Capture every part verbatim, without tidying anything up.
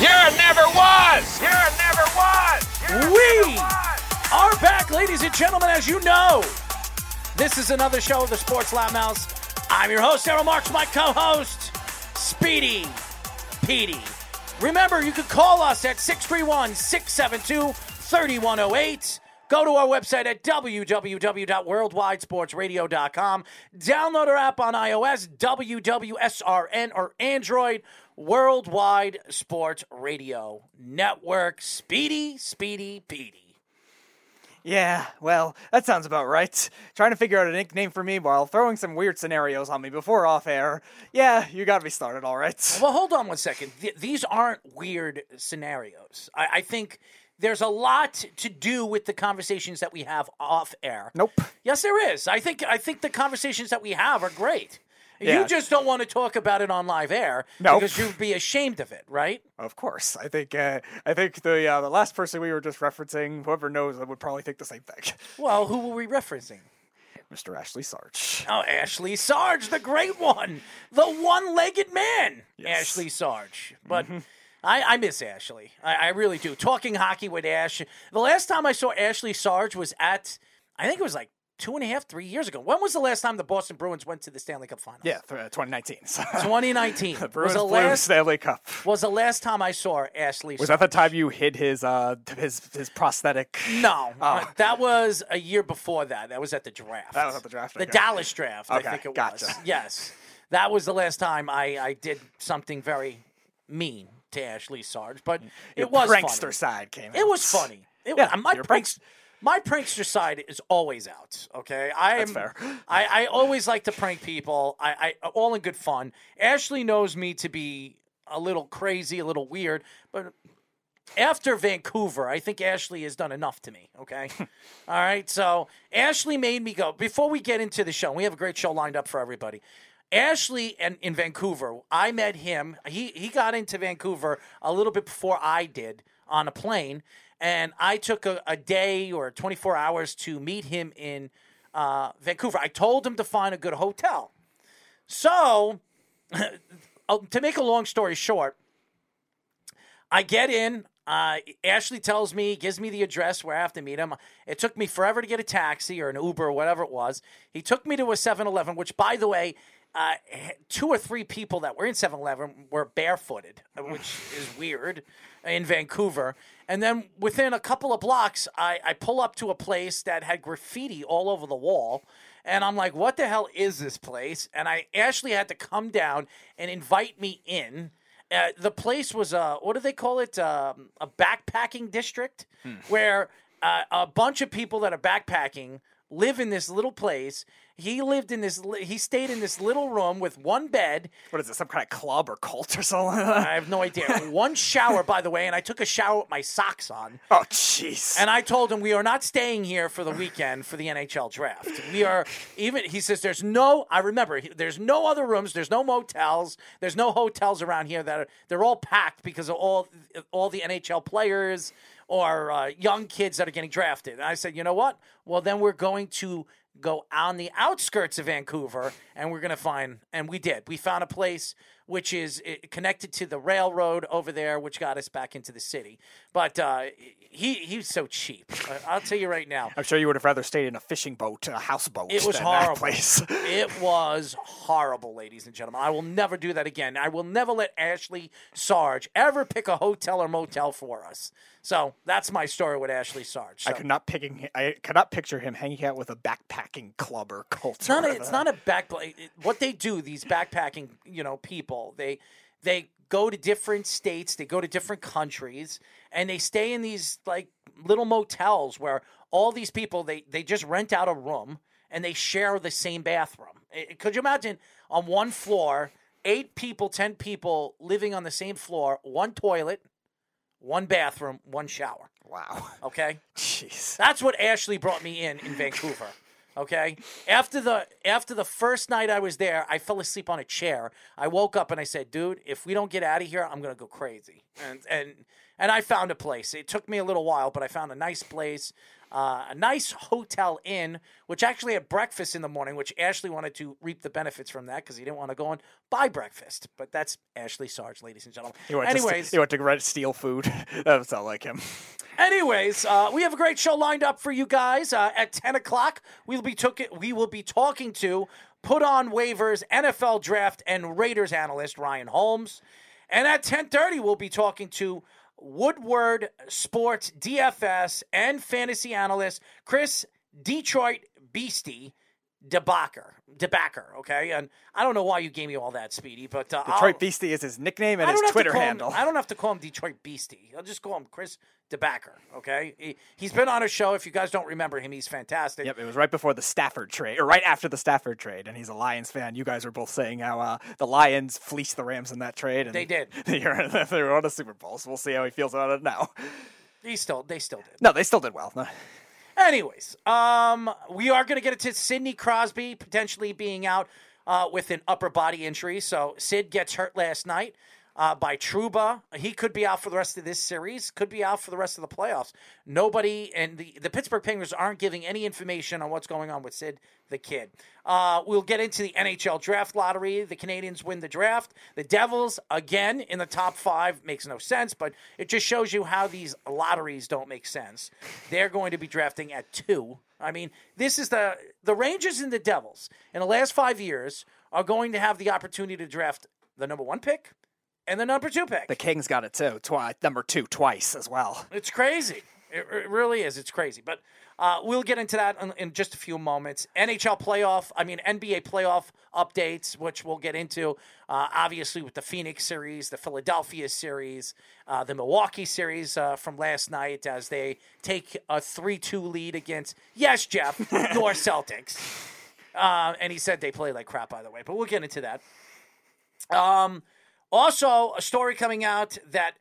You're a never was! You're a never was! We are back, ladies and gentlemen, as you know. This is another show of the Sports Loudmouths. I'm your host, Errol Marks, my co-host, Speedy Petey. Remember, you can call us at six three one, six seven two, three one zero eight. Go to our website at w w w dot worldwide sports radio dot com. Download our app on iOS, W W S R N, or Android. Worldwide Sports Radio Network. Speedy, Speedy, Petey. Yeah, well, that sounds about right. Trying to figure out a nickname for me while throwing some weird scenarios on me before off air. Yeah, you got me started, all right. Well, hold on one second. Th- these aren't weird scenarios. I-, I think there's a lot to do with the conversations that we have off air. Nope. Yes, there is. I think I think the conversations that we have are great. Yeah. You just don't want to talk about it on live air nope. because you'd be ashamed of it, right? Of course. I think uh, I think the uh, the last person we were just referencing, whoever knows, I would probably think the same thing. Well, who were we referencing? Mister Ashley Sarge. Oh, Ashley Sarge, the great one. The one-legged man, yes. Ashley Sarge. But mm-hmm. I, I miss Ashley. I, I really do. Talking hockey with Ash. The last time I saw Ashley Sarge was at, I think it was like, Two and a half, three years ago. When was the last time the Boston Bruins went to the Stanley Cup Finals? Yeah, th- uh, twenty nineteen. twenty nineteen. The Bruins was the last, blew Stanley Cup. Was the last time I saw Ashley Sarge. Was that the time you hid his uh, his his prosthetic? No. Oh. Uh, that was a year before that. That was at the draft. That was at the draft. The okay. Dallas draft, okay, I think it gotcha. was. Yes. That was the last time I, I did something very mean to Ashley Sarge, but Your it was funny. prankster side came out. It was funny. It yeah, was, my prankster... My prankster side is always out, okay? I am, That's fair. I, I always like to prank people, I, I all in good fun. Ashley knows me to be a little crazy, a little weird, but after Vancouver, I think Ashley has done enough to me, okay? All right, so Ashley made me go. Before we get into the show, we have a great show lined up for everybody. Ashley and in Vancouver, I met him. He, he got into Vancouver a little bit before I did on a plane. And I took a, a day or twenty-four hours to meet him in uh, Vancouver. I told him to find a good hotel. So, to make a long story short, I get in. Uh, Ashley tells me, gives me the address where I have to meet him. It took me forever to get a taxi or an Uber or whatever it was. He took me to a seven eleven, which, by the way, uh, two or three people that were in seven eleven were barefooted, which is weird, in Vancouver. And then within a couple of blocks, I, I pull up to a place that had graffiti all over the wall. And I'm like, what the hell is this place? And I actually had to come down and invite me in. Uh, the place was, a, what do they call it? Um, a backpacking district hmm. where uh, a bunch of people that are backpacking live in this little place. He lived in this. Li- he stayed in this little room with one bed. What is it? Some kind of club or cult or something? I have no idea. One shower, by the way, and I took a shower with my socks on. Oh, jeez! And I told him we are not staying here for the weekend for the N H L draft. We are even. He says there's no. I remember there's no other rooms. There's no motels. There's no hotels around here that are. They're all packed because of all all the N H L players or uh, young kids that are getting drafted. And I said, you know what? Well, then we're going to go on the outskirts of Vancouver, and we're going to find, and we did. We found a place which is connected to the railroad over there, which got us back into the city. But uh, he he was so cheap. I'll tell you right now. I'm sure you would have rather stayed in a fishing boat, a houseboat. It was than horrible. That place. It was horrible, ladies and gentlemen. I will never do that again. I will never let Ashley Sarge ever pick a hotel or motel for us. So that's my story with Ashley Sarge. So. I could not picking. I could not picture him hanging out with a backpacking club or cult. It's not. A, it's not a backpack. What they do, these backpacking, you know, people. They They go to different states. They go to different countries. And they stay in these, like, little motels where all these people, they, they just rent out a room and they share the same bathroom. It, could you imagine on one floor, eight people, ten people living on the same floor, one toilet, one bathroom, one shower. Wow. Okay? Jeez. That's what Ashley brought me in in Vancouver. Okay? After the after the first night I was there, I fell asleep on a chair. I woke up and I said, dude, if we don't get out of here, I'm going to go crazy. And and and I found a place. It took me a little while, but I found a nice place, uh, a nice hotel inn, which actually had breakfast in the morning, which Ashley wanted to reap the benefits from that because he didn't want to go and buy breakfast. But that's Ashley Sarge, ladies and gentlemen. He went Anyways. To, he went to steal food. That's not like him. Anyways, uh, we have a great show lined up for you guys. Uh, at ten o'clock, we'll be took it, we will be talking to Put On Waivers, N F L Draft, and Raiders analyst Ryan Holmes. And at ten thirty, we'll be talking to Woodward Sports D F S and fantasy analyst Chris Detroit Beastie DeBacker. DeBacker, okay? And I don't know why you gave me all that, Speedy, but... Uh, Detroit I'll, Beastie is his nickname and his Twitter handle. Him, I don't have to call him Detroit Beastie. I'll just call him Chris DeBacker, okay? He, he's been on a show. If you guys don't remember him, he's fantastic. Yep, it was right before the Stafford trade, or right after the Stafford trade, and he's a Lions fan. You guys were both saying how uh, the Lions fleeced the Rams in that trade. And they did. They were on a Super Bowl, so we'll see how he feels about it now. He still, they still did. No, they still did well. No. Anyways, um, we are going to get it to Sidney Crosby potentially being out uh, with an upper body injury. So Sid gets hurt last night uh, by Trouba. He could be out for the rest of this series, could be out for the rest of the playoffs. Nobody, and the, the Pittsburgh Penguins aren't giving any information on what's going on with Sid the Kid. Uh, we'll get into the N H L draft lottery. The Canadians win the draft. The Devils, again, in the top five. Makes no sense, but it just shows you how these lotteries don't make sense. They're going to be drafting at two. I mean, this is the the Rangers and the Devils in the last five years are going to have the opportunity to draft the number one pick and the number two pick. The Kings got it, too. Twi- number two twice as well. It's crazy. It, it really is. It's crazy, but... Uh, we'll get into that in, in just a few moments. N H L playoff, I mean N B A playoff updates, which we'll get into, uh, obviously with the Phoenix series, the Philadelphia series, uh, the Milwaukee series uh, from last night as they take a three two lead against, yes, Jeff, your Celtics. Uh, and he said they play like crap, by the way, but we'll get into that. Um, also, a story coming out that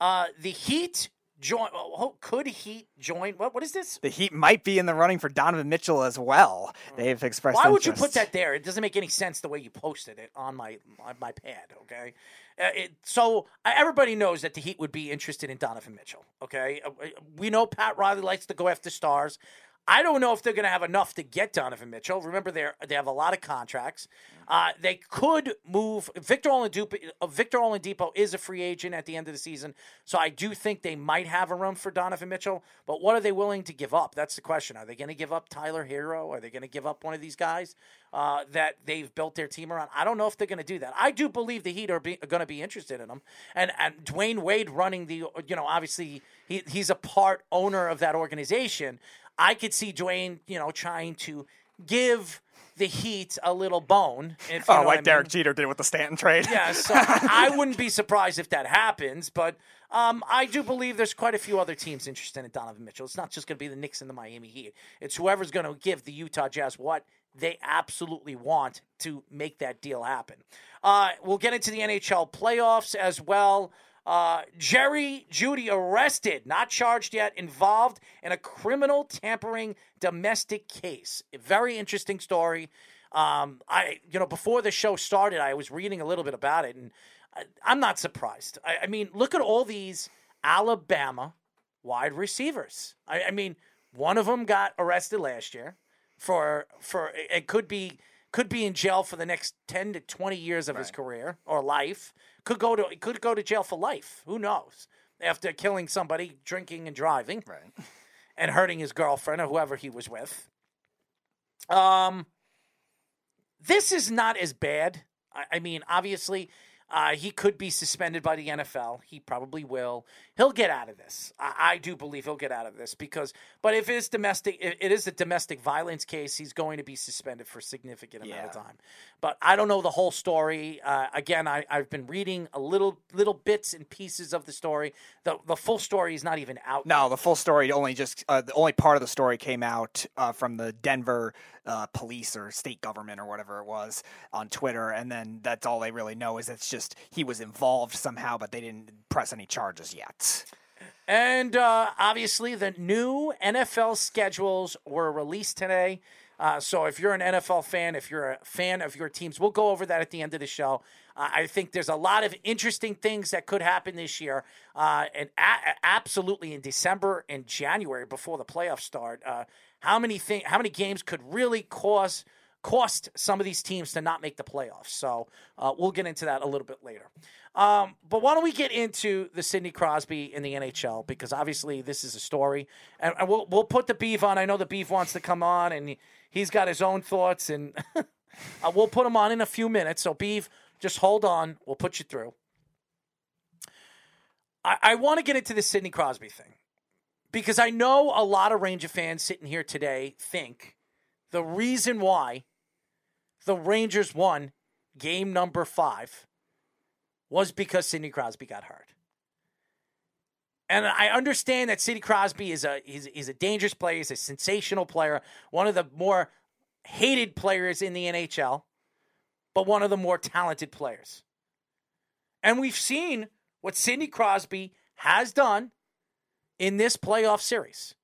uh, the Heat... Join, oh, could Heat join? What? What is this? The Heat might be in the running for Donovan Mitchell as well. They've expressed Why interest. Would you put that there? It doesn't make any sense the way you posted it on my on my pad, okay? Uh, it, so uh, everybody knows that the Heat would be interested in Donovan Mitchell, okay? Uh, we know Pat Riley likes to go after stars. I don't know if they're going to have enough to get Donovan Mitchell. Remember, they they have a lot of contracts. Uh, they could move Victor Oladipo. Victor Oladipo is a free agent at the end of the season, so I do think they might have a room for Donovan Mitchell. But what are they willing to give up? That's the question. Are they going to give up Tyler Hero? Are they going to give up one of these guys uh, that they've built their team around? I don't know if they're going to do that. I do believe the Heat are, be, are going to be interested in him, and and Dwayne Wade running the you know obviously he he's a part owner of that organization. I could see Dwayne, you know, trying to give the Heat a little bone. If, you oh, know like Derek mean. Jeter did with the Stanton trade. Yeah, so I wouldn't be surprised if that happens, but um, I do believe there's quite a few other teams interested in Donovan Mitchell. It's not just going to be the Knicks and the Miami Heat. It's whoever's going to give the Utah Jazz what they absolutely want to make that deal happen. Uh, we'll get into the N H L playoffs as well. Uh, Jerry Jeudy arrested, not charged yet, involved in a criminal tampering domestic case. A very interesting story. Um, I, you know, before the show started, I was reading a little bit about it, and I, I'm not surprised. I, I mean, look at all these Alabama wide receivers. I, I mean, one of them got arrested last year for for it could be could be in jail for the next ten to twenty years of right. his career or life. Could go to could go to jail for life. Who knows? After killing somebody, drinking and driving, right, and hurting his girlfriend or whoever he was with. Um, this is not as bad. I, I mean, obviously, uh, he could be suspended by the N F L. He probably will. he'll get out of this. I, I do believe he'll get out of this because, but if it is domestic, if it is a domestic violence case, he's going to be suspended for a significant amount yeah. of time. But I don't know the whole story. Uh, again, I, I've been reading a little little bits and pieces of the story. The the full story is not even out. No, the full story only just uh, the only part of the story came out uh, from the Denver uh, police or state government or whatever it was on Twitter, and then that's all they really know is it's just he was involved somehow, but they didn't press any charges yet. And uh, obviously, the new N F L schedules were released today. Uh, so if you're an N F L fan, if you're a fan of your teams, we'll go over that at the end of the show. Uh, I think there's a lot of interesting things that could happen this year. Uh, and a- absolutely in December and January before the playoffs start, uh, how many thing, how many games could really cause cost some of these teams to not make the playoffs. So uh, we'll get into that a little bit later. Um, but why don't we get into the Sidney Crosby in the N H L, because obviously this is a story. And, and we'll we'll put the Beef on. I know the Beef wants to come on, and he, he's got his own thoughts. And uh, we'll put him on in a few minutes. So, Beef, just hold on. We'll put you through. I, I want to get into the Sidney Crosby thing, because I know a lot of Ranger fans sitting here today think the reason why the Rangers won game number five was because Sidney Crosby got hurt. And I understand that Sidney Crosby is a is, is a dangerous player, he's a sensational player, one of the more hated players in the N H L, but one of the more talented players. And we've seen what Sidney Crosby has done in this playoff series.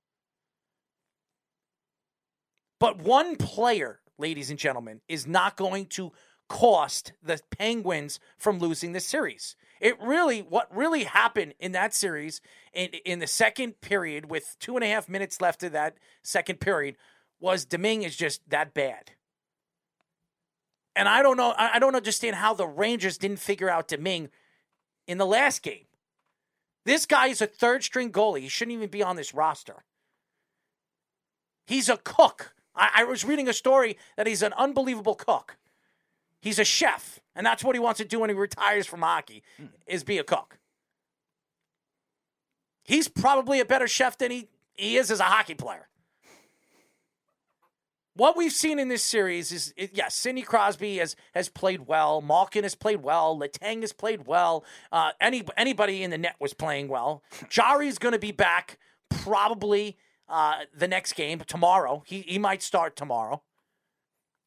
But one player, ladies and gentlemen, is not going to cost the Penguins from losing this series. It really, what really happened in that series in, in the second period with two and a half minutes left of that second period was Domingue is just that bad. And I don't know, I don't understand how the Rangers didn't figure out Domingue in the last game. This guy is a third string goalie. He shouldn't even be on this roster. He's a cook. I was reading a story that he's an unbelievable cook. He's a chef, and that's what he wants to do when he retires from hockey, is be a cook. He's probably a better chef than he, he is as a hockey player. What we've seen in this series is, yes, yeah, Sidney Crosby has, has played well. Malkin has played well. Letang has played well. Uh, any Anybody in the net was playing well. Jari's going to be back probably Uh, the next game, tomorrow. He he might start tomorrow.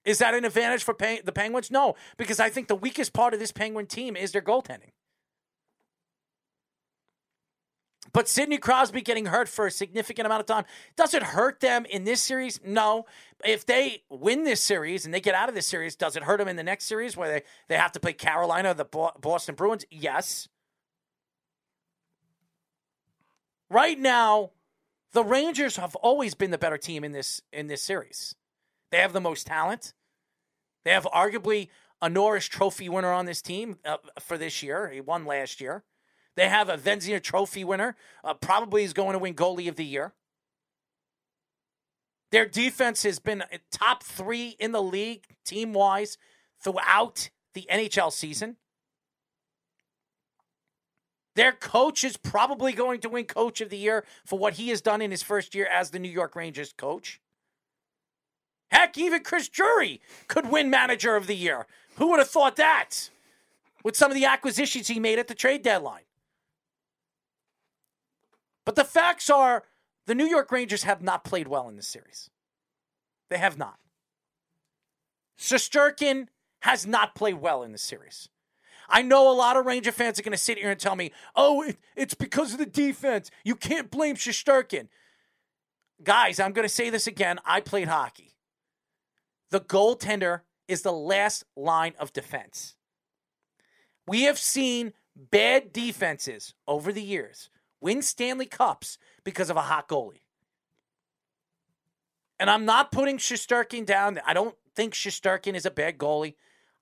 Is that an advantage for Peng- the Penguins? No, because I think the weakest part of this Penguin team is their goaltending. But Sidney Crosby getting hurt for a significant amount of time, does it hurt them in this series? No. If they win this series and they get out of this series, does it hurt them in the next series where they, they have to play Carolina or the Bo- Boston Bruins? Yes. Right now, the Rangers have always been the better team in this in this series. They have the most talent. They have arguably a Norris Trophy winner on this team uh, for this year. He won last year. They have a Vezina Trophy winner. Uh, probably is going to win goalie of the year. Their defense has been top three in the league team-wise throughout the N H L season. Their coach is probably going to win coach of the year for what he has done in his first year as the New York Rangers coach. Heck, even Chris Drury could win manager of the year. Who would have thought that with some of the acquisitions he made at the trade deadline? But the facts are the New York Rangers have not played well in this series. They have not. Shesterkin has not played well in this series. I know a lot of Ranger fans are going to sit here and tell me, oh, it, it's because of the defense. You can't blame Shesterkin. Guys, I'm going to say this again. I played hockey. The goaltender is the last line of defense. We have seen bad defenses over the years win Stanley Cups because of a hot goalie. And I'm not putting Shesterkin down. I don't think Shesterkin is a bad goalie.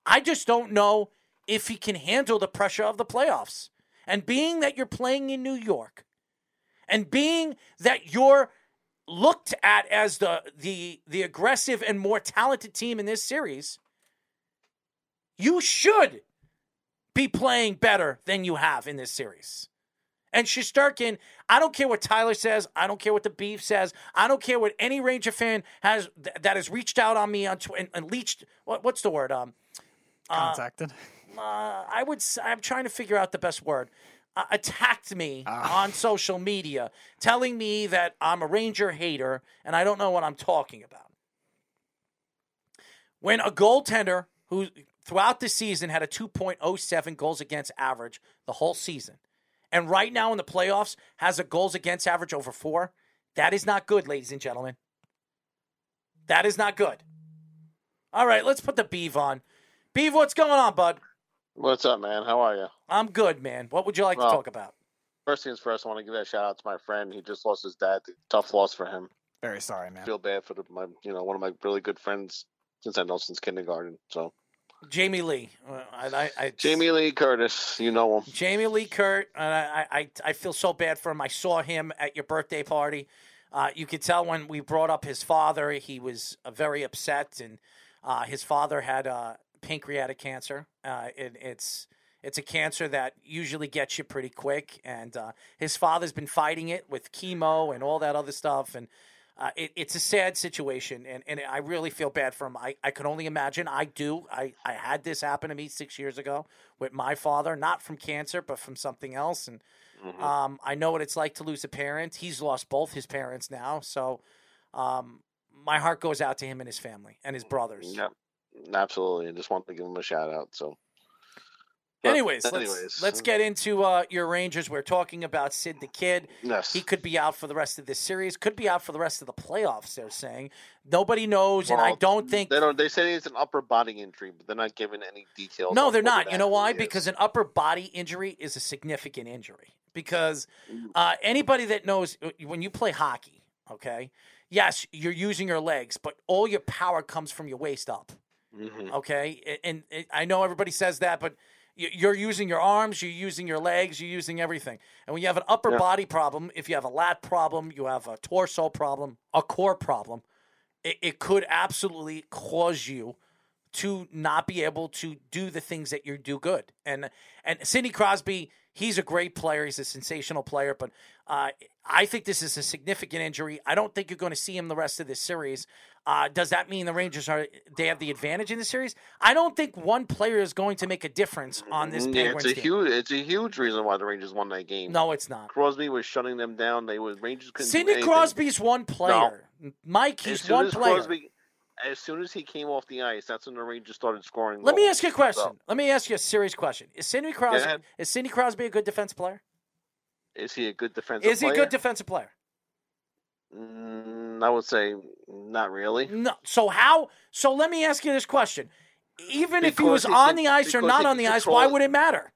I just don't know if he can handle the pressure of the playoffs. And being that you're playing in New York, and being that you're looked at as the, the, the aggressive and more talented team in this series, you should be playing better than you have in this series. And Shesterkin, I don't care what Tyler says. I don't care what the Beef says. I don't care what any Ranger fan has th that has reached out on me on Twitter and, and leached. What, what's the word? Um, Contacted. Uh, uh, I would. I'm trying to figure out the best word. Uh, attacked me uh. on social media, telling me that I'm a Ranger hater and I don't know what I'm talking about. When a goaltender who throughout the season had a two point oh seven goals against average the whole season, and right now in the playoffs has a goals against average over four, that is not good, ladies and gentlemen. That is not good. All right, let's put the Beav on. Beav, what's going on, bud? What's up, man? How are you? I'm good, man. What would you like well, to talk about? First things first, I want to give a shout out to my friend. He just lost his dad. Tough loss for him. Very sorry, man. I feel bad for the, my, you know, one of my really good friends since I know since kindergarten. So, Jamie Lee, uh, I, I, I, Jamie Lee Curtis, you know him. Jamie Lee Curt. Uh, I, I, I feel so bad for him. I saw him at your birthday party. Uh, you could tell when we brought up his father, he was uh, very upset, and uh, his father had Uh, pancreatic cancer. Uh, it, it's it's a cancer that usually gets you pretty quick, and uh, his father's been fighting it with chemo and all that other stuff, and uh, it, it's a sad situation, and, and I really feel bad for him. I, I can only imagine. I do. I, I had this happen to me six years ago with my father, not from cancer, but from something else, and mm-hmm. um, I know what it's like to lose a parent. He's lost both his parents now, so um, my heart goes out to him and his family and his brothers. Yep. Absolutely. I just want to give him a shout out. So, but anyways, anyways. Let's, let's get into uh, your Rangers. We're talking about Sid the Kid. Yes. He could be out for the rest of this series, could be out for the rest of the playoffs, they're saying. Nobody knows, well, and I don't think. They, don't, they say it's an upper body injury, but they're not giving any details. No, they're not. You know why? Is. Because an upper body injury is a significant injury. Because uh, anybody that knows, when you play hockey, okay, yes, you're using your legs, but all your power comes from your waist up. Mm-hmm. Okay, and, and I know everybody says that, but you're using your arms, you're using your legs, you're using everything. And when you have an upper yeah. body problem, if you have a lat problem, you have a torso problem, a core problem, it, it could absolutely cause you to not be able to do the things that you do good. And and Sidney Crosby, he's a great player, he's a sensational player, but uh, I think this is a significant injury. I don't think you're going to see him the rest of this series. Uh, does that mean the Rangers are they have the advantage in the series? I don't think one player is going to make a difference on this Penguins it's a game. Huge, it's a huge reason why the Rangers won that game. No, it's not. Crosby was shutting them down. They were Rangers couldn't Sidney do anything. Crosby's one player. No. Mike, he's one player. Crosby, as soon as he came off the ice, that's when the Rangers started scoring goals. Let me ask you a question. So, Let me ask you a serious question. Is Sidney Crosby is Sidney Crosby a good defensive player? Is he a good defensive player? Is he player? a good defensive player? Mm, I would say not really. No. So how so let me ask you this question. Even because if he was he on can, the ice or not on the ice, why it. would it matter?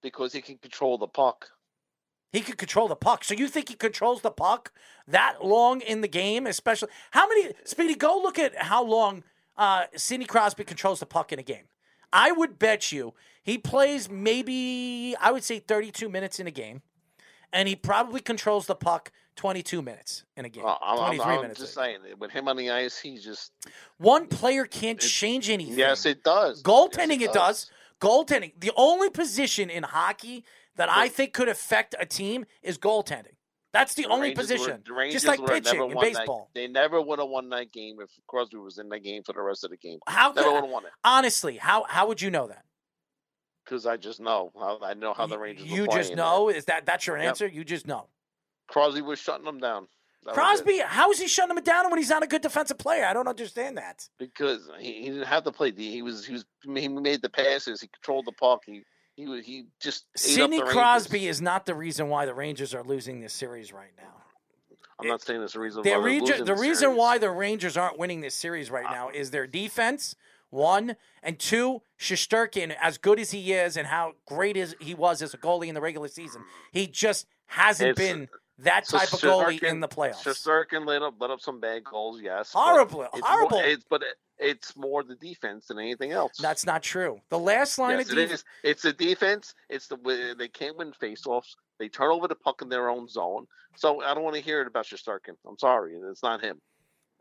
Because he can control the puck. He could control the puck. So you think he controls the puck that long in the game, especially? How many, Speedy, go look at how long uh, Sidney Crosby controls the puck in a game. I would bet you he plays maybe, I would say thirty-two minutes in a game, and he probably controls the puck twenty-two minutes in a game. Uh, I'm, twenty-three I'm, I'm minutes. I'm just saying, with him on the ice, he's just. One player can't it, change anything. Yes, it does. Goaltending, yes, it, it does. does. Goaltending. The only position in hockey that I think could affect a team is goaltending. That's the, the only Rangers position. Were, Just like pitching in baseball. That, they never would have won that game if Crosby was in that game for the rest of the game. How never would have won it. Honestly, how how would you know that? Because I just know. I, I know how the Rangers you, were you playing. You just know? Is that that's your answer? Yep. You just know. Crosby was shutting them down. That Crosby, how is he shutting him down when he's not a good defensive player? I don't understand that. Because he, he didn't have to play. He was he was he made the passes. He controlled the puck. He He was, he just Sidney Crosby is not the reason why the Rangers are losing this series right now. I'm it, not saying that's the reason why they're losing The reason series. why the Rangers aren't winning this series right now is their defense, one, and two, Shesterkin, as good as he is and how great is he was as a goalie in the regular season, he just hasn't it's, been that type so of goalie in the playoffs. Shesterkin let up, let up some bad goals, yes. Horrible, but horrible. It's more, it's, but it, It's more the defense than anything else. That's not true. The last line yes, of defense. It is. It's the defense. It's the they can't win faceoffs. They turn over the puck in their own zone. So I don't want to hear it about Shesterkin. I'm sorry. It's not him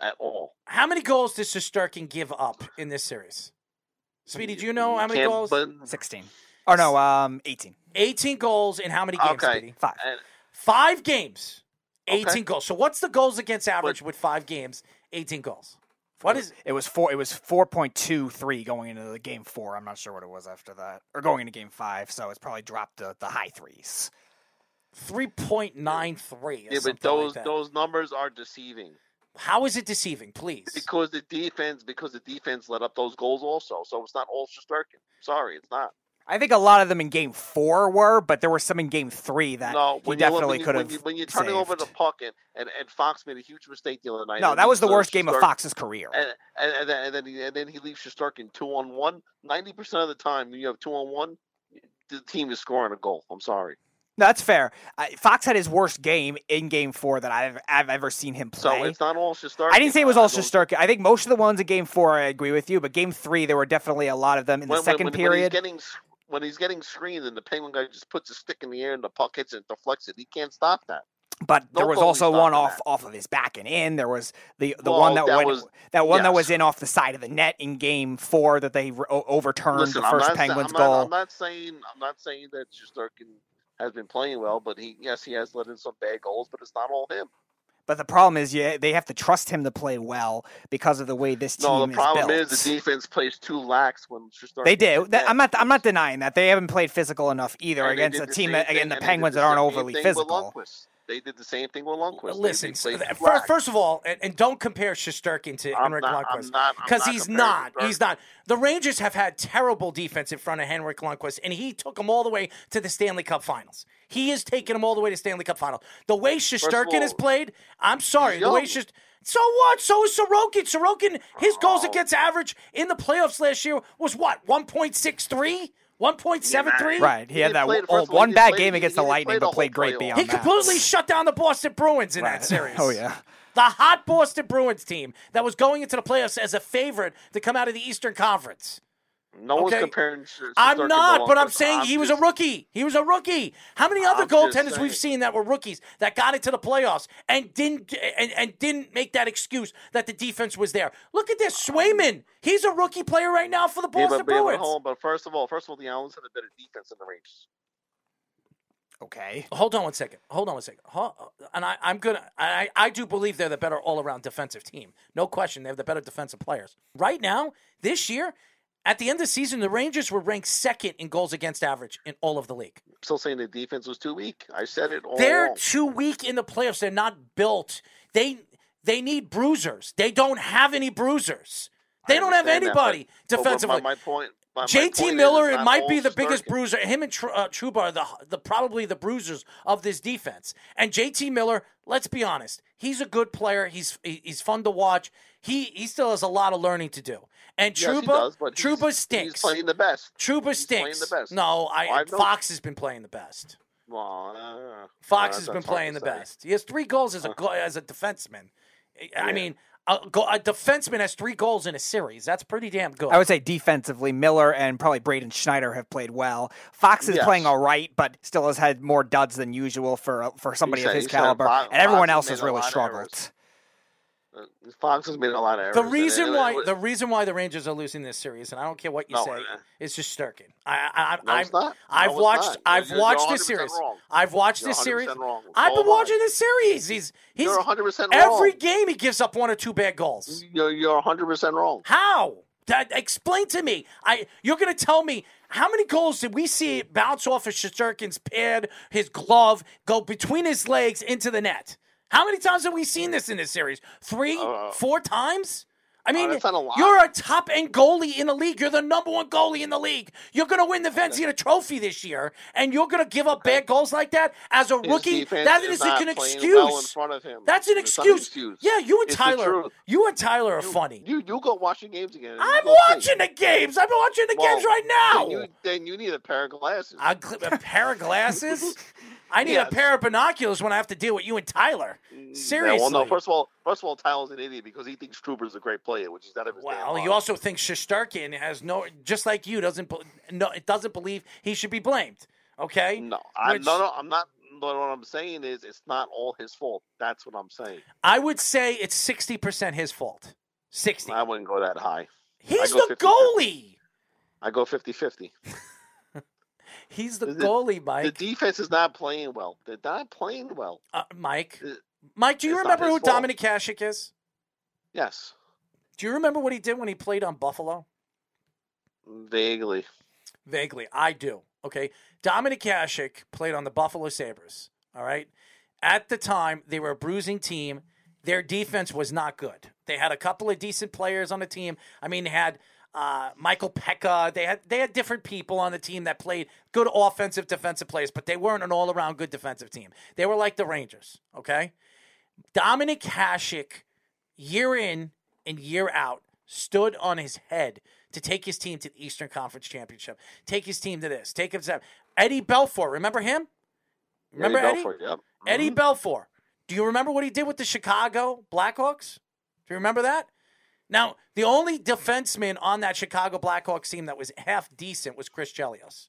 at all. How many goals does Shesterkin give up in this series? Speedy, do you know how many goals? But, sixteen. Or no, um, eighteen. eighteen goals in how many games? Okay. Speedy? Five. And five games, eighteen okay. goals. So what's the goals against average what? with five games, eighteen goals? What is it? It was four. It was four point two three going into the game four. I'm not sure what it was after that, or going into game five. So it's probably dropped to the high threes. Three point nine three. Yeah, but those like those numbers are deceiving. How is it deceiving? Please, because the defense because the defense let up those goals also. So it's not all Shesterkin. Sorry, it's not. I think a lot of them in game four were, but there were some in game three that no, he definitely could have. When, you, when you're turning saved. over the puck, and, and, and Fox made a huge mistake the other night. No, that was the worst Shesterkin. game of Fox's career. And and, and, then, and, then, he, and then he leaves Shesterkin two on one. Ninety percent of the time, when you have two on one, the team is scoring a goal. I'm sorry. No, that's fair. Uh, Fox had his worst game in game four that I've I've ever seen him play. So it's not all Shesterkin. I didn't say it was all Shesterkin. I think most of the ones in game four, I agree with you, but game three, there were definitely a lot of them in when, the second when, when, period. When he's getting... When he's getting screened and the Penguin guy just puts a stick in the air and the puck hits it and deflects it, he can't stop that. But no there was also one off, off of his back and in. There was the, the well, one that, that went was, that one yes. that was in off the side of the net in Game Four that they re- overturned Listen, the first not, Penguins I'm not, goal. I'm not saying I'm not saying that Shesterkin has been playing well, but he yes he has let in some bad goals, but it's not all him. But the problem is, yeah, they have to trust him to play well because of the way this team is built. No, the problem is, is the defense plays too lax when Shesterkin. They do. That, I'm not. I'm not denying that they haven't played physical enough either and against a team that, again, the Penguins that aren't overly physical. They did the same thing with Lundqvist. Listen, so first, first of all, and, and don't compare Shesterkin to Henrik Lundqvist because he's not. He's not. The Rangers have had terrible defense in front of Henrik Lundqvist, and he took them all the way to the Stanley Cup Finals. He has taken them all the way to Stanley Cup Finals. The way Shesterkin has played, I'm sorry, the way Shesterkin. So what? So is Sorokin. Sorokin, his goals against average in the playoffs last year was what? one point six three? one point seven three? Right. He, he had that one, one bad played, game against the Lightning, but played great beyond that. He completely shut down the Boston Bruins in right. that series. Oh, yeah. The hot Boston Bruins team that was going into the playoffs as a favorite to come out of the Eastern Conference. No okay. one's comparing. I'm not, but I'm saying I'm he was just, a rookie. He was a rookie. How many other I'm goaltenders we've seen that were rookies that got into the playoffs and didn't and, and didn't make that excuse that the defense was there? Look at this, Swayman. He's a rookie player right now for the Boston yeah, but, Bruins. But, but, but first of all, first of all, the Islanders have a better defense than the Rangers. Okay. Hold on one second. Hold on one second. And I, I'm gonna. I, I do believe they're the better all-around defensive team. No question, they have the better defensive players right now this year. At the end of the season, the Rangers were ranked second in goals against average in all of the league. I'm still saying the defense was too weak. I said it all They're along. too weak in the playoffs. They're not built. They they need bruisers. They don't have any bruisers. They I don't have anybody that, but, defensively. But my, my point, my, J T my point Miller, it might be the Shesterkin. biggest bruiser. Him and Tr- uh, Trouba are the, the, probably the bruisers of this defense. And J T Miller, let's be honest, he's a good player. He's he's fun to watch. He he still has a lot of learning to do. And yes, Trouba, does, Trouba he's, stinks. He's playing the best. Trouba he's stinks. The best. No, I, well, Fox has been playing the best. Well, uh, Fox uh, has been playing the say. best. He has three goals as a go- as a defenseman. Yeah. I mean, a, go- a defenseman has three goals in a series. That's pretty damn good. I would say defensively, Miller and probably Braden Schneider have played well. Fox is yes. playing all right, but still has had more duds than usual for for somebody he's of his caliber. Bob, and everyone Bob else has really struggled. Fox has made a lot of errors. The reason and, and, and, why the reason why the Rangers are losing this series, and I don't care what you no, say, uh, it's just Shesterkin. I, I, I, no, it's not. I've no, it's watched. Not. I've you're, watched you're this series. Wrong. I've watched you're this series. Wrong. I've been watching this series. He's he's you're one hundred percent every wrong. game he gives up one or two bad goals. You're you're one hundred percent wrong. How? That, explain to me. I you're going to tell me how many goals did we see bounce off of Shesterkin's pad, his glove, go between his legs into the net? How many times have we seen this in this series? Three? Uh, four times? I mean, uh, you're a top-end goalie in the league. You're the number one goalie in the league. You're going to win the Vezina Trophy this year, and you're going to give up okay. bad goals like that as a His rookie? That is isn't an excuse. Well in front of him. That's an excuse. excuse. Yeah, you and it's Tyler You and Tyler are you, funny. You you go watching games again. I'm watching see. the games. I'm watching the well, games right now. Then you, then you need a pair of glasses. A, a pair of glasses? I need yes. a pair of binoculars when I have to deal with you and Tyler. Seriously. Yeah, well, no. First of all, first of all, Tyler's an idiot because he thinks Trouba's a great player, which is not of his damn mind. Well, you also think Shesterkin has no, just like you, doesn't no, doesn't believe he should be blamed. Okay. No, I which, no, no, I'm not. But what I'm saying is, it's not all his fault. That's what I'm saying. I would say it's sixty percent his fault. Sixty. I wouldn't go that high. He's the fifty, goalie. fifty. I go fifty-fifty. He's the, the goalie, Mike. The defense is not playing well. They're not playing well. Uh, Mike, it, Mike, do you remember who fault. Dominik Hasek is? Yes. Do you remember what he did when he played on Buffalo? Vaguely. Vaguely. I do. Okay. Dominik Hasek played on the Buffalo Sabres. All right. At the time, they were a bruising team. Their defense was not good. They had a couple of decent players on the team. I mean, they had uh, Michael Pekka. They had they had different people on the team that played good offensive, defensive players, but they weren't an all-around good defensive team. They were like the Rangers, okay? Dominik Hasek, year in and year out, stood on his head to take his team to the Eastern Conference Championship, take his team to this, take him to that. Eddie Belfour, remember him? Remember Eddie? Eddie Belfour, yeah. Mm-hmm. Eddie Belfour. Do you remember what he did with the Chicago Blackhawks? Do you remember that? Now, the only defenseman on that Chicago Blackhawks team that was half decent was Chris Chelios.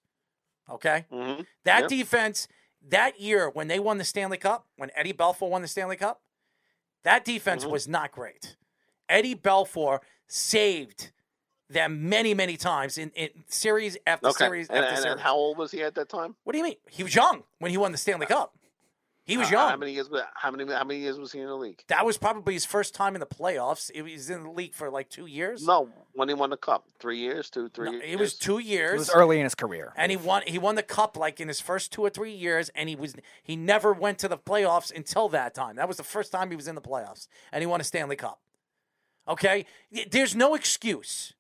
Okay? Mm-hmm. That yep. defense, that year when they won the Stanley Cup, when Eddie Belfour won the Stanley Cup, that defense mm-hmm. was not great. Eddie Belfour saved them many, many times in, in series after okay. series and, after and, series. And how old was he at that time? What do you mean? He was young when he won the Stanley uh, Cup. He was young. Uh, how many years? How many? How many years was he in the league? That was probably his first time in the playoffs. He was in the league for like two years. No, when he won the cup, three years, two, three. No, years. It was two years. It was early in his career, and he won. He won the cup like in his first two or three years, and he was he never went to the playoffs until that time. That was the first time he was in the playoffs, and he won a Stanley Cup. Okay, there's no excuse.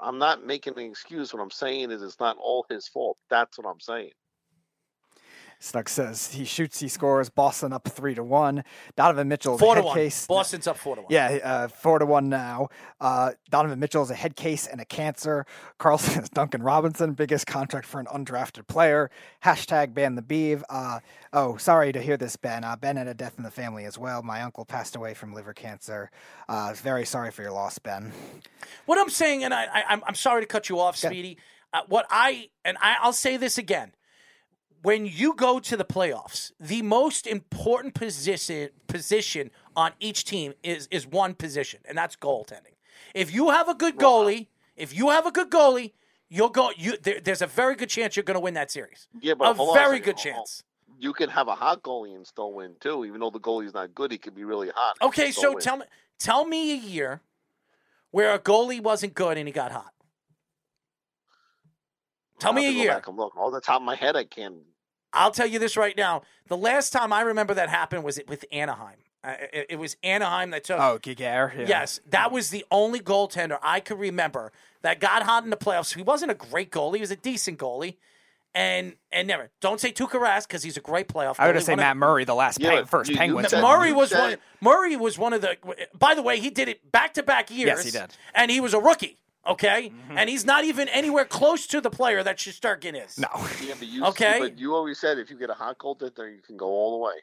I'm not making an excuse. What I'm saying is, it's not all his fault. That's what I'm saying. Snug says he shoots, he scores. Boston up three to one. Donovan Mitchell's four to one. Case. Boston's up four to one. Yeah, uh, four to one now. Uh, Donovan Mitchell's a head case and a cancer. Karlsson is Duncan Robinson, biggest contract for an undrafted player. Hashtag ban the Beeve. Uh, oh, sorry to hear this, Ben. Uh, Ben had a death in the family as well. My uncle passed away from liver cancer. Uh, very sorry for your loss, Ben. What I'm saying, and I, I, I'm I'm sorry to cut you off, Speedy. Yeah. Uh, what I and I, I'll say this again. When you go to the playoffs, the most important position position on each team is is one position, and that's goaltending. If you have a good goalie, if you have a good goalie, you'll go. You there, there's a very good chance you're going to win that series. Yeah, but a very on, good on. chance. You can have a hot goalie and still win too, even though the goalie's not good. He could be really hot. Okay, so win. tell me, tell me a year where a goalie wasn't good and he got hot. Tell me a year. Look, all the top of my head, I can. I'll tell you this right now. The last time I remember that happened was with Anaheim. Uh, it, it was Anaheim that took. Oh, Giguere. Yeah. Yes, that was the only goaltender I could remember that got hot in the playoffs. He wasn't a great goalie. He was a decent goalie. And and never. Don't say Tuukka Rask because he's a great playoff goalie. I would have said Matt of, Murray, the last yeah, pe- first you, you Penguins. Said, Murray was one. Murray was one of the. By the way, he did it back-to-back years. Yes, he did. And he was a rookie. Okay, mm-hmm. And he's not even anywhere close to the player that Shesterkin is. No. Yeah, but you, okay. But you always said if you get a hot goaltender, you can go all the way.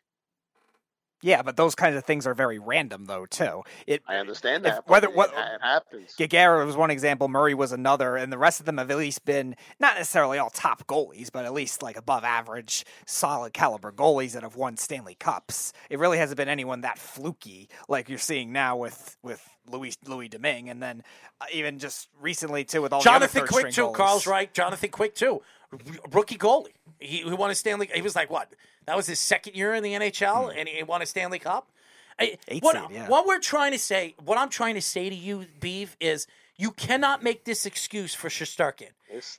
Yeah, but those kinds of things are very random, though, too. It, I understand that. If, whether it, what, it happens. Giguere was one example. Murray was another, and the rest of them have at least been not necessarily all top goalies, but at least like above average, solid caliber goalies that have won Stanley Cups. It really hasn't been anyone that fluky like you're seeing now with with Louis Louis Domingue, and then uh, even just recently too with all Jonathan the other Quick too. Goalies. Carl's right. Jonathan Quick too. Rookie goalie. He, he won a Stanley. He was like what? That was his second year in the N H L, hmm. and he won a Stanley Cup. I, what, seed, yeah. what we're trying to say, what I'm trying to say to you, Beav, is you cannot make this excuse for Shesterkin.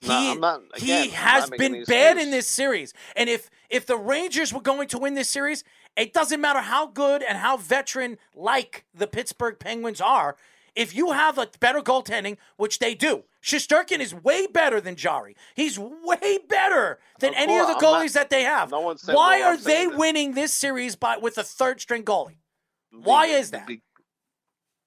He, not, not, again, he has been bad in this series. And if, if the Rangers were going to win this series, it doesn't matter how good and how veteran-like the Pittsburgh Penguins are. If you have a better goaltending, which they do, Shesterkin is way better than Jari. He's way better than course, any of the goalies not, that they have. No one said Why no, are they this. winning this series by with a third-string goalie? Be, Why is that? Be,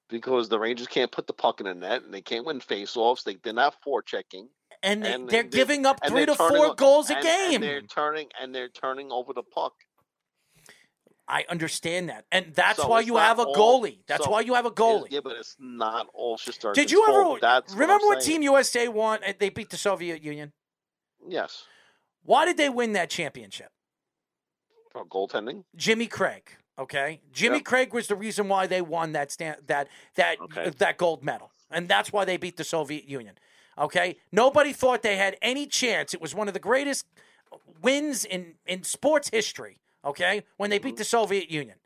because the Rangers can't put the puck in the net, and they can't win faceoffs. They, they're not forechecking, and, they, and they're, they're giving up three to turning, four goals a and, game. And they're turning and they're turning over the puck. I understand that, and that's so why you have a all, goalie. That's so why you have a goalie. Yeah, but it's not all Shesterkin's Did you ever that's remember what, what Team U S A won? They beat the Soviet Union. Yes. Why did they win that championship? For goaltending. Jimmy Craig. Okay, Jimmy yep. Craig was the reason why they won that stand, that that okay. that gold medal, and that's why they beat the Soviet Union. Okay? Nobody thought they had any chance. It was one of the greatest wins in, in sports history, okay, when they beat the Soviet Union.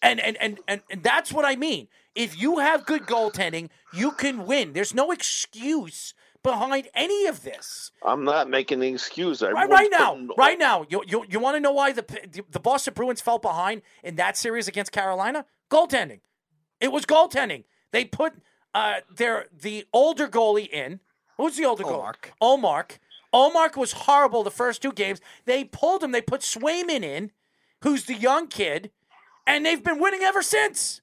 And and, and, and and that's what I mean. If you have good goaltending, you can win. There's no excuse behind any of this. I'm not making an excuse. Right, right now, putting... right now, you you, you want to know why the, the the Boston Bruins fell behind in that series against Carolina? Goaltending. It was goaltending. They put uh, their the older goalie in. Who's the older goalie? Ullmark. Ullmark was horrible the first two games. They pulled him. They put Swayman in, who's the young kid. And they've been winning ever since.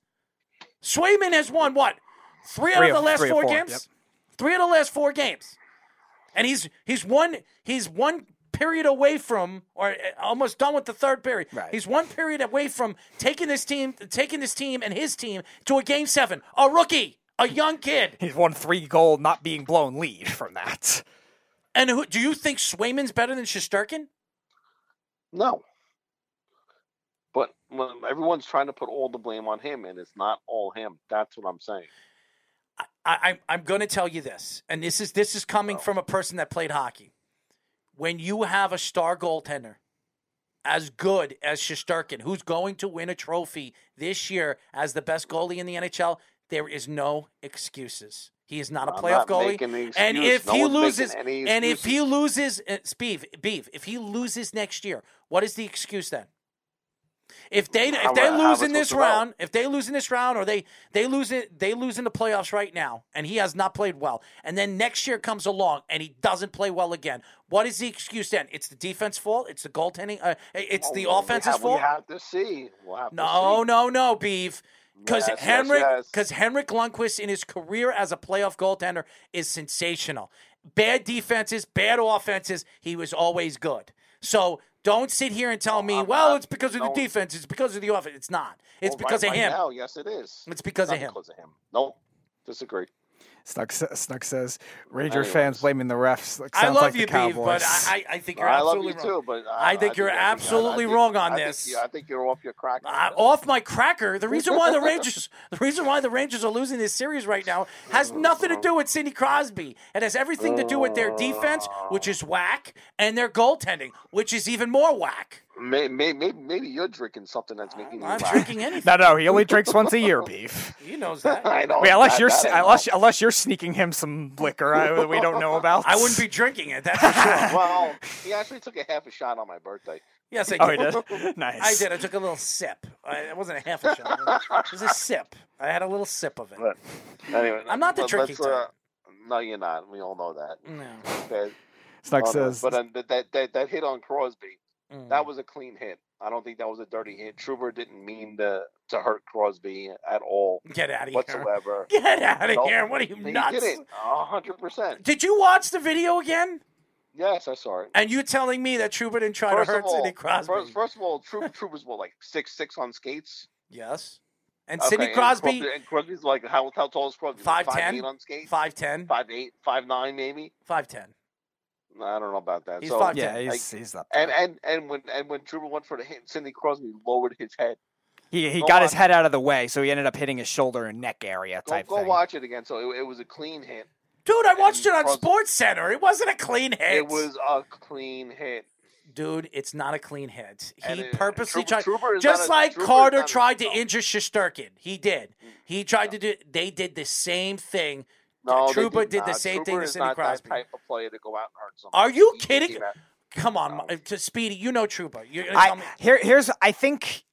Swayman has won, what, three, three out of the last four, four games? Yep. Three out of the last four games. And he's he's one he's one period away from, or almost done with the third period. Right. He's one period away from taking this team, taking this team and his team to a game seven. A rookie, a young kid. He's won three goal, not being blown lead from that. And who, do you think Swayman's better than Shesterkin? No. But everyone's trying to put all the blame on him, and it's not all him. That's what I'm saying. I, I, I'm going to tell you this, and this is this is coming oh. from a person that played hockey. When you have a star goaltender as good as Shesterkin, who's going to win a trophy this year as the best goalie in the N H L, there is no excuses. He is not a I'm playoff not goalie. And if no he loses, and if he loses, uh, Beef, Beef, if he loses next year, what is the excuse then? If they if they lose in this round, if they lose in this round, or they they lose it, they lose in the playoffs right now, and he has not played well, and then next year comes along and he doesn't play well again, what is the excuse then? It's the defense's fault. It's the goaltending. Uh, it's the offense's fault. We have to see. No, no, no, Beef, because Henrik because Henrik Lundqvist in his career as a playoff goaltender is sensational. Bad defenses, bad offenses. He was always good. So. Don't sit here and tell me, well, it's because of the defense. It's because of the offense. It's not. It's because of him. Right now, yes, it is. It's because of him. Because of him. No, disagree. Snuck, Snuck says, Ranger fans blaming the refs. I love you, Beef, but I, I think you're absolutely wrong. I love you, too, but I think you're absolutely wrong on this. I think you're off your cracker. Uh, off my cracker. The reason why the Rangers, the reason why the Rangers are losing this series right now has nothing to do with Sidney Crosby. It has everything to do with their defense, which is whack, and their goaltending, which is even more whack. Maybe, maybe, maybe you're drinking something that's making you. I'm not drinking anything. No, no, he only drinks once a year, Beef. He knows that. I know. I mean, unless that, you're that unless unless you're sneaking him some liquor, I, we don't know about. I wouldn't be drinking it. That's for sure. Well, he actually took a half a shot on my birthday. Yes, I did. Oh, he did? Nice. I did. I took a little sip. I, it wasn't a half a shot. It was a sip. I had a little sip of it. But anyway, I'm not the drinking type. Uh, no, you're not. We all know that. No. Snuck says, but um, that that that hit on Crosby. Mm. That was a clean hit. I don't think that was a dirty hit. Trouber didn't mean to, to hurt Crosby at all. Get out of whatsoever. here. Get out of no, here. What are you, nuts? He did it, one hundred percent. Did you watch the video again? Yes, I saw it. And you're telling me that Trouber didn't try first to hurt all, Sidney Crosby? First, first of all, Trouber, Trouber's, what, like six six on skates? Yes. And okay, Sidney Crosby? And, and Crosby's like, how, how tall is Crosby? five ten. five eight on skates? five ten. five eight, five nine maybe? five ten. I don't know about that. He's so, five, yeah, he's, like, he's not. And, and and when and when Trouber went for the hit, Sidney Crosby lowered his head. He he go got his head out of the way, so he ended up hitting his shoulder and neck area type go, go thing. Go watch it again. So it, it was a clean hit. Dude, I watched and it on Crosby. Sports Center. It wasn't a clean hit. It was a clean hit. Dude, it's not a clean hit. He it, purposely Trouber, tried, Trouber just like a, Carter tried to no. injure Shesterkin. He did. He tried no. to do. They did the same thing. No, Trouber did, did the same Trouber thing to Sidney Crosby. Type of player to go out and hurt somebody. Are you he kidding? Come on, no. to Speedy, you know Trouber. You're gonna I, here, here's I think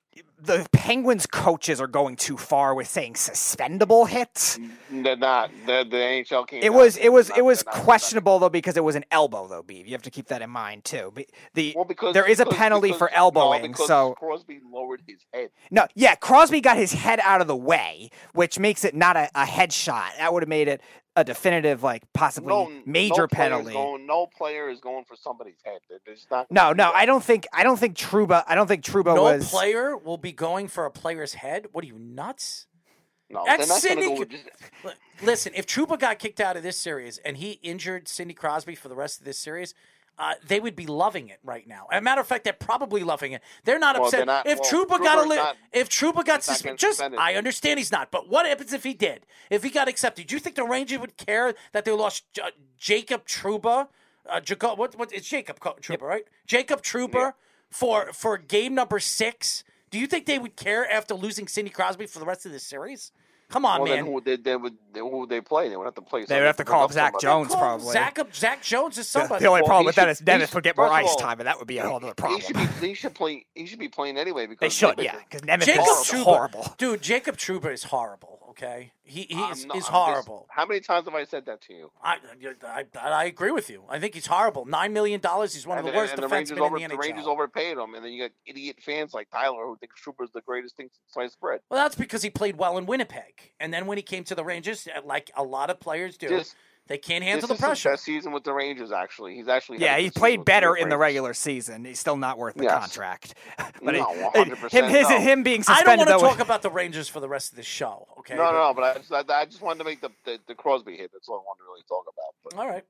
the Penguins coaches are going too far with saying suspendable hit. They're not. They're, the N H L came. It was. It was. Not, it was questionable though because it was an elbow though. Beef, you have to keep that in mind too. But the well, because, there is because, a penalty because, for elbowing. No, so Crosby lowered his head. No, yeah, Crosby got his head out of the way, which makes it not a, a headshot. That would have made it a definitive, like, possibly no, major no penalty. Going, no player is going for somebody's head. It's not no, no, I don't think I don't think Trouba I don't think Trouba no was... No player will be going for a player's head? What are you, nuts? No, That's they're not Sidney... go... Listen, if Trouba got kicked out of this series and he injured Sidney Crosby for the rest of this series, uh, they would be loving it right now. As a matter of fact, they're probably loving it. They're not well, upset. They're not, if, well, Trouba Trouba got a li- not, if Trouba got suspended, just suspended. I understand he's not. But what happens if he did? If he got accepted, do you think the Rangers would care that they lost J- Jacob Trouba? Uh, Jacob, what, what, it's Jacob Trouba, yep. right? Jacob Trouba yep. for for game number six. Do you think they would care after losing Sidney Crosby for the rest of this series? Come on, well, man. Then who would they, they would, who would they play? They would have to play somebody. They would have to call up Zach somebody. Jones, probably. Zach, Zach Jones is somebody. The, the only well, problem with should, that is Nemes would get more ice all, time, and that would be a whole other problem. He should be, he should play, he should be playing anyway. Because They should, they, yeah, because Nemes is horrible. Dude, Jacob Trouba is horrible, okay? He, he is, not, is horrible. Just, how many times have I said that to you? I, I, I agree with you. I think he's horrible. Nine million dollars, he's one of the and, worst and, and defensemen the over, in the N H L. The Rangers overpaid him, and then you got idiot fans like Tyler who thinks Trouba is the greatest thing since sliced bread. Well, that's because he played well in Winnipeg. And then when he came to the Rangers, like a lot of players do, this, they can't handle the pressure. This is his best season with the Rangers, actually. He's actually yeah, he played better in the regular season. He's still not worth the yes. contract. But no, one hundred percent him, his, no. him being suspended. I don't want to talk about the Rangers for the rest of the show. Okay. No, no, but I, I, I just wanted to make the, the, the Crosby hit. That's what I wanted to really talk about. But all right.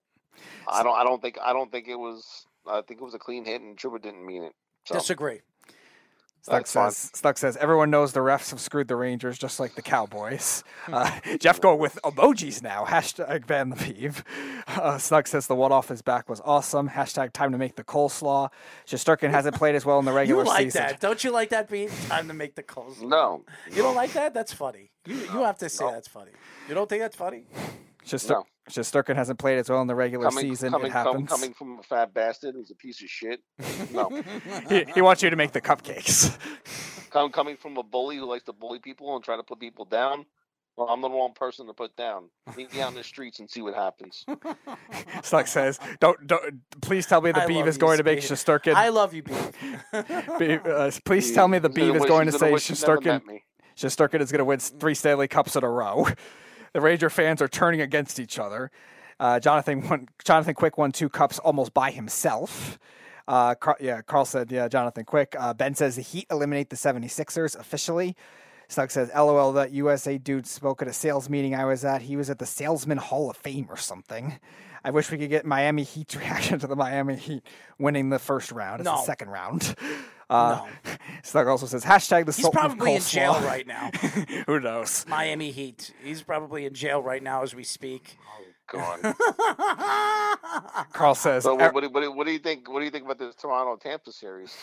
I don't. I don't think. I don't think it was. I think it was a clean hit, and Trouba didn't mean it. So. Disagree. Stuck says, Stuck says, everyone knows the refs have screwed the Rangers just like the Cowboys. Uh, Jeff go with emojis now. Hashtag Van Lepive. Uh, Stuck says the one off his back was awesome. Hashtag time to make the coleslaw. Shesterkin hasn't played as well in the regular you like season. That. Don't you like that, Pete? Time to make the coleslaw. No. You no. don't like that? That's funny. You you have to say no. that's funny. You don't think that's funny? Shesterkin no. Shesterkin hasn't played as well in the regular coming, season. Coming, it happens. Come, coming from a fat bastard who's a piece of shit. No. he, he wants you to make the cupcakes. Come, coming from a bully who likes to bully people and try to put people down. Well, I'm the wrong person to put down. Meet me out in the streets and see what happens. Stuck says, "Don't, don't. Please tell me the I Beav is you, going Speed. to make Shesterkin. I love you, Beav. Beav uh, please Beav. tell me the Beav is going to say Shesterkin. Shesterkin is going to win three Stanley Cups in a row." The Ranger fans are turning against each other. Uh, Jonathan won, Jonathan Quick won two cups almost by himself. Uh, Car- yeah, Carl said, yeah, Jonathan Quick. Uh, Ben says the Heat eliminate the seventy-sixers officially. Snug says, LOL, that U S A dude spoke at a sales meeting I was at. He was at the Salesman Hall of Fame or something. I wish we could get Miami Heat's reaction to the Miami Heat winning the first round. It's no. the second round. Uh, no. Snug also says, hashtag the He's Sultan probably in jail right now. Who knows? Miami Heat. He's probably in jail right now as we speak. Oh, God. Carl says... So what, what, what, what, do you think, what do you think about this Toronto-Tampa series?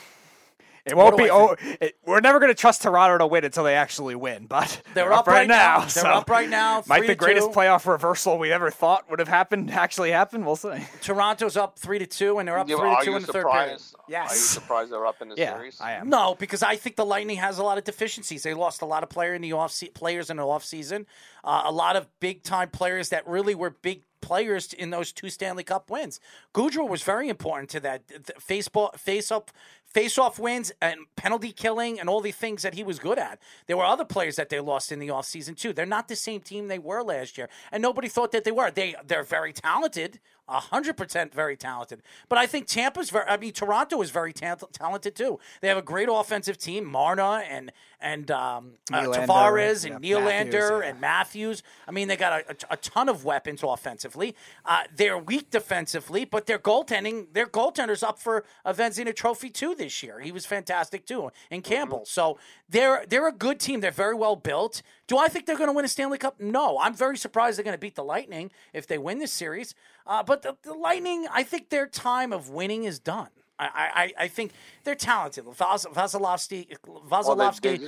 It won't be. Oh, it, we're never going to trust Toronto to win until they actually win. But they're, they're up, up right, right now. now. They're so up right now. Might the greatest two. playoff reversal we ever thought would have happened actually happened? We'll see. Toronto's up three to two, and they're up you, three to two in the surprised? third period. Yes. Are you surprised they're up in the yeah, series? I am. No, because I think the Lightning has a lot of deficiencies. They lost a lot of player in the off se- players in the off season. Uh, a lot of big time players that really were big. players in those two Stanley Cup wins. Goudreau was very important to that. Face-ball, face-up, face-off wins and penalty killing and all the things that he was good at. There were other players that they lost in the offseason, too. They're not the same team they were last year, and nobody thought that they were. They, they're very talented, one hundred percent very talented. But I think Tampa's very, I mean, Toronto is very ta- talented, too. They have a great offensive team, Marner and and um, uh, Tavares and yeah, Nylander yeah. and Matthews. I mean, they got a, a, a ton of weapons offensively. Uh, they're weak defensively, but their goaltending, their goaltender's up for a Vezina Trophy too this year. He was fantastic too, and Campbell. Mm-hmm. So they're they're a good team. They're very well built. Do I think they're going to win a Stanley Cup? No. I'm very surprised they're going to beat the Lightning if they win this series. Uh, but the, the Lightning, I think their time of winning is done. I, I, I think they're talented. Vasilevsky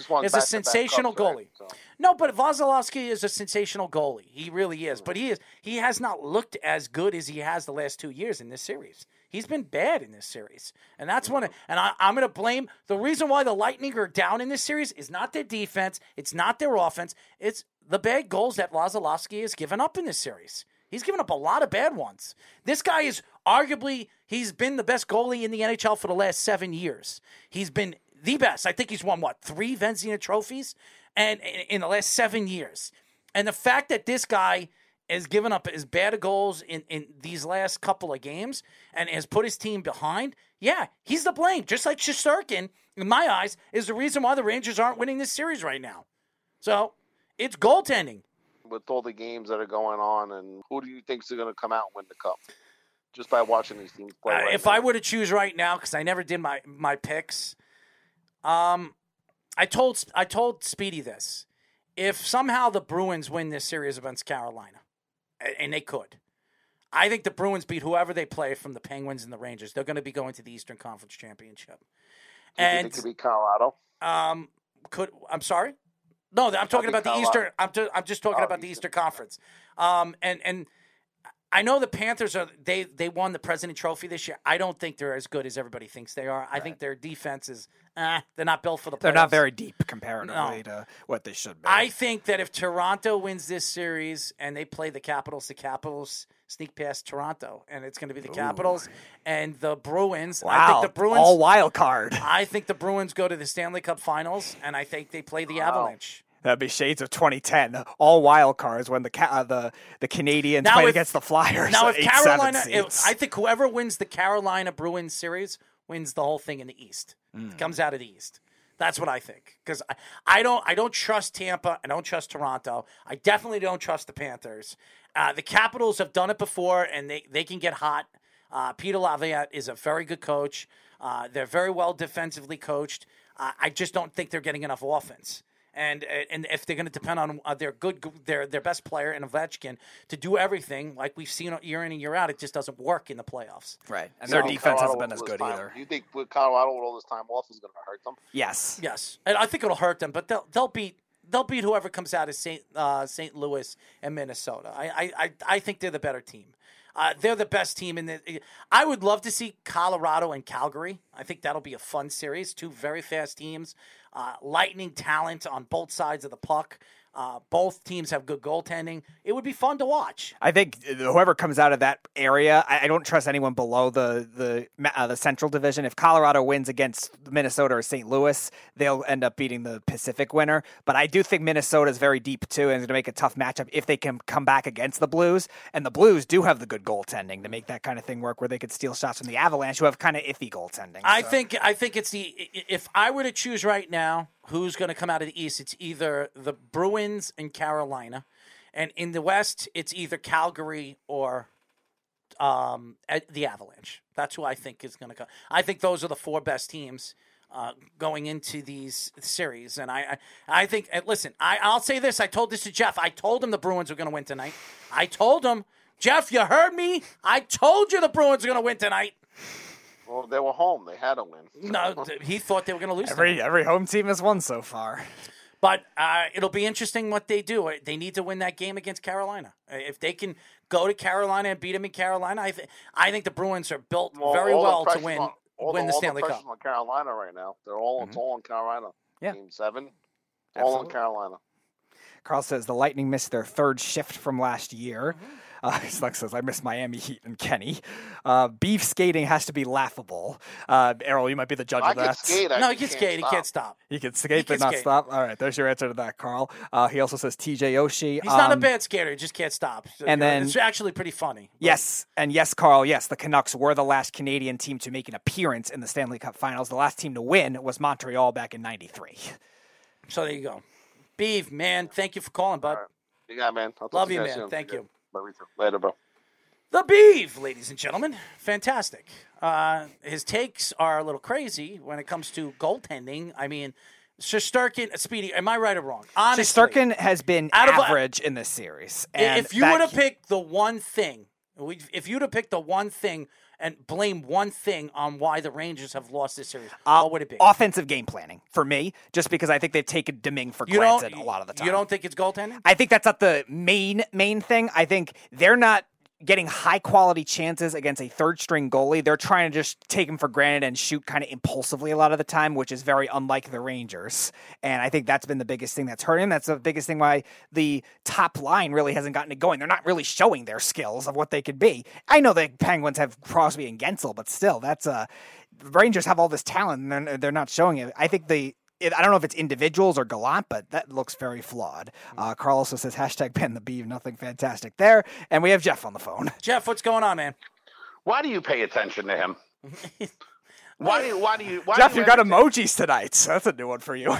well, is a sensational cups, goalie. Right, so. No, but Vasilevsky is a sensational goalie. He really is. Mm-hmm. But he is he has not looked as good as he has the last two years in this series. He's been bad in this series. And that's mm-hmm. one of, and I, I'm going to blame the reason why the Lightning are down in this series is not their defense. It's not their offense. It's the bad goals that Vasilevsky has given up in this series. He's given up a lot of bad ones. This guy is arguably, he's been the best goalie in the N H L for the last seven years. He's been the best. I think he's won, what, three Vezina trophies and in the last seven years. And the fact that this guy has given up as bad of goals in, in these last couple of games and has put his team behind, yeah, he's to blame. Just like Shesterkin, in my eyes, is the reason why the Rangers aren't winning this series right now. So it's goaltending. With all the games that are going on, and who do you think is going to come out and win the cup? just by watching these teams play. Uh, right if now. I were to choose right now, because I never did my, my picks, um, I told I told Speedy this. If somehow the Bruins win this series against Carolina, and they could, I think the Bruins beat whoever they play from the Penguins and the Rangers. They're going to be going to the Eastern Conference Championship. Do you and think it could be Colorado? Um, could I'm sorry? No, I'm talking about the Eastern. I'm just, I'm just talking oh, about the Eastern Conference. Um, and and I know the Panthers are they they won the President Trophy this year. I don't think they're as good as everybody thinks they are. I right. think their defense is eh, they're not built for the playoffs. They're not very deep comparatively no. to what they should be. I think that if Toronto wins this series and they play the Capitals, the Capitals sneak past Toronto, and it's going to be the Ooh. Capitals and the Bruins. Wow. I think the Bruins all wild card. I think the Bruins go to the Stanley Cup Finals, and I think they play the wow. Avalanche. That'd be shades of twenty ten. All wild cards when the uh, the the Canadians now play if, against the Flyers. Now, if eight, Carolina, if, I think whoever wins the Carolina Bruins series wins the whole thing in the East. Mm. It comes out of the East. That's what I think because I, I don't I don't trust Tampa. I don't trust Toronto. I definitely don't trust the Panthers. Uh, the Capitals have done it before, and they, they can get hot. Uh, Peter Laviolette is a very good coach. Uh, they're very well defensively coached. Uh, I just don't think they're getting enough offense. And and if they're going to depend on uh, their good their their best player in Ovechkin to do everything like we've seen year in and year out, it just doesn't work in the playoffs. Right, and so their defense Colorado hasn't been as good time. either. You think Colorado with all this time off is going to hurt them? Yes, yes, and I think it'll hurt them, but they'll they'll beat they'll beat whoever comes out of Saint uh, Saint Louis and Minnesota. I I I think they're the better team. Uh, they're the best team in the. I would love to see Colorado and Calgary. I think that'll be a fun series. Two very fast teams, uh, lightning talent on both sides of the puck. Uh, both teams have good goaltending. It would be fun to watch. I think whoever comes out of that area, I, I don't trust anyone below the the uh, the Central Division. If Colorado wins against Minnesota or Saint Louis, they'll end up beating the Pacific winner. But I do think Minnesota is very deep too, and is going to make a tough matchup if they can come back against the Blues. And the Blues do have the good goaltending to make that kind of thing work, where they could steal shots from the Avalanche, who have kind of iffy goaltending. I so. think I think it's the if I were to choose right now. Who's going to come out of the East? It's either the Bruins and Carolina. And in the West, it's either Calgary or um, the Avalanche. That's who I think is going to come. I think those are the four best teams uh, going into these series. And I I, I think, and listen, I, I'll say this. I told this to Jeff. I told him the Bruins were going to win tonight. I told him, Jeff, you heard me. I told you the Bruins are going to win tonight. Well, they were home. They had to win. No, he thought they were going to lose. Every them. every home team has won so far. But uh, it'll be interesting what they do. They need to win that game against Carolina. If they can go to Carolina and beat them in Carolina, I, th- I think the Bruins are built well, very well to win on, all win the, the all Stanley the Cup. On Carolina right now. They're all, mm-hmm. It's all on Carolina. Yeah. Game seven, Absolutely. all on Carolina. Carl says the Lightning missed their third shift from last year. Mm-hmm. Uh, Slug says, I miss Miami Heat and Kenny. Uh, beef skating has to be laughable. Uh, Errol, you might be the judge I of that. Skate, I no, he can skate. Stop. He can't stop. He can skate, he can but skate. not stop. All right, there's your answer to that, Carl. Uh, he also says T J Oshie. He's um, not a bad skater. He just can't stop. So, and then, it's actually pretty funny. But. Yes, and yes, Carl, yes, the Canucks were the last Canadian team to make an appearance in the Stanley Cup Finals. The last team to win was Montreal back in ninety-three. So there you go. Beef, man, thank you for calling, bud. Right. You got it, man. I'll Love you, man. Soon. Thank you. you. Later, bro. The Beeve, ladies and gentlemen. Fantastic. Uh, his takes are a little crazy when it comes to goaltending. I mean, Shesterkin, Speedy, am I right or wrong? Honestly, Shesterkin has been average of, in this series. And if you would have picked the one thing, if you would have picked the one thing and blame one thing on why the Rangers have lost this series, uh, what would it be? Offensive game planning for me, just because I think they've taken Deming for you granted a lot of the time. You don't think it's goaltending? I think that's not the main, main thing. I think they're not getting high-quality chances against a third-string goalie. They're trying to just take him for granted and shoot kind of impulsively a lot of the time, which is very unlike the Rangers. And I think that's been the biggest thing that's hurting him. That's the biggest thing why the top line really hasn't gotten it going. They're not really showing their skills of what they could be. I know the Penguins have Crosby and Gensel, but still, that's uh, Rangers have all this talent, and they're, they're not showing it. I think the I don't know if it's individuals or Gallant, but that looks very flawed. Uh, Carl also says, hashtag Ben the Beeve, nothing fantastic there. And we have Jeff on the phone. Jeff, what's going on, man? Why do you pay attention to him? why do you, why do you, why Jeff, do you, you got emojis to... tonight. So that's a new one for you.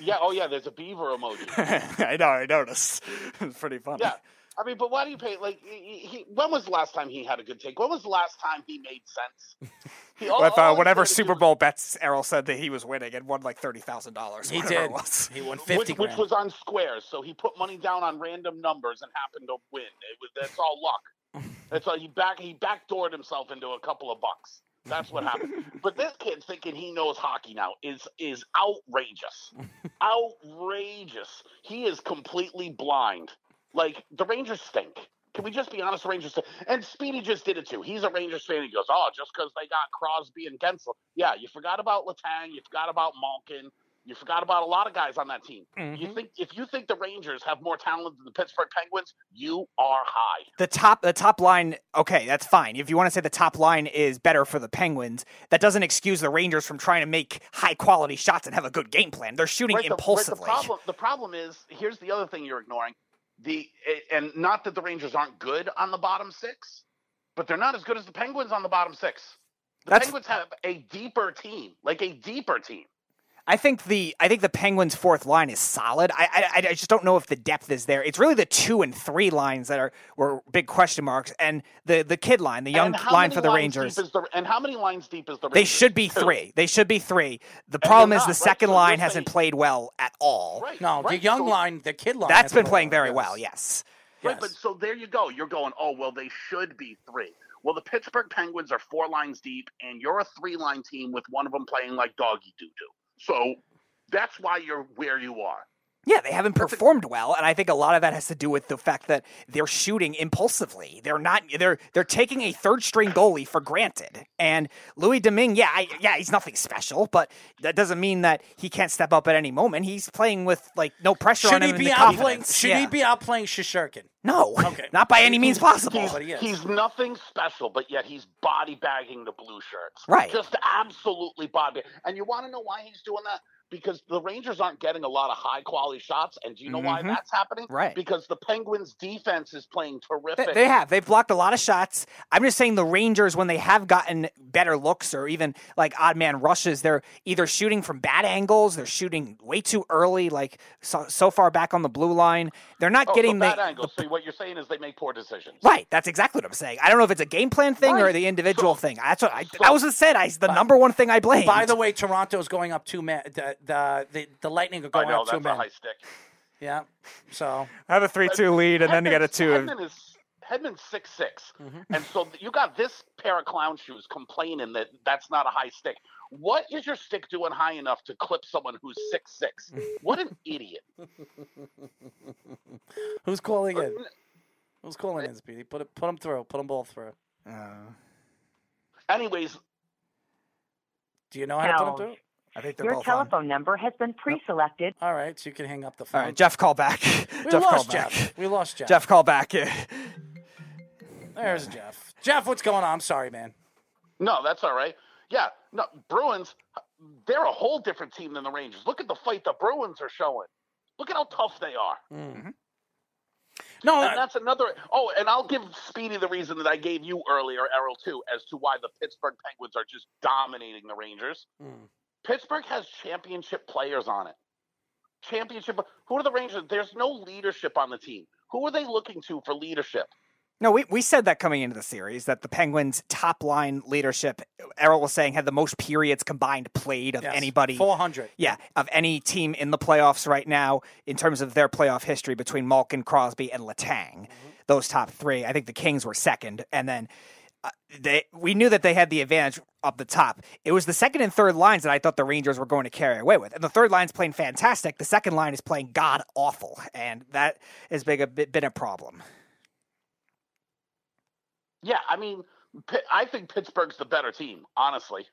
Yeah. Oh yeah. There's a beaver emoji. I know. I noticed. It's pretty funny. Yeah. I mean, but why do you pay? Like, he, he, when was the last time he had a good take? When was the last time he made sense? He, all, With uh, whatever Super Bowl bets Errol said that he was winning and won like thirty thousand dollars. He did. He won fifty which, which was on squares. So he put money down on random numbers and happened to win. It was That's all luck. That's all. He back he backdoored himself into a couple of bucks. That's what happened. But this kid thinking he knows hockey now is is outrageous. Outrageous. He is completely blind. Like, the Rangers stink. Can we just be honest? The Rangers stink. And Speedy just did it, too. He's a Rangers fan. He goes, oh, just because they got Crosby and Gensel. Yeah, you forgot about Letang. You forgot about Malkin. You forgot about a lot of guys on that team. Mm-hmm. You think if you think the Rangers have more talent than the Pittsburgh Penguins, you are high. The top the top line, okay, that's fine. If you want to say the top line is better for the Penguins, that doesn't excuse the Rangers from trying to make high-quality shots and have a good game plan. They're shooting right, impulsively. The, right, the, problem, the problem is, here's the other thing you're ignoring. The and not that the Rangers aren't good on the bottom six, but they're not as good as the Penguins on the bottom six. The That's... Penguins have a deeper team, like a deeper team. I think the I think the Penguins' fourth line is solid. I, I I just don't know if the depth is there. It's really the two and three lines that are were big question marks, and the, the kid line, the young line for the Rangers. The, and how many lines deep is the Rangers? They should be three. They should be three. The problem is the second line hasn't played well at all. Right, no, the young line, the kid line. That's been playing very well, yes. Right, but so there you go. You're going, oh, well, they should be three. Well, the Pittsburgh Penguins are four lines deep, and you're a three-line team with one of them playing like doggy doo-doo. So that's why you're where you are. Yeah, they haven't performed well, and I think a lot of that has to do with the fact that they're shooting impulsively. They're not they're they're taking a third-string goalie for granted. And Louis Domingue, yeah, I, yeah, he's nothing special, but that doesn't mean that he can't step up at any moment. He's playing with like no pressure should on him. He be in the out playing, should yeah. he be out playing Shesterkin? No. Okay. Not by any means possible. He's, he he's nothing special, but yet he's body bagging the blue shirts. Right. Just absolutely body. And you want to know why he's doing that? Because the Rangers aren't getting a lot of high-quality shots, and do you know mm-hmm. why that's happening? Right. Because the Penguins' defense is playing terrific. They, they have. They've blocked a lot of shots. I'm just saying the Rangers, when they have gotten better looks or even, like, odd-man rushes, they're either shooting from bad angles, they're shooting way too early, like, so, so far back on the blue line. They're not oh, getting so bad the... bad angles. The, so what you're saying is they make poor decisions. Right. That's exactly what I'm saying. I don't know if it's a game plan thing right. or the individual so, thing. That's what I, so, I was just said. I, the by, number one thing I blame. By the way, Toronto's going up two men... The, the the Lightning are going out two men. I know, that's a high stick. Yeah, so. I have a three two lead, and then you got a two. Hedman is Hedman's six six. Mm-hmm. And so you got this pair of clown shoes complaining that that's not a high stick. What is your stick doing high enough to clip someone who's six six? What an idiot. Who's calling in? Who's calling in, Speedy? Put, it, put them through. Put them both through. Uh, Anyways. Do you know how to put them through? I think Your telephone on. number has been pre-selected. All right, so you can hang up the phone. All right, Jeff, call back. We Jeff, lost Jeff. Back. We lost Jeff. Jeff, call back. There's Jeff. Jeff, what's going on? I'm sorry, man. No, that's all right. Yeah, no, Bruins, they're a whole different team than the Rangers. Look at the fight the Bruins are showing. Look at how tough they are. Mm-hmm. No, and I... that's another. Oh, and I'll give Speedy the reason that I gave you earlier, Errol, too, as to why the Pittsburgh Penguins are just dominating the Rangers. Mm. Pittsburgh has championship players on it. Championship. Who are the Rangers? There's no leadership on the team. Who are they looking to for leadership? No, we, we said that coming into the series, that the Penguins' top-line leadership, Errol was saying, had the most periods combined played of yes, anybody. four hundred. Yeah, of any team in the playoffs right now in terms of their playoff history between Malkin, Crosby, and Letang. Mm-hmm. Those top three. I think the Kings were second, and then... Uh, they, we knew that they had the advantage up the top. It was the second and third lines that I thought the Rangers were going to carry away with. And the third line's playing fantastic. The second line is playing god-awful. And that has been a, been a problem. Yeah, I mean, I think Pittsburgh's the better team, honestly.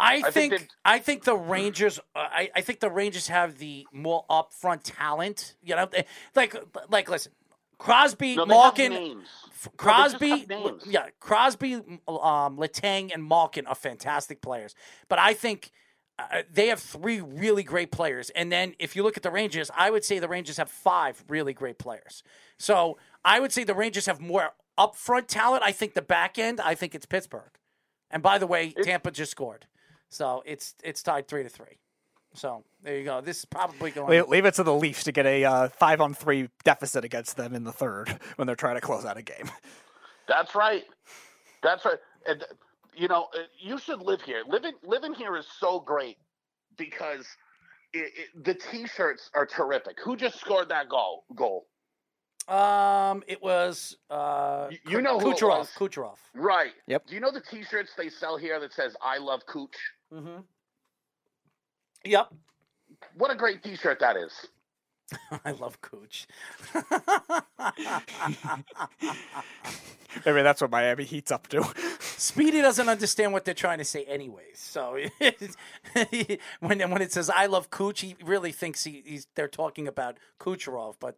I, I think, think I think the Rangers I, I think the Rangers have the more upfront talent. You know, like like listen. Crosby, no, Malkin, Crosby, no, yeah, Crosby, um, Letang, and Malkin are fantastic players. But I think uh, they have three really great players. And then if you look at the Rangers, I would say the Rangers have five really great players. So I would say the Rangers have more upfront talent. I think the back end, I think it's Pittsburgh. And by the way, Tampa just scored. So it's it's tied three to three. So there you go. This is probably going. Leave it to the Leafs to get a uh, five on three deficit against them in the third when they're trying to close out a game. That's right. That's right. And, you know, you should live here. Living living here is so great because it, it, the T-shirts are terrific. Who just scored that goal? Goal. Um, it was uh, you, you know Kucherov. Who it was. Kucherov. Right. Yep. Do you know the T-shirts they sell here that says "I love Cooch"? Mm-hmm. Yep. What a great T-shirt that is. I love Cooch. I mean, that's what Miami Heat's up to. Speedy doesn't understand what they're trying to say anyways. So when when it says, I love Cooch, he really thinks he, he's they're talking about Kucherov, but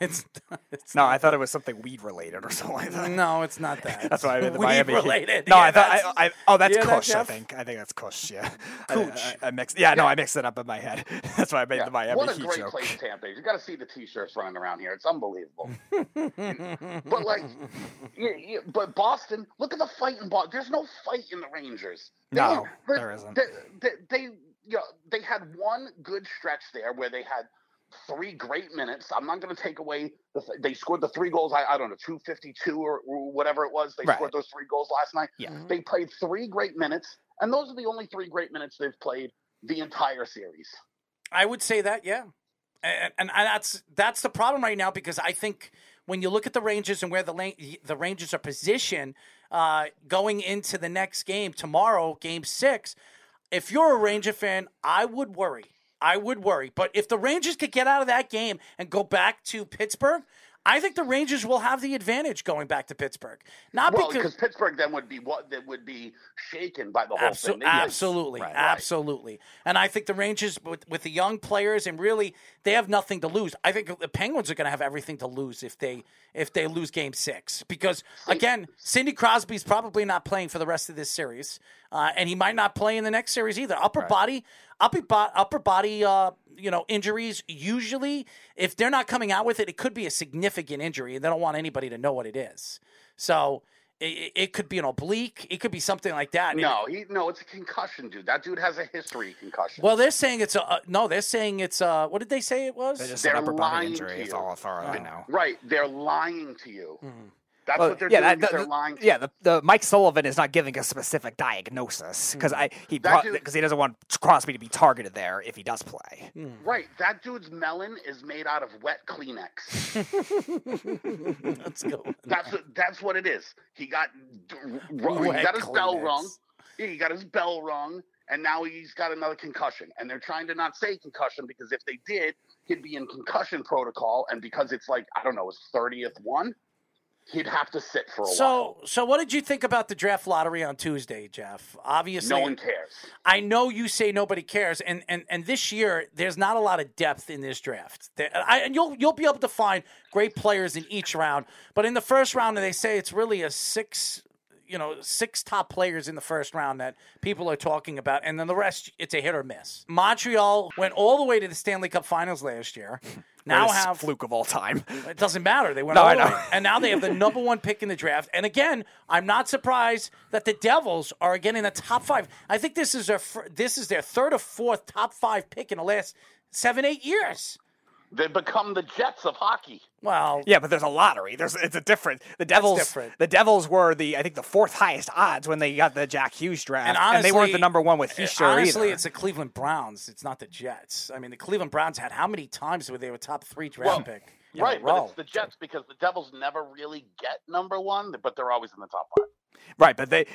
it's, it's No, not I that. Thought it was something weed-related or something like that. No, it's not that. That's why I mean, the Miami Heat. Weed-related. No, yeah, I thought, I, I, oh, that's yeah, Kush, I think. I think that's Kush, yeah. Cooch. I, I, I mixed, yeah, yeah, no, I mixed it up in my head. That's why I made yeah. the Miami Heat joke. What a great joke. Place Tampa is. You got to see the T-shirts running around here. It's unbelievable. and, but, like... Yeah, yeah, but Boston, look at the fight in Boston. There's no fight in the Rangers. They, no, there isn't. They, they, they, you know, they had one good stretch there where they had three great minutes. I'm not going to take away the th- – they scored the three goals, I, I don't know, two fifty-two or, or whatever it was. They right. scored those three goals last night. Yeah. They played three great minutes, and those are the only three great minutes they've played the entire series. I would say that, yeah. And, and, and that's that's the problem right now because I think – when you look at the Rangers and where the the Rangers are positioned uh, going into the next game tomorrow, Game Six, if you're a Ranger fan, I would worry. I would worry. But if the Rangers could get out of that game and go back to Pittsburgh, I think the Rangers will have the advantage going back to Pittsburgh. Not well, because Pittsburgh then would be what that would be shaken by the whole abso- thing. They absolutely, right, absolutely. Right. And I think the Rangers with, with the young players and really they have nothing to lose. I think the Penguins are going to have everything to lose if they if they lose Game Six because again, Sidney Crosby's probably not playing for the rest of this series, uh, and he might not play in the next series either. Upper right. body, upper body, upper body. Uh, You know, injuries, usually, if they're not coming out with it, it could be a significant injury, and they don't want anybody to know what it is. So it, it could be an oblique. It could be something like that. No, he, no, it's a concussion, dude. That dude has a history of concussion. Well, they're saying it's a – no, they're saying it's a – what did they say it was? They just they're upper body injury. It's all authority right now. Right. They're lying to you. Mm-hmm. That's well, what they're yeah, doing. That, the, they're lying. Yeah, the, the Mike Sullivan is not giving a specific diagnosis because I he because he doesn't want Crosby to be targeted there if he does play. Right, that dude's melon is made out of wet Kleenex. That's cool. That's what, that's what it is. He got he got his Kleenex. bell rung. Yeah, he got his bell rung, and now he's got another concussion. And they're trying to not say concussion because if they did, he'd be in concussion protocol. And because it's like I don't know his thirtieth one. He'd have to sit for a so, while. So what did you think about the draft lottery on Tuesday, Jeff? Obviously, no one cares. I know you say nobody cares, and and, and this year there's not a lot of depth in this draft. There, I, and you'll you'll be able to find great players in each round, but in the first round, they say it's really a six, you know, six top players in the first round that people are talking about, and then the rest it's a hit or miss. Montreal went all the way to the Stanley Cup Finals last year. Now have fluke of all time. It doesn't matter. They went no, all I know. Way. And now they have the number one pick in the draft. And again, I'm not surprised that the Devils are again in the top five. I think this is their this is their third or fourth top five pick in the last seven eight years. They become the Jets of hockey. Well, yeah, but there's a lottery. There's it's a different. The Devils, different. the Devils were the I think the fourth highest odds when they got the Jack Hughes draft, and, honestly, and they weren't the number one with Hughes either. Honestly, it's the Cleveland Browns. It's not the Jets. I mean, the Cleveland Browns had how many times were they a top three draft well, pick? Right, but it's the Jets because the Devils never really get number one, but they're always in the top five. Right, but they,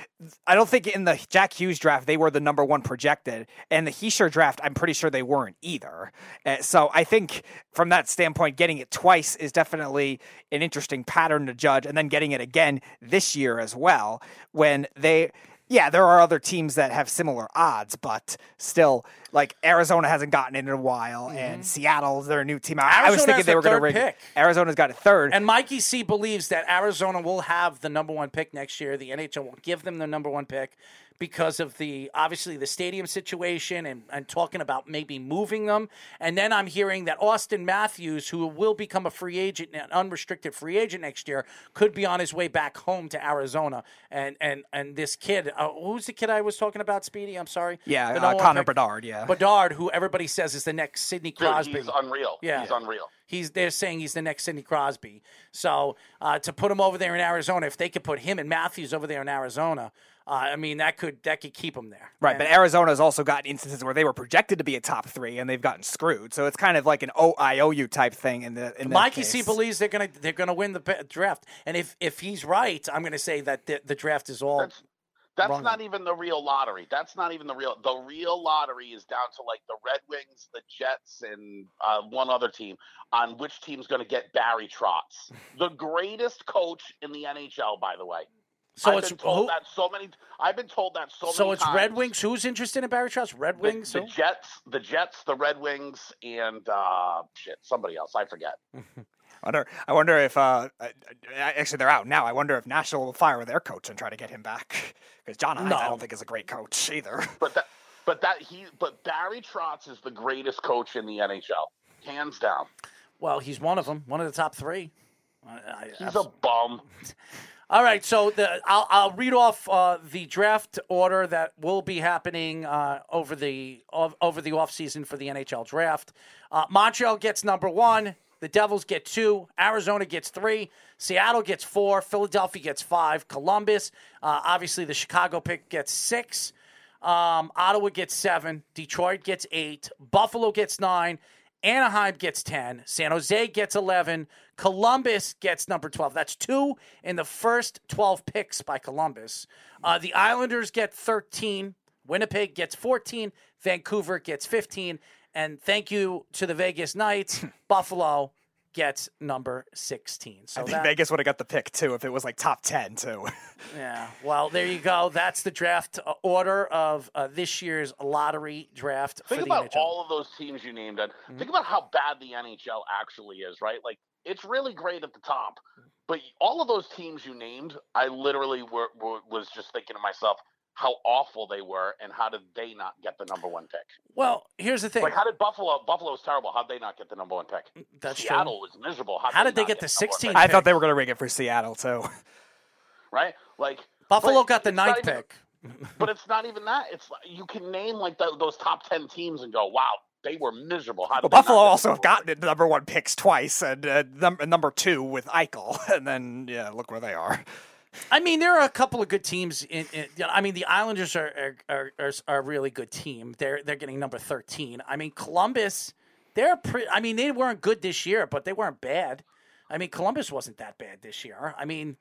I don't think in the Jack Hughes draft, they were the number one projected. And the Heischer draft, I'm pretty sure they weren't either. Uh, so I think from that standpoint, getting it twice is definitely an interesting pattern to judge. And then getting it again this year as well, when they... Yeah, there are other teams that have similar odds, but still, like Arizona hasn't gotten it in a while, mm-hmm. and Seattle's their new team. I, I was thinking they were going to rig it. Arizona's got a third. And Mikey C believes that Arizona will have the number one pick next year. The N H L will give them the number one pick because of the, obviously, the stadium situation and, and talking about maybe moving them. And then I'm hearing that Auston Matthews, who will become a free agent, an unrestricted free agent next year, could be on his way back home to Arizona. And and, and this kid, uh, who's the kid I was talking about, Speedy? I'm sorry. Yeah, uh, Connor Bedard, yeah. Bedard, who everybody says is the next Sidney Crosby. Dude, he's unreal. Yeah. He's unreal. He's, they're saying he's the next Sidney Crosby. So uh, to put him over there in Arizona, if they could put him and Matthews over there in Arizona, uh, I mean, that could that could keep him there. Right, and, but Arizona's also gotten instances where they were projected to be a top three, and they've gotten screwed. So it's kind of like an oh, I owe you type thing. In the in Mikey case. C believes they're gonna they're gonna win the draft, and if if he's right, I'm gonna say that the, the draft is all. That's- That's not even the real lottery. That's not even the real. The real lottery is down to like the Red Wings, the Jets, and uh, one other team on which team's going to get Barry Trotz, the greatest coach in the N H L, by the way. So I've it's been told who, that so many. I've been told that so. So many it's times. Red Wings. Who's interested in Barry Trotz? Red Wings. The, the Jets, the Jets, the Red Wings, and uh, shit, somebody else. I forget. I wonder, I wonder if uh, actually they're out now. I wonder if Nashville will fire their coach and try to get him back because John Hines, no. I don't think is a great coach either. But that, but that he, but Barry Trotz is the greatest coach in the N H L, hands down. Well, he's one of them, one of the top three. I, I, he's absolutely. a bum. All right, so the, I'll, I'll read off uh, the draft order that will be happening uh, over the ov- over the offseason for the N H L draft. Uh, Montreal gets number one. The Devils get two. Arizona gets three. Seattle gets four. Philadelphia gets five. Columbus, uh, obviously the Chicago pick gets six. Um, Ottawa gets seven. Detroit gets eight. Buffalo gets nine. Anaheim gets ten. San Jose gets eleven. Columbus gets number twelve. That's two in the first twelve picks by Columbus. Uh, the Islanders get thirteen. Winnipeg gets fourteen. Vancouver gets fifteen. And thank you to the Vegas Knights. Buffalo gets number sixteen. So I think that, Vegas would have got the pick, too, if it was like top ten, too. Yeah. Well, there you go. That's the draft order of uh, this year's lottery draft. Think for the about N H L. All of those teams you named. And mm-hmm. Think about how bad the N H L actually is, right? Like, it's really great at the top. But all of those teams you named, I literally were, were, was just thinking to myself, how awful they were, and how did they not get the number one pick? Well, here's the thing. Like, how did Buffalo – Buffalo was terrible. How did they not get the number one pick? That's Seattle true. was miserable. How did, how did they, they get, get the sixteenth pick? I thought they were going to rig it for Seattle, too. Right? Like Buffalo got the ninth even, pick. But it's not even that. It's like, you can name, like, the, those top ten teams and go, wow, they were miserable. How did well, they Buffalo also have gotten the number one picks twice, and uh, num- number two with Eichel. And then, yeah, look where they are. I mean, there are a couple of good teams. In, in you know, I mean, the Islanders are are, are are a really good team. They're they're getting number thirteen. I mean, Columbus, they're pretty. I mean, they weren't good this year, but they weren't bad. I mean, Columbus wasn't that bad this year. I mean,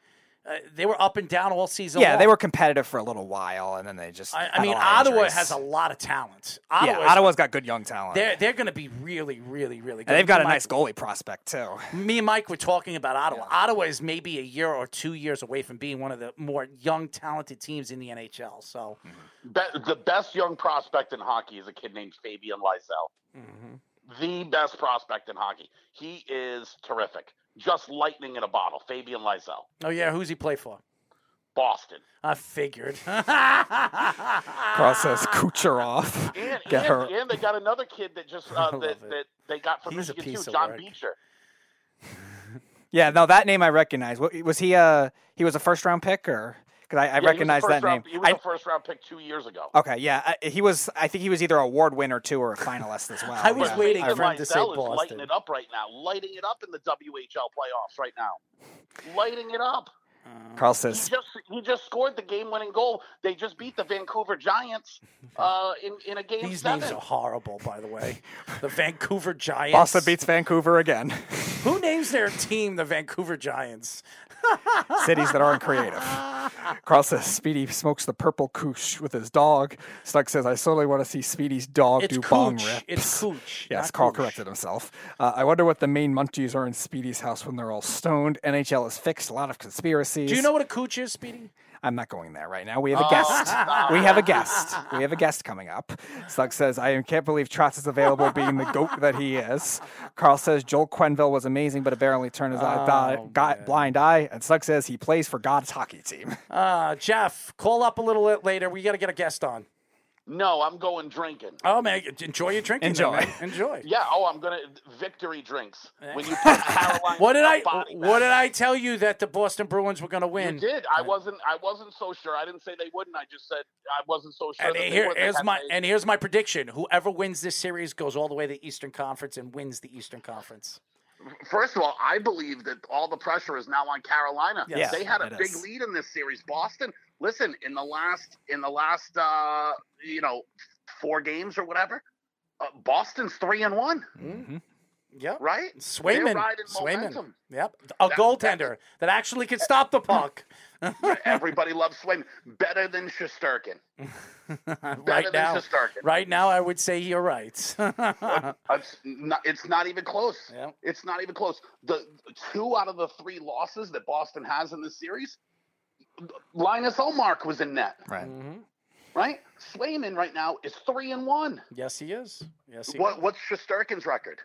uh, they were up and down all season. Yeah, long. They were competitive for a little while, and then they just. I, I mean, Ottawa injuries. has a lot of talent. Ottawa's, yeah, Ottawa's got good young talent. They're they're going to be really, really, really good. And they've got me a Mike, nice goalie prospect too. Me and Mike were talking about Ottawa. Yeah. Ottawa is maybe a year or two years away from being one of the more young, talented teams in the N H L. So, mm-hmm. Be- the best young prospect in hockey is a kid named Fabian Lysell. Mm-hmm. The best prospect in hockey. He is terrific. Just lightning in a bottle, Fabian Lysell. Oh, yeah. Who's he play for? Boston. I figured. Cross says Kucherov. And, and, and they got another kid that just uh, that, that they got from He's Michigan, too, John work. Beecher. Yeah, no, that name I recognize. Was he a, he was a first-round pick, or? Because I, I yeah, recognize that round, name. He was I, a first-round pick two years ago. Okay, yeah. I, he was. I think he was either an award winner, too, or a finalist as well. I was yeah. waiting I for him to say Boston. Lighting it up right now. Lighting it up in the W H L playoffs right now. Lighting it up. Uh, Carl says... He just, he just scored the game-winning goal. They just beat the Vancouver Giants uh, in, in a game These seven. Names are horrible, by the way. The Vancouver Giants. Boston beats Vancouver again. Who names their team the Vancouver Giants? Cities that aren't creative. Carl says, Speedy smokes the purple koosh with his dog. Stuck says, I solely want to see Speedy's dog it's do kooch. Bong rips. It's kooch. Yes, Carl kooch. corrected himself. Uh, I wonder what the main munchies are in Speedy's house when they're all stoned. N H L is fixed. A lot of conspiracies. Do you know what a kooch is, Speedy? I'm not going there right now. We have a oh. guest. We have a guest. We have a guest coming up. Slug says, I can't believe Trotz is available being the goat that he is. Carl says, Joel Quenneville was amazing, but apparently turned his oh, eye, got blind eye. And Slug says he plays for God's hockey team. Uh, Jeff, call up a little bit later. We got to get a guest on. No, I'm going drinking. Oh, man. Enjoy your drinking. Enjoy. Then, man. Enjoy. Yeah. Oh, I'm going to victory drinks. When you put Carolina what did I body What did I tell you that the Boston Bruins were going to win? You did. I wasn't I wasn't so sure. I didn't say they wouldn't. I just said I wasn't so sure. And, that here, they here's, my, and here's my prediction. Whoever wins this series goes all the way to the Eastern Conference and wins the Eastern Conference. First of all, I believe that all the pressure is now on Carolina. Yes, they had a big is. lead in this series. Boston, listen, in the last, in the last, uh, you know, four games or whatever, uh, Boston's three and one. Mm-hmm. Yep. Right. Swayman. Swayman. Yep. A that, goaltender that actually can stop the puck. Everybody loves Swayman. Better than Shesterkin. Better right than now, Shesterkin. Right now, I would say you're right. it's, not, it's not even close. Yep. It's not even close. The two out of the three losses that Boston has in this series, Linus Ullmark was in net. Right. Mm-hmm. Right. Swayman right now is three and one. Yes, he is. Yes, he what, is. What's Shesterkin's record?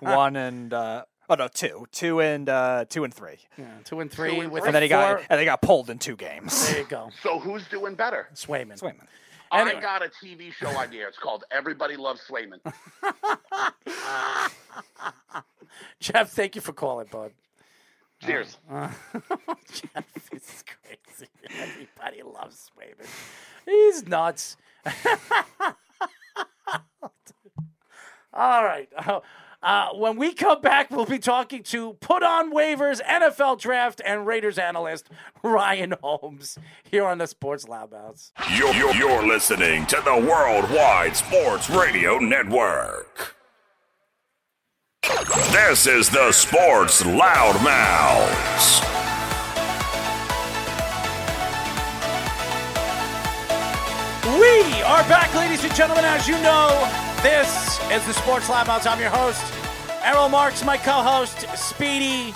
one and uh, oh no, two, two and uh, two and three. Yeah, two and three. Two and, with and then he got and they got pulled in two games. There you go. So who's doing better? Swayman. Swayman. Anyway. I got a T V show idea. It's called Everybody Loves Swayman. Jeff, thank you for calling, bud. Cheers. Uh, uh, Jeff, this is crazy. Everybody loves Swayman. He's nuts. All right. Uh, uh, when we come back, we'll be talking to Put On Waivers, N F L Draft, and Raiders analyst Ryan Holmes here on the Sports Loudmouths. You're, you're, you're listening to the Worldwide Sports Radio Network. This is the Sports Loudmouths. We are back, ladies and gentlemen. As you know, this is the Sports Loudmouths. I'm your host, Errol Marks, my co-host, Speedy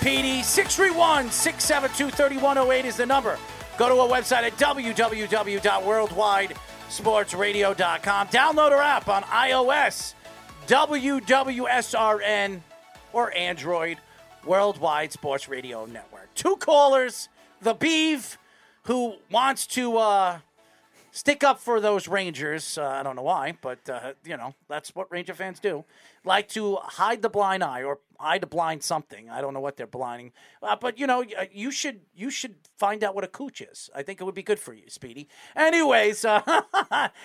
Petey. six three one, six seven two, three one zero eight is the number. Go to our website at w w w dot worldwide sports radio dot com. Download our app on iOS, W W S R N, or Android, Worldwide Sports Radio Network. Two callers, the Beeve, who wants to uh, stick up for those Rangers. Uh, I don't know why, but, uh, you know, that's what Ranger fans do. Like to hide the blind eye or hide the blind something. I don't know what they're blinding. Uh, but, you know, you should you should find out what a cooch is. I think it would be good for you, Speedy. Anyways, uh,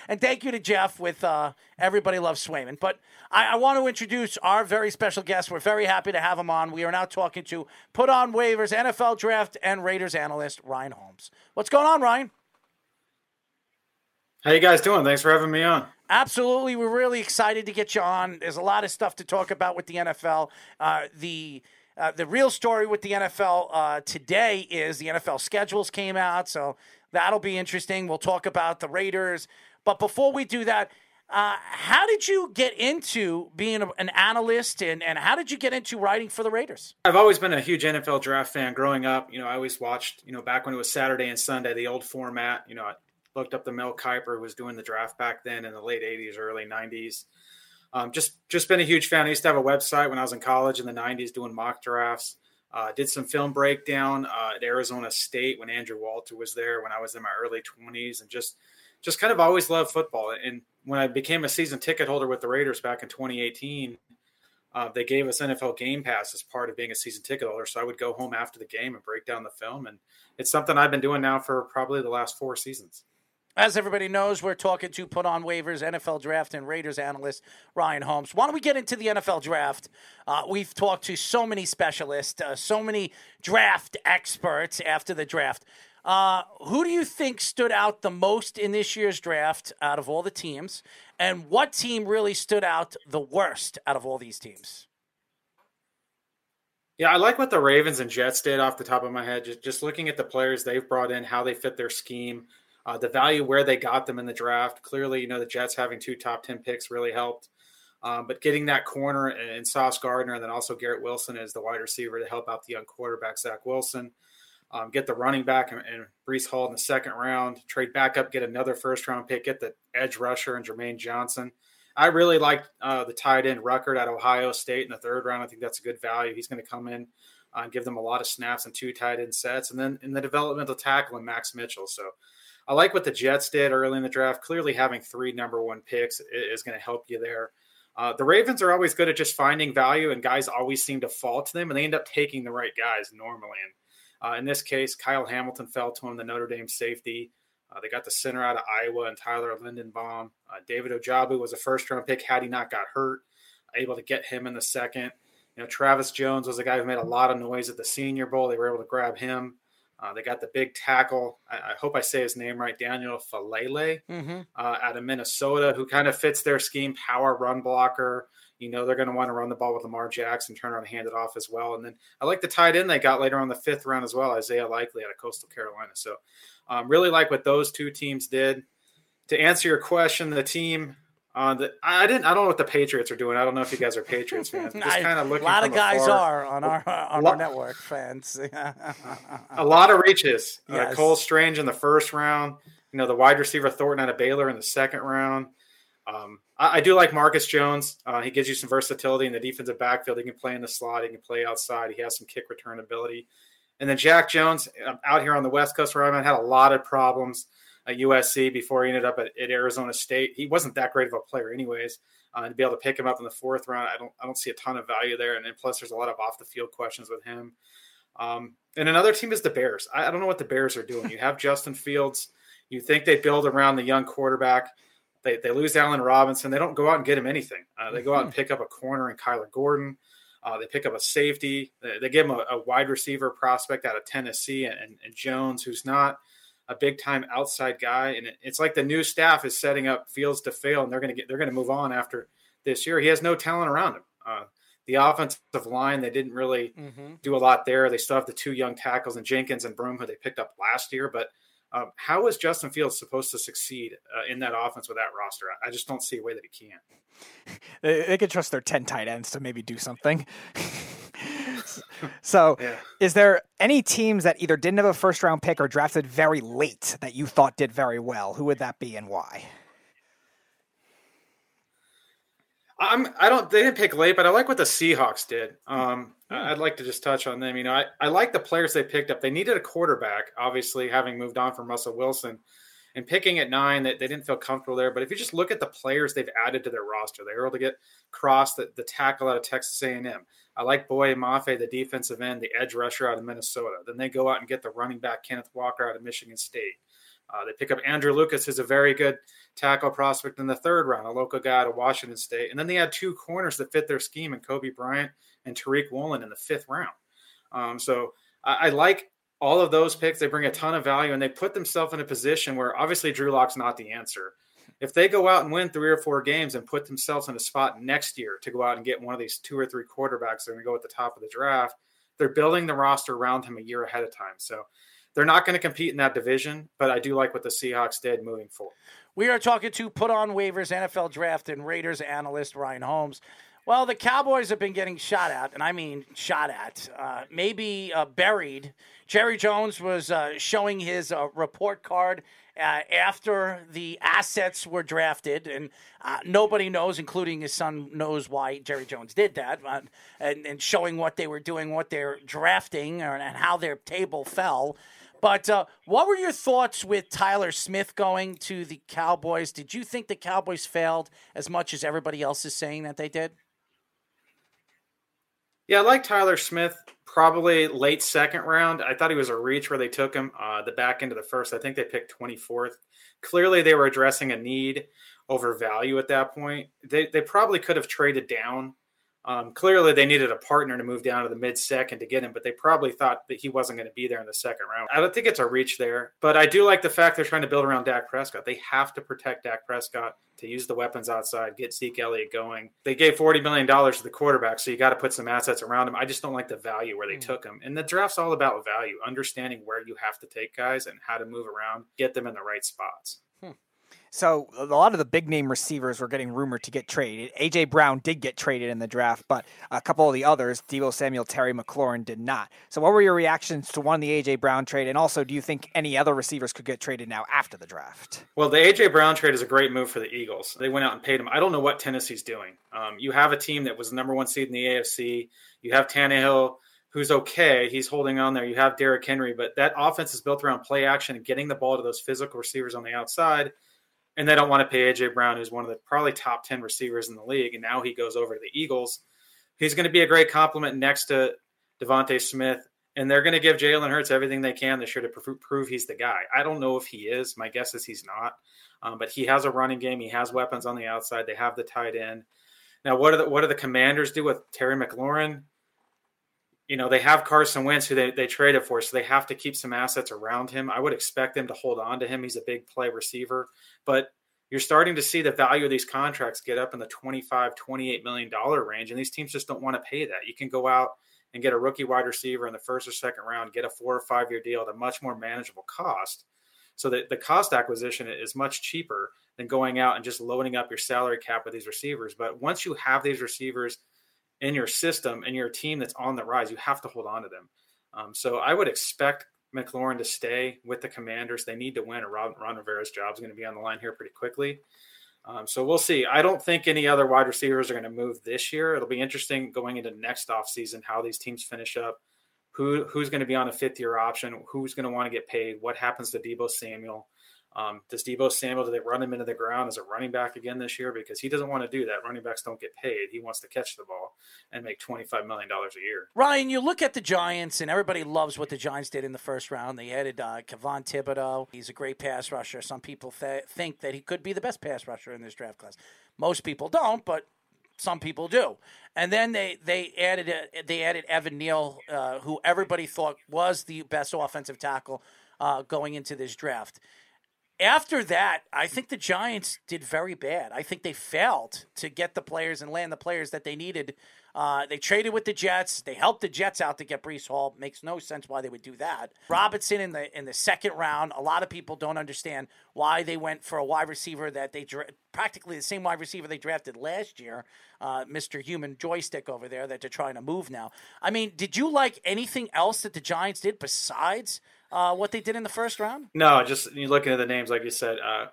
and thank you to Jeff with uh, Everybody Loves Swayman. But I, I want to introduce our very special guest. We're very happy to have him on. We are now talking to Put On Waivers, N F L Draft, and Raiders analyst Ryan Holmes. What's going on, Ryan? How you guys doing? Thanks for having me on. Absolutely. We're really excited to get you on. There's a lot of stuff to talk about with the N F L. Uh, the uh, the real story with the N F L uh, today is the N F L schedules came out, so that'll be interesting. We'll talk about the Raiders. But before we do that, uh, how did you get into being a, an analyst, and, and how did you get into writing for the Raiders? I've always been a huge N F L draft fan growing up. You know, I always watched, you know, back when it was Saturday and Sunday, the old format, you know, I, looked up the Mel Kiper, who was doing the draft back then in the late eighties, early nineties. Um, just just been a huge fan. I used to have a website when I was in college in the nineties doing mock drafts. Uh, did some film breakdown uh, at Arizona State when Andrew Walter was there when I was in my early twenties. And just just kind of always loved football. And when I became a season ticket holder with the Raiders back in twenty eighteen, uh, they gave us N F L Game Pass as part of being a season ticket holder. So I would go home after the game and break down the film. And it's something I've been doing now for probably the last four seasons. As everybody knows, we're talking to Put On Waivers, N F L Draft, and Raiders analyst Ryan Holmes. Why don't we get into the N F L Draft? Uh, we've talked to so many specialists, uh, so many draft experts after the draft. Uh, who do you think stood out the most in this year's draft out of all the teams? And what team really stood out the worst out of all these teams? Yeah, I like what the Ravens and Jets did off the top of my head. Just, just looking at the players they've brought in, how they fit their scheme. Uh, the value where they got them in the draft. Clearly, you know, the Jets having two top ten picks really helped. Um, but getting that corner and, and Sauce Gardner and then also Garrett Wilson as the wide receiver to help out the young quarterback, Zach Wilson. um, get the running back and, and Breece Hall in the second round, trade back up, get another first-round pick, get the edge rusher and Jermaine Johnson. I really like uh, the tight end Ruckert at Ohio State in the third round. I think that's a good value. He's going to come in uh, and give them a lot of snaps and two tight end sets. And then in the developmental tackle and Max Mitchell. So I like what the Jets did early in the draft. Clearly having three number one picks is going to help you there. Uh, the Ravens are always good at just finding value, and guys always seem to fall to them, and they end up taking the right guys normally. And uh, in this case, Kyle Hamilton fell to him, the Notre Dame safety. Uh, they got the center out of Iowa and Tyler Lindenbaum. Uh, David Ojobu was a first-round pick had he not got hurt, able to get him in the second. You know, Travis Jones was a guy who made a lot of noise at the Senior Bowl. They were able to grab him. Uh, they got the big tackle. I, I hope I say his name right, Daniel Falele, mm-hmm. uh, out of Minnesota, who kind of fits their scheme, power run blocker. You know, they're going to want to run the ball with Lamar Jackson, turn around and hand it off as well. And then I like the tight end they got later on the fifth round as well, Isaiah Likely out of Coastal Carolina. So um, really like what those two teams did. To answer your question, the team uh, that I didn't, I don't know what the Patriots are doing. I don't know if you guys are Patriots fans. Just kind of looking. A lot of guys afar. are on our on lot, our network fans. A lot of reaches. Yes. Uh, Cole Strange in the first round. You know, the wide receiver Thornton out of Baylor in the second round. Um, I, I do like Marcus Jones. Uh, he gives you some versatility in the defensive backfield. He can play in the slot. He can play outside. He has some kick return ability. And then Jack Jones, um, out here on the West Coast, where I'm had a lot of problems at U S C before he ended up at, at Arizona State. He wasn't that great of a player anyways. Uh, and to be able to pick him up in the fourth round, I don't I don't see a ton of value there. And, and plus, there's a lot of off-the-field questions with him. Um, and another team is the Bears. I, I don't know what the Bears are doing. You have Justin Fields. You think they build around the young quarterback. They they lose Allen Robinson. They don't go out and get him anything. Uh, they go out and pick up a corner in Kyler Gordon. Uh, they pick up a safety. They, they give him a, a wide receiver prospect out of Tennessee and, and, and Jones, who's not a big time outside guy. And it, it's like the new staff is setting up Fields to fail, and they're going to get they're going to move on after this year. He has no talent around him. Uh, the offensive line, they didn't really mm-hmm. do a lot there. They still have the two young tackles and Jenkins and Broom, who they picked up last year, but. Um, how is Justin Fields supposed to succeed uh, in that offense with that roster? I, I just don't see a way that he can. They, they could trust their ten tight ends to maybe do something. So yeah. Is there any teams that either didn't have a first round pick or drafted very late that you thought did very well? Who would that be and why? I'm, I don't, they didn't pick late, but I like what the Seahawks did. Um, I'd like to just touch on them. You know, I, I like the players they picked up. They needed a quarterback, obviously, having moved on from Russell Wilson. And picking at nine, that they, they didn't feel comfortable there. But if you just look at the players they've added to their roster, they were able to get Cross, the, the tackle out of Texas A and M. I like Boye Mafe, the defensive end, the edge rusher out of Minnesota. Then they go out and get the running back Kenneth Walker out of Michigan State. Uh, they pick up Andrew Lucas, who's a very good tackle prospect in the third round, a local guy out of Washington State. And then they had two corners that fit their scheme in Kobe Bryant and Tariq Woolen in the fifth round. Um, so I, I like all of those picks. They bring a ton of value, and they put themselves in a position where obviously Drew Lock's not the answer. If they go out and win three or four games and put themselves in a spot next year to go out and get one of these two or three quarterbacks, they're going to go at the top of the draft. They're building the roster around him a year ahead of time. So they're not going to compete in that division, but I do like what the Seahawks did moving forward. We are talking to Put On Waivers, N F L Draft, and Raiders analyst Ryan Holmes. Well, the Cowboys have been getting shot at, and I mean shot at, uh, maybe uh, buried. Jerry Jones was uh, showing his uh, report card uh, after the assets were drafted, and uh, nobody knows, including his son, knows why Jerry Jones did that, uh, and, and showing what they were doing, what they're drafting, or, and how their table fell. But uh, what were your thoughts with Tyler Smith going to the Cowboys? Did you think the Cowboys failed as much as everybody else is saying that they did? Yeah, I like Tyler Smith, probably late second round. I thought he was a reach where they took him, uh, the back end of the first. I think they picked twenty-fourth. Clearly, they were addressing a need over value at that point. They, they probably could have traded down. Um, clearly, they needed a partner to move down to the mid-second to get him, but they probably thought that he wasn't going to be there in the second round. I don't think it's a reach there, but I do like the fact they're trying to build around Dak Prescott. They have to protect Dak Prescott to use the weapons outside, get Zeke Elliott going. They gave forty million dollars to the quarterback, so you got to put some assets around him. I just don't like the value where they mm. took him. And the draft's all about value, understanding where you have to take guys and how to move around, get them in the right spots. So a lot of the big name receivers were getting rumored to get traded. A J. Brown did get traded in the draft, but a couple of the others, Deebo Samuel, Terry McLaurin, did not. So what were your reactions to, one, the A J. Brown trade? And also, do you think any other receivers could get traded now after the draft? Well, the A J. Brown trade is a great move for the Eagles. They went out and paid him. I don't know what Tennessee's doing. Um, you have a team that was the number one seed in the A F C. You have Tannehill, who's okay. He's holding on there. You have Derrick Henry, but that offense is built around play action and getting the ball to those physical receivers on the outside. And they don't want to pay A J. Brown, who's one of the probably top ten receivers in the league. And now he goes over to the Eagles. He's going to be a great compliment next to Devontae Smith. And they're going to give Jalen Hurts everything they can this year to prove he's the guy. I don't know if he is. My guess is he's not. Um, but he has a running game. He has weapons on the outside. They have the tight end. Now, what do the, what do the Commanders do with Terry McLaurin? You know, they have Carson Wentz, who they, they traded for, so they have to keep some assets around him. I would expect them to hold on to him. He's a big play receiver. But you're starting to see the value of these contracts get up in the twenty-five, twenty-eight million dollars range, and these teams just don't want to pay that. You can go out and get a rookie wide receiver in the first or second round, get a four- or five-year deal at a much more manageable cost, so that the cost acquisition is much cheaper than going out and just loading up your salary cap with these receivers. But once you have these receivers in your system and your team that's on the rise, you have to hold on to them. Um, so I would expect McLaurin to stay with the Commanders. They need to win, or Ron, Ron Rivera's job is going to be on the line here pretty quickly. Um, so we'll see. I don't think any other wide receivers are going to move this year. It'll be interesting going into next offseason, how these teams finish up, who who's going to be on a fifth year option, who's going to want to get paid, what happens to Deebo Samuel. Um, does Deebo Samuel, do they run him into the ground as a running back again this year? Because he doesn't want to do that. Running backs don't get paid. He wants to catch the ball and make twenty-five million dollars a year. Ryan, you look at the Giants, and everybody loves what the Giants did in the first round. They added uh, Kayvon Thibodeau. He's a great pass rusher. Some people th- think that he could be the best pass rusher in this draft class. Most people don't, but some people do. And then they they added, a, they added Evan Neal, uh, who everybody thought was the best offensive tackle uh, going into this draft. After that, I think the Giants did very bad. I think they failed to get the players and land the players that they needed. Uh, they traded with the Jets. They helped the Jets out to get Breece Hall. Makes no sense why they would do that. Robinson in the in the second round. A lot of people don't understand why they went for a wide receiver that they dra- practically the same wide receiver they drafted last year, uh, Mister Human Joystick over there that they're trying to move now. I mean, did you like anything else that the Giants did besides uh, what they did in the first round? No, just you looking at the names, like you said, uh,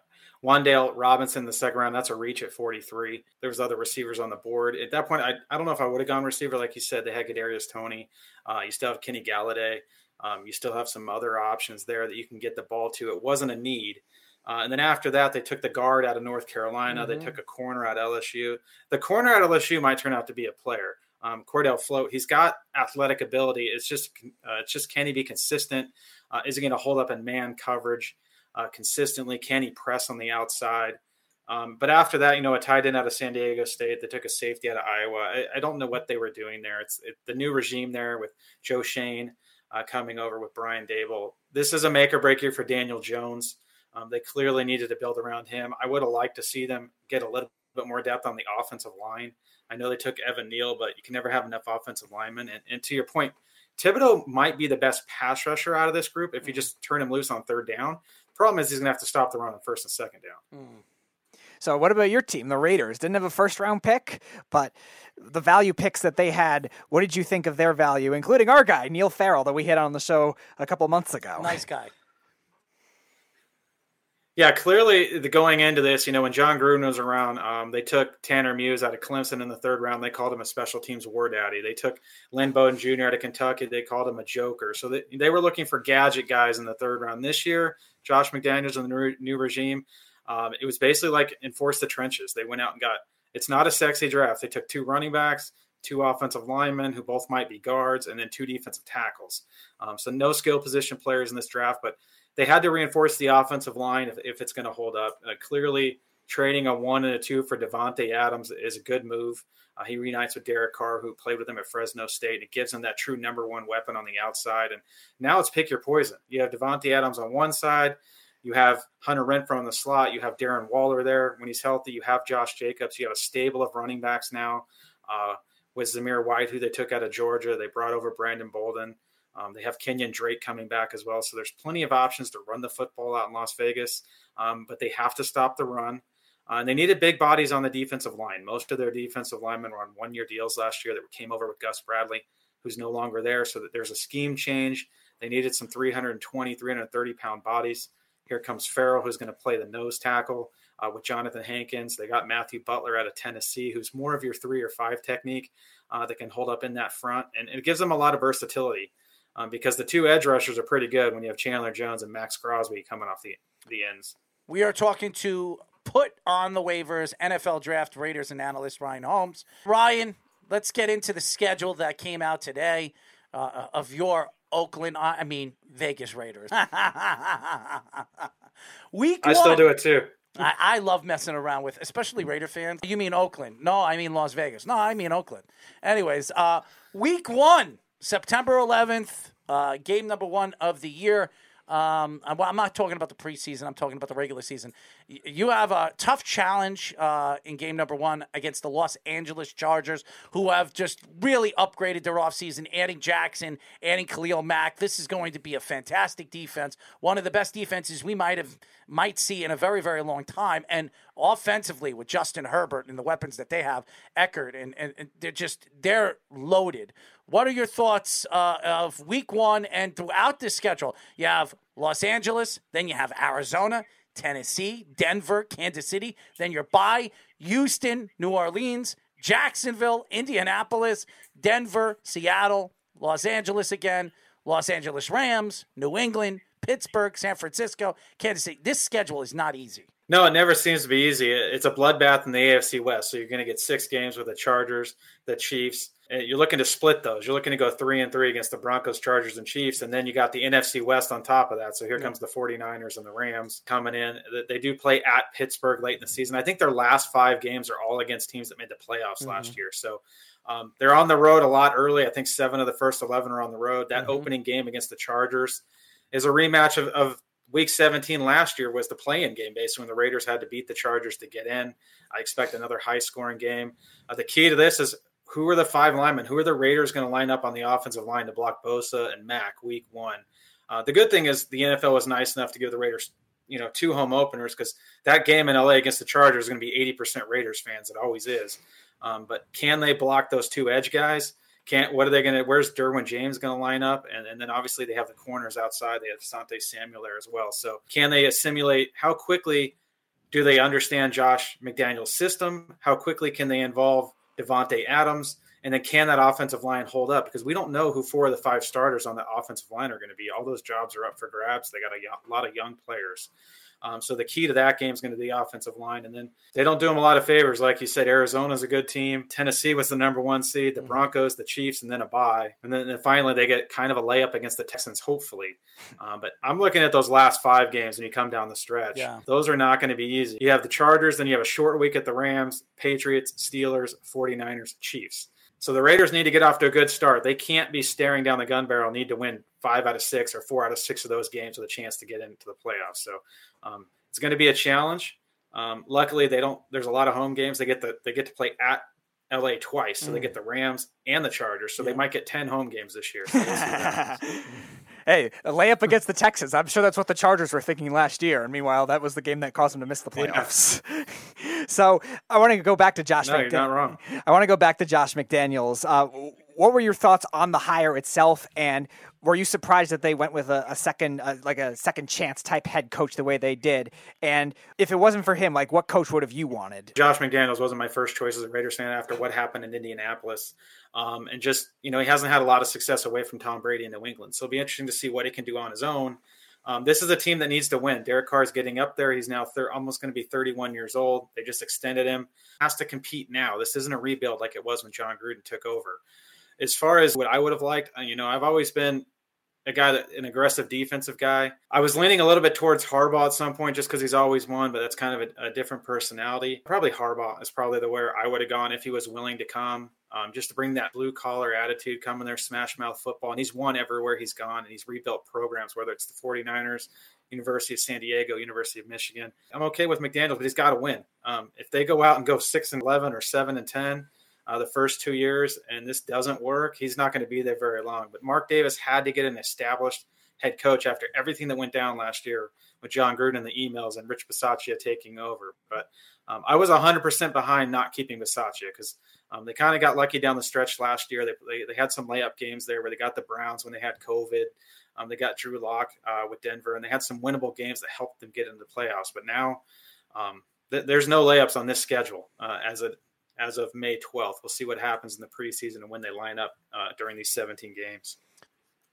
Wan'Dale Robinson in the second round, that's a reach at forty-three. There was other receivers on the board. At that point, I, I don't know if I would have gone receiver. Like you said, they had Kadarius Toney. Uh, you still have Kenny Galladay. Um, you still have some other options there that you can get the ball to. It wasn't a need. Uh, and then after that, they took the guard out of North Carolina. Mm-hmm. They took a corner out of L S U. The corner out of L S U might turn out to be a player. Um, Cordell Float, he's got athletic ability. It's just, uh, it's just can he be consistent? Uh, is he going to hold up in man coverage? Uh, consistently, can he press on the outside? Um, but after that, you know, a tight end out of San Diego State, they took a safety out of Iowa. I, I don't know what they were doing there. It's it, the new regime there with Joe Shane uh, coming over with Brian Dable. This is a make or break year for Daniel Jones. Um, they clearly needed to build around him. I would have liked to see them get a little bit more depth on the offensive line. I know they took Evan Neal, but you can never have enough offensive linemen. And, and to your point, Thibodeau might be the best pass rusher out of this group if you just turn him loose on third down. Problem is he's going to have to stop the run on first and second down. Mm. So what about your team, the Raiders? Didn't have a first-round pick, but the value picks that they had, what did you think of their value, including our guy, Neil Farrell, that we had on the show a couple months ago? Nice guy. Yeah, clearly the going into this, you know, when John Gruden was around, um, they took Tanner Muse out of Clemson in the third round. They called him a special teams war daddy. They took Lynn Bowden Junior out of Kentucky. They called him a joker. So they, they were looking for gadget guys in the third round. This year, Josh McDaniels and the new, new regime, um, it was basically like enforce the trenches. They went out and got – it's not a sexy draft. They took two running backs, two offensive linemen who both might be guards, and then two defensive tackles. Um, so no skill position players in this draft, but – they had to reinforce the offensive line if, if it's going to hold up. Uh, clearly, trading a one and a two for Devontae Adams is a good move. Uh, he reunites with Derek Carr, who played with him at Fresno State, and it gives him that true number one weapon on the outside. And now it's pick your poison. You have Devontae Adams on one side. You have Hunter Renfrow in the slot. You have Darren Waller there. When he's healthy, you have Josh Jacobs. You have a stable of running backs now uh, with Zamir White, who they took out of Georgia. They brought over Brandon Bolden. Um, they have Kenyon Drake coming back as well. So there's plenty of options to run the football out in Las Vegas, um, but they have to stop the run. Uh, and they needed big bodies on the defensive line. Most of their defensive linemen were on one-year deals last year that came over with Gus Bradley, who's no longer there, so that there's a scheme change. They needed some three twenty, three thirty-pound bodies. Here comes Farrell, who's going to play the nose tackle uh, with Jonathan Hankins. They got Matthew Butler out of Tennessee, who's more of your three or five technique uh, that can hold up in that front. And it gives them a lot of versatility um, because the two edge rushers are pretty good when you have Chandler Jones and Max Crosby coming off the, the ends. We are talking to put on the waivers, N F L draft Raiders and analyst Ryan Holmes. Ryan, let's get into the schedule that came out today uh, of your Oakland, I mean, Vegas Raiders. Week I one, still do it too. I, I love messing around with, especially Raider fans. You mean Oakland? No, I mean Las Vegas. No, I mean Oakland. Anyways, uh, week one, September eleventh, uh, game number one of the year. Um, I'm, I'm not talking about the preseason. I'm talking about the regular season. Y- you have a tough challenge uh, in game number one against the Los Angeles Chargers, who have just really upgraded their offseason, adding Jackson, adding Khalil Mack. This is going to be a fantastic defense, one of the best defenses we might have might see in a very, very long time. And offensively, with Justin Herbert and the weapons that they have, Eckerd, and, and, and they're just they're loaded. What are your thoughts uh, of week one and throughout this schedule? You have Los Angeles, then you have Arizona, Tennessee, Denver, Kansas City, then you're by Houston, New Orleans, Jacksonville, Indianapolis, Denver, Seattle, Los Angeles again, Los Angeles Rams, New England, Pittsburgh, San Francisco, Kansas City. This schedule is not easy. No, it never seems to be easy. It's a bloodbath in the A F C West, so you're going to get six games with the Chargers, the Chiefs. You're looking to split those. You're looking to go three and three against the Broncos, Chargers, and Chiefs, and then you got the N F C West on top of that. So here yeah. comes the forty-niners and the Rams coming in. They do play at Pittsburgh late in the season. I think their last five games are all against teams that made the playoffs mm-hmm. last year. So um, they're on the road a lot early. I think seven of the first eleven are on the road. That mm-hmm. opening game against the Chargers is a rematch of, of Week seventeen last year was the play-in game, basically, when the Raiders had to beat the Chargers to get in. I expect another high-scoring game. Uh, the key to this is who are the five linemen? Who are the Raiders going to line up on the offensive line to block Bosa and Mack week one? Uh, the good thing is the N F L was nice enough to give the Raiders, you know, two home openers, because that game in L A against the Chargers is going to be eighty percent Raiders fans. It always is. Um, but can they block those two edge guys? Can't, what are they going to, where's Derwin James going to line up? And, and then obviously they have the corners outside. They have Asante Samuel there as well. So can they assimilate? How quickly do they understand Josh McDaniels' system? How quickly can they involve Devontae Adams? And then can that offensive line hold up? Because we don't know who four of the five starters on the offensive line are going to be. All those jobs are up for grabs. They got a, y- a lot of young players. Um, so the key to that game is going to be the offensive line. And then they don't do them a lot of favors. Like you said, Arizona's a good team. Tennessee was the number one seed, the Broncos, the Chiefs, and then a bye. And then and finally they get kind of a layup against the Texans, hopefully. Um, but I'm looking at those last five games when you come down the stretch. Yeah. Those are not going to be easy. You have the Chargers, then you have a short week at the Rams, Patriots, Steelers, forty-niners, Chiefs. So the Raiders need to get off to a good start. They can't be staring down the gun barrel, need to win five out of six or four out of six of those games with a chance to get into the playoffs. So um, it's going to be a challenge. Um, luckily, they don't. There's a lot of home games. They get the they get to play at L A twice, so mm. they get the Rams and the Chargers. So yeah. they might get ten home games this year. So we'll hey, a layup against the Texans. I'm sure that's what the Chargers were thinking last year. And meanwhile, that was the game that caused them to miss the playoffs. Yeah. so I want to go back to Josh. No, McDan- you're not wrong. I want to go back to Josh McDaniels. Uh, what were your thoughts on the hire itself? And were you surprised that they went with a, a second, uh, like a second chance type head coach the way they did? And if it wasn't for him, like what coach would have you wanted? Josh McDaniels wasn't my first choice as a Raiders fan after what happened in Indianapolis. Um, and just, you know, he hasn't had a lot of success away from Tom Brady in New England. So it'll be interesting to see what he can do on his own. Um, this is a team that needs to win. Derek Carr's getting up there. He's now thir- almost going to be thirty-one years old. They just extended him. Has to compete now. This isn't a rebuild like it was when John Gruden took over. As far as what I would have liked, you know, I've always been a guy, that, an aggressive defensive guy. I was leaning a little bit towards Harbaugh at some point just because he's always won, but that's kind of a, a different personality. Probably Harbaugh is probably the way I would have gone if he was willing to come, um, just to bring that blue-collar attitude, come in there, smash-mouth football. And he's won everywhere he's gone, and he's rebuilt programs, whether it's the forty-niners, University of San Diego, University of Michigan. I'm okay with McDaniels, but he's got to win. Um, if they go out and go six and eleven or seven and ten, uh, the first two years and this doesn't work, he's not going to be there very long. But Mark Davis had to get an established head coach after everything that went down last year with John Gruden and the emails and Rich Bisaccia taking over. But um, I was one hundred percent behind not keeping Bisaccia because um, they kind of got lucky down the stretch last year. They, they they had some layup games there where they got the Browns when they had COVID. Um, they got Drew Lock uh, with Denver, and they had some winnable games that helped them get into the playoffs. But now um, th- there's no layups on this schedule uh, as a, as of May twelfth. We'll see what happens in the preseason and when they line up uh, during these seventeen games.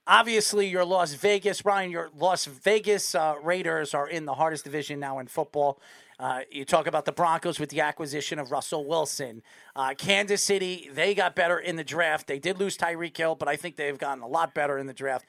Obviously, your Las Vegas, Ryan, your Las Vegas uh, Raiders are in the hardest division now in football. Uh, you talk about the Broncos with the acquisition of Russell Wilson. Uh, Kansas City, they got better in the draft. They did lose Tyreek Hill, but I think they've gotten a lot better in the draft.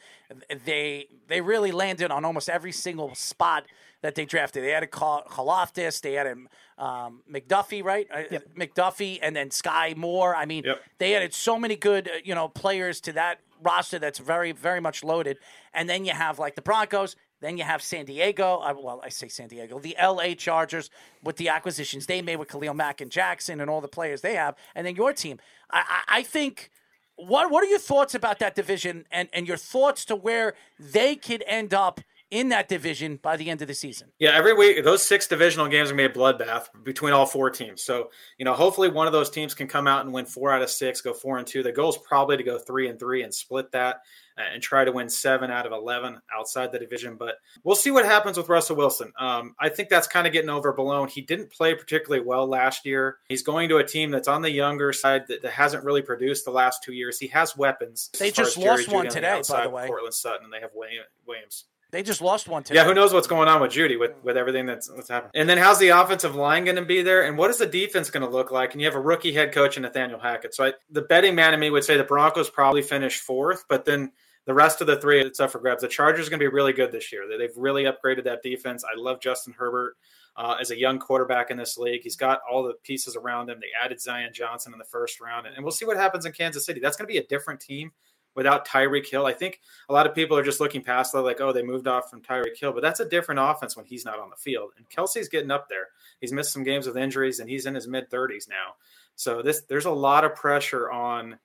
They they really landed on almost every single spot that they drafted. They added Kalaftis, they added um, McDuffie, right? Yep. McDuffie, and then Sky Moore. I mean, yep. They added so many good you know players to that roster that's very, very much loaded. And then you have like the Broncos, then you have San Diego. Uh, well, I say San Diego, the L A Chargers with the acquisitions they made with Khalil Mack and Jackson and all the players they have. And then your team, I, I, I think, what, what are your thoughts about that division and, and your thoughts to where they could end up in that division by the end of the season? Yeah, every week, those six divisional games are going to be a bloodbath between all four teams. So, you know, hopefully one of those teams can come out and win four out of six, go four and two. The goal is probably to go three and three and split that and try to win seven out of eleven outside the division. But we'll see what happens with Russell Wilson. Um, I think that's kind of getting overblown. He didn't play particularly well last year. He's going to a team that's on the younger side that, that hasn't really produced the last two years. He has weapons. They just lost one today, by the way. Portland Sutton, and they have Williams. They just lost one today. Yeah, who knows what's going on with Judy with, with everything that's, that's happening. And then how's the offensive line going to be there? And what is the defense going to look like? And you have a rookie head coach in Nathaniel Hackett. So I, the betting man in me would say the Broncos probably finish fourth, but then the rest of the three, it's up for grabs. The Chargers are going to be really good this year. They've really upgraded that defense. I love Justin Herbert uh, as a young quarterback in this league. He's got all the pieces around him. They added Zion Johnson in the first round. And we'll see what happens in Kansas City. That's going to be a different team without Tyreek Hill. I think a lot of people are just looking past that, like, oh, they moved off from Tyreek Hill, but that's a different offense when he's not on the field. And Kelsey's getting up there. He's missed some games with injuries, and he's in his mid-thirties now. So this there's a lot of pressure on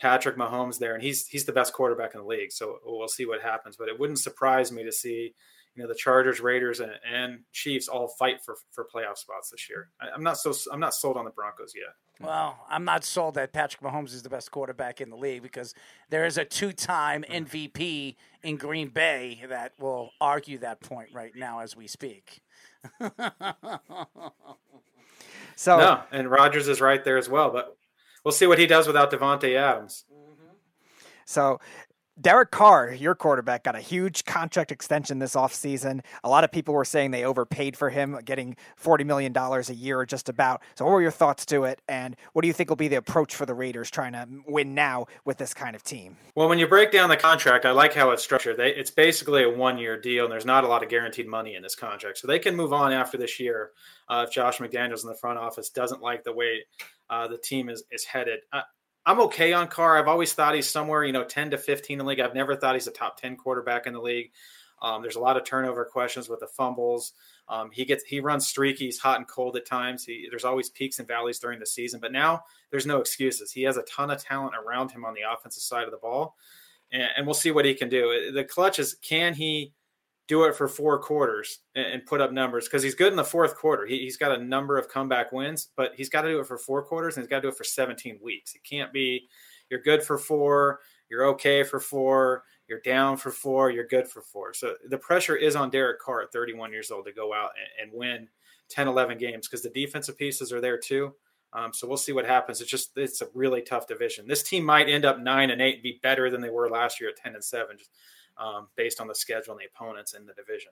Patrick Mahomes there, and he's he's the best quarterback in the league. So we'll see what happens. But it wouldn't surprise me to see you know the Chargers, Raiders, and, and Chiefs all fight for for playoff spots this year. I, I'm not so I'm not sold on the Broncos yet. Well, I'm not sold that Patrick Mahomes is the best quarterback in the league because there is a two-time M V P in Green Bay that will argue that point right now as we speak. so, no, and Rodgers is right there as well, but we'll see what he does without Devontae Adams. Mm-hmm. So Derek Carr, your quarterback, got a huge contract extension this offseason. A lot of people were saying they overpaid for him, getting forty million dollars a year or just about. So what were your thoughts to it, and what do you think will be the approach for the Raiders trying to win now with this kind of team? Well, when you break down the contract, I like how it's structured. They, it's basically a one-year deal, and there's not a lot of guaranteed money in this contract. So they can move on after this year uh, if Josh McDaniels in the front office doesn't like the way uh, the team is, is headed. Uh, I'm okay on Carr. I've always thought he's somewhere, you know, ten to fifteen in the league. I've never thought he's a top ten quarterback in the league. Um, there's a lot of turnover questions with the fumbles. Um, he gets, he runs streaky. He's hot and cold at times. He, there's always peaks and valleys during the season, but now there's no excuses. He has a ton of talent around him on the offensive side of the ball, and, and we'll see what he can do. The clutch is, can he do it for four quarters and, and put up numbers? Because he's good in the fourth quarter. He, he's got a number of comeback wins, but he's got to do it for four quarters and he's got to do it for seventeen weeks. It can't be you're good for four, you're okay for four, you're down for four, you're good for four. So the pressure is on Derek Carr at thirty-one years old to go out and, and win ten, eleven games because the defensive pieces are there too. Um, so we'll see what happens. It's just, it's a really tough division. This team might end up nine and eight and be better than they were last year at ten and seven. Just, Um, based on the schedule and the opponents in the division.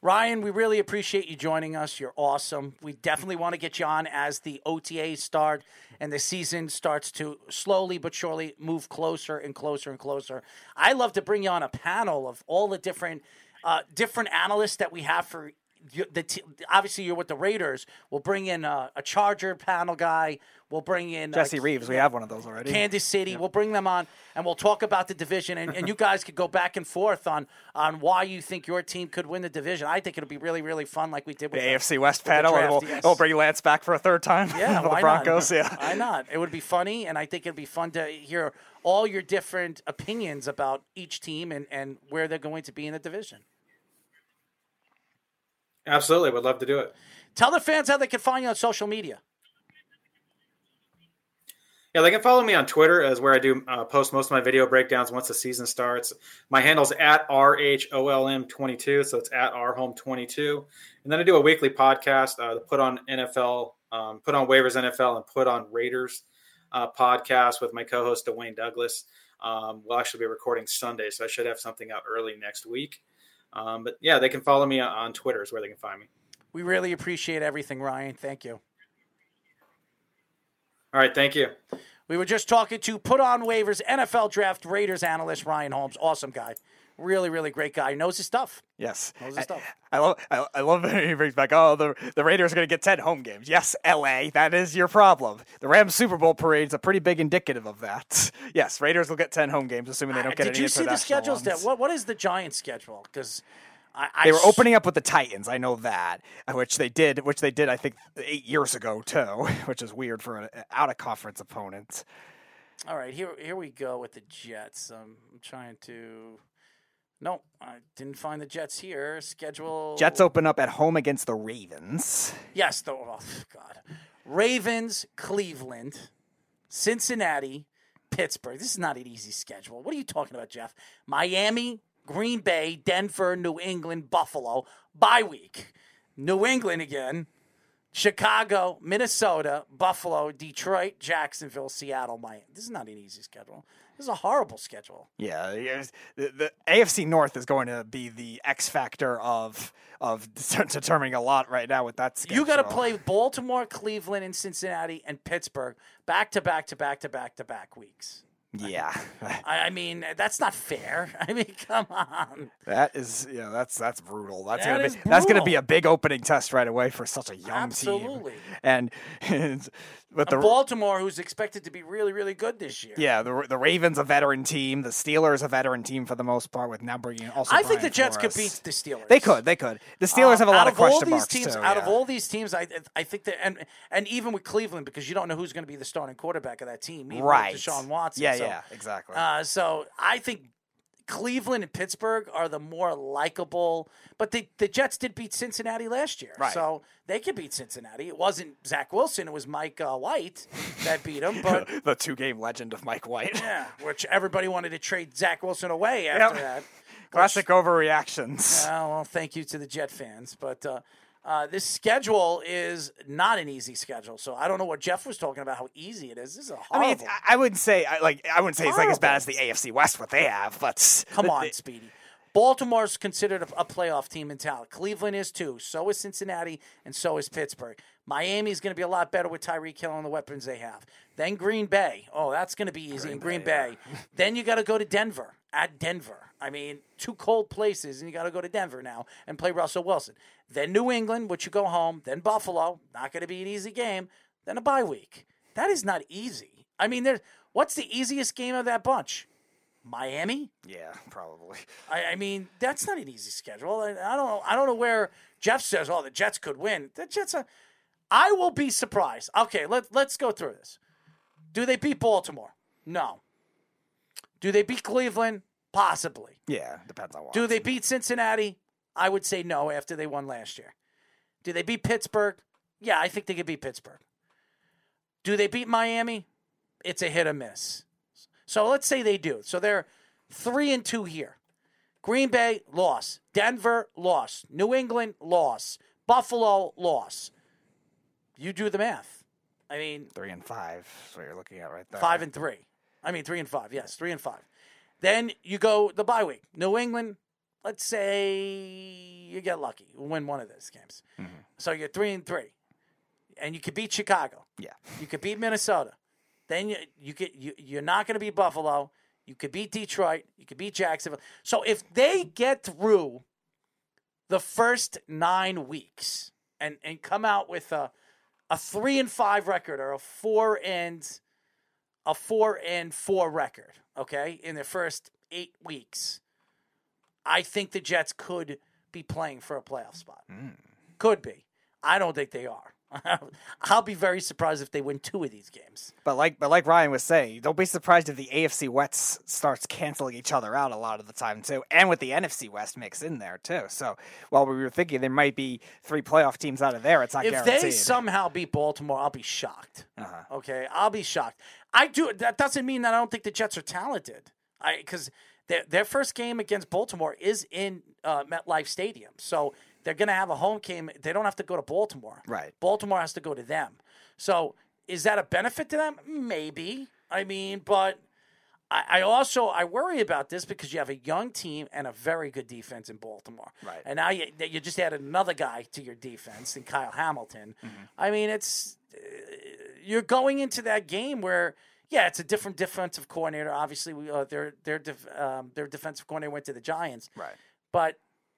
Ryan, we really appreciate you joining us. You're awesome. We definitely want to get you on as the O T As start and the season starts to slowly but surely move closer and closer and closer. I love to bring you on a panel of all the different uh, different analysts that we have for you, the t- obviously you're with the Raiders. We'll bring in a, a Charger panel guy. We'll bring in Jesse a, Reeves. We have one of those already. Kansas City. Yeah. We'll bring them on, and we'll talk about the division. And, and you guys could go back and forth on on why you think your team could win the division. I think it'll be really, really fun, like we did with the, the A F C West panel. Draft, we'll, yes. we'll bring Lance back for a third time. Yeah, for why the Broncos. Not? Yeah, why not? It would be funny, and I think it'd be fun to hear all your different opinions about each team and, and where they're going to be in the division. Absolutely. Would love to do it. Tell the fans how they can find you on social media. Yeah, they can follow me on Twitter, as where I do uh, post most of my video breakdowns once the season starts. My handle's at R H O L M twenty-two, so it's at R H O L M twenty-two. And then I do a weekly podcast, uh, put on N F L, um, put on Waivers N F L, and put on Raiders uh, podcast with my co-host Dwayne Douglas. Um, we'll actually be recording Sunday, so I should have something out early next week. Um, but, yeah, they can follow me on Twitter is where they can find me. We really appreciate everything, Ryan. Thank you. All right, thank you. We were just talking to Put On Waivers N F L Draft Raiders analyst Ryan Holmes. Awesome guy. Really, really great guy. He knows his stuff. Yes. Knows his I, stuff. I love I, I love when he brings back, oh, the, the Raiders are going to get ten home games. Yes, L A, that is your problem. The Rams Super Bowl parade's a pretty big indicative of that. Yes, Raiders will get ten home games, assuming they don't get uh, any international ones. Did you see the schedules? That, what, what is the Giants' schedule? Because... I, I they were opening up with the Titans. I know that, which they did, which they did, I think, eight years ago, too, which is weird for an out-of-conference opponent. All right, here here we go with the Jets. Um, I'm trying to – no, I didn't find the Jets here. Schedule – Jets open up at home against the Ravens. Yes, the – oh, God. Ravens, Cleveland, Cincinnati, Pittsburgh. This is not an easy schedule. What are you talking about, Jeff? Miami – Green Bay, Denver, New England, Buffalo, bye week. New England again, Chicago, Minnesota, Buffalo, Detroit, Jacksonville, Seattle, Miami. This is not an easy schedule. This is a horrible schedule. Yeah, the, the A F C North is going to be the X factor of of determining a lot right now with that schedule. You got to play Baltimore, Cleveland, and Cincinnati, and Pittsburgh back to back to back to back to back weeks. Yeah, I mean that's not fair. I mean, come on. That is, yeah, that's that's brutal. That's that gonna be brutal. That's gonna be a big opening test right away for such a young Absolutely. team. Absolutely. And with the Baltimore, who's expected to be really, really good this year. Yeah, the the Ravens a veteran team, the Steelers a veteran team for the most part. With now bringing also, I Brian think the Jets Flores. could beat the Steelers. They could, they could. The Steelers um, have a lot of, of question marks teams, too. Out yeah. of all these teams, I I think that and and even with Cleveland, because you don't know who's going to be the starting quarterback of that team. Even right, with Deshaun Watson. Yeah, yeah. So, yeah, exactly. Uh, so I think Cleveland and Pittsburgh are the more likable. But the, the Jets did beat Cincinnati last year. Right. So they could beat Cincinnati. It wasn't Zach Wilson. It was Mike uh, White that beat him. But the two-game legend of Mike White. Yeah, which everybody wanted to trade Zach Wilson away after yep. that. Classic which, overreactions. Uh, well, thank you to the Jet fans. But uh, uh, this schedule is not an easy schedule. So I don't know what Jeff was talking about, how easy it is. This is a horrible. I mean, it's, I wouldn't say I, like I wouldn't say horrible. It's like as bad as the A F C West, what they have. But come on, it, Speedy. Baltimore's considered a, a playoff team in talent. Cleveland is too. So is Cincinnati, and so is Pittsburgh. Miami's going to be a lot better with Tyreek Hill and the weapons they have. Then Green Bay. Oh, that's going to be easy Green in Green Bay. Bay. Yeah. Then you got to go to Denver. At Denver. I mean, two cold places, and you got to go to Denver now and play Russell Wilson. Then New England, which you go home. Then Buffalo. Not going to be an easy game. Then a bye week. That is not easy. I mean, there's, what's the easiest game of that bunch? Miami? Yeah, probably. I, I mean, that's not an easy schedule. I, I don't know. I don't know where Jeff says, "Oh, the Jets could win." The Jets are. I will be surprised. Okay, let let's go through this. Do they beat Baltimore? No. Do they beat Cleveland? Possibly. Yeah, depends on what. Do they beat Cincinnati? I would say no after they won last year. Do they beat Pittsburgh? Yeah, I think they could beat Pittsburgh. Do they beat Miami? It's a hit or miss. So let's say they do. So they're three and two here. Green Bay, loss. Denver, loss. New England, loss. Buffalo, loss. You do the math. I mean, three and five is what you're looking at right there. Five and three. I mean, three and five. Yes, three and five. Then you go the bye week. New England, let's say you get lucky. You win one of those games. Mm-hmm. So you're three and three. And you could beat Chicago. Yeah. You could beat Minnesota. Then you you could you you're not going to beat Buffalo. You could beat Detroit. You could beat Jacksonville. So if they get through the first nine weeks and, and come out with a a three and five record or a four and a four and four record, okay, in their first eight weeks, I think the Jets could be playing for a playoff spot. Mm. Could be. I don't think they are. I'll be very surprised if they win two of these games. But like, but like Ryan was saying, don't be surprised if the A F C West starts canceling each other out a lot of the time too, and with the N F C West mixed in there too. So while we were thinking there might be three playoff teams out of there, it's not if guaranteed. If they somehow beat Baltimore, I'll be shocked. Uh-huh. Okay, I'll be shocked. I do. That doesn't mean that I don't think the Jets are talented. I because their their first game against Baltimore is in uh, MetLife Stadium, so. They're going to have a home game. They don't have to go to Baltimore. Right. Baltimore has to go to them. So is that a benefit to them? Maybe. I mean, but I, I also I worry about this because you have a young team and a very good defense in Baltimore. Right. And now you, you just added another guy to your defense in Kyle Hamilton. Mm-hmm. I mean, it's you're going into that game where, yeah, it's a different defensive coordinator. Obviously, we, uh, their their def, um, their defensive coordinator went to the Giants. Right. But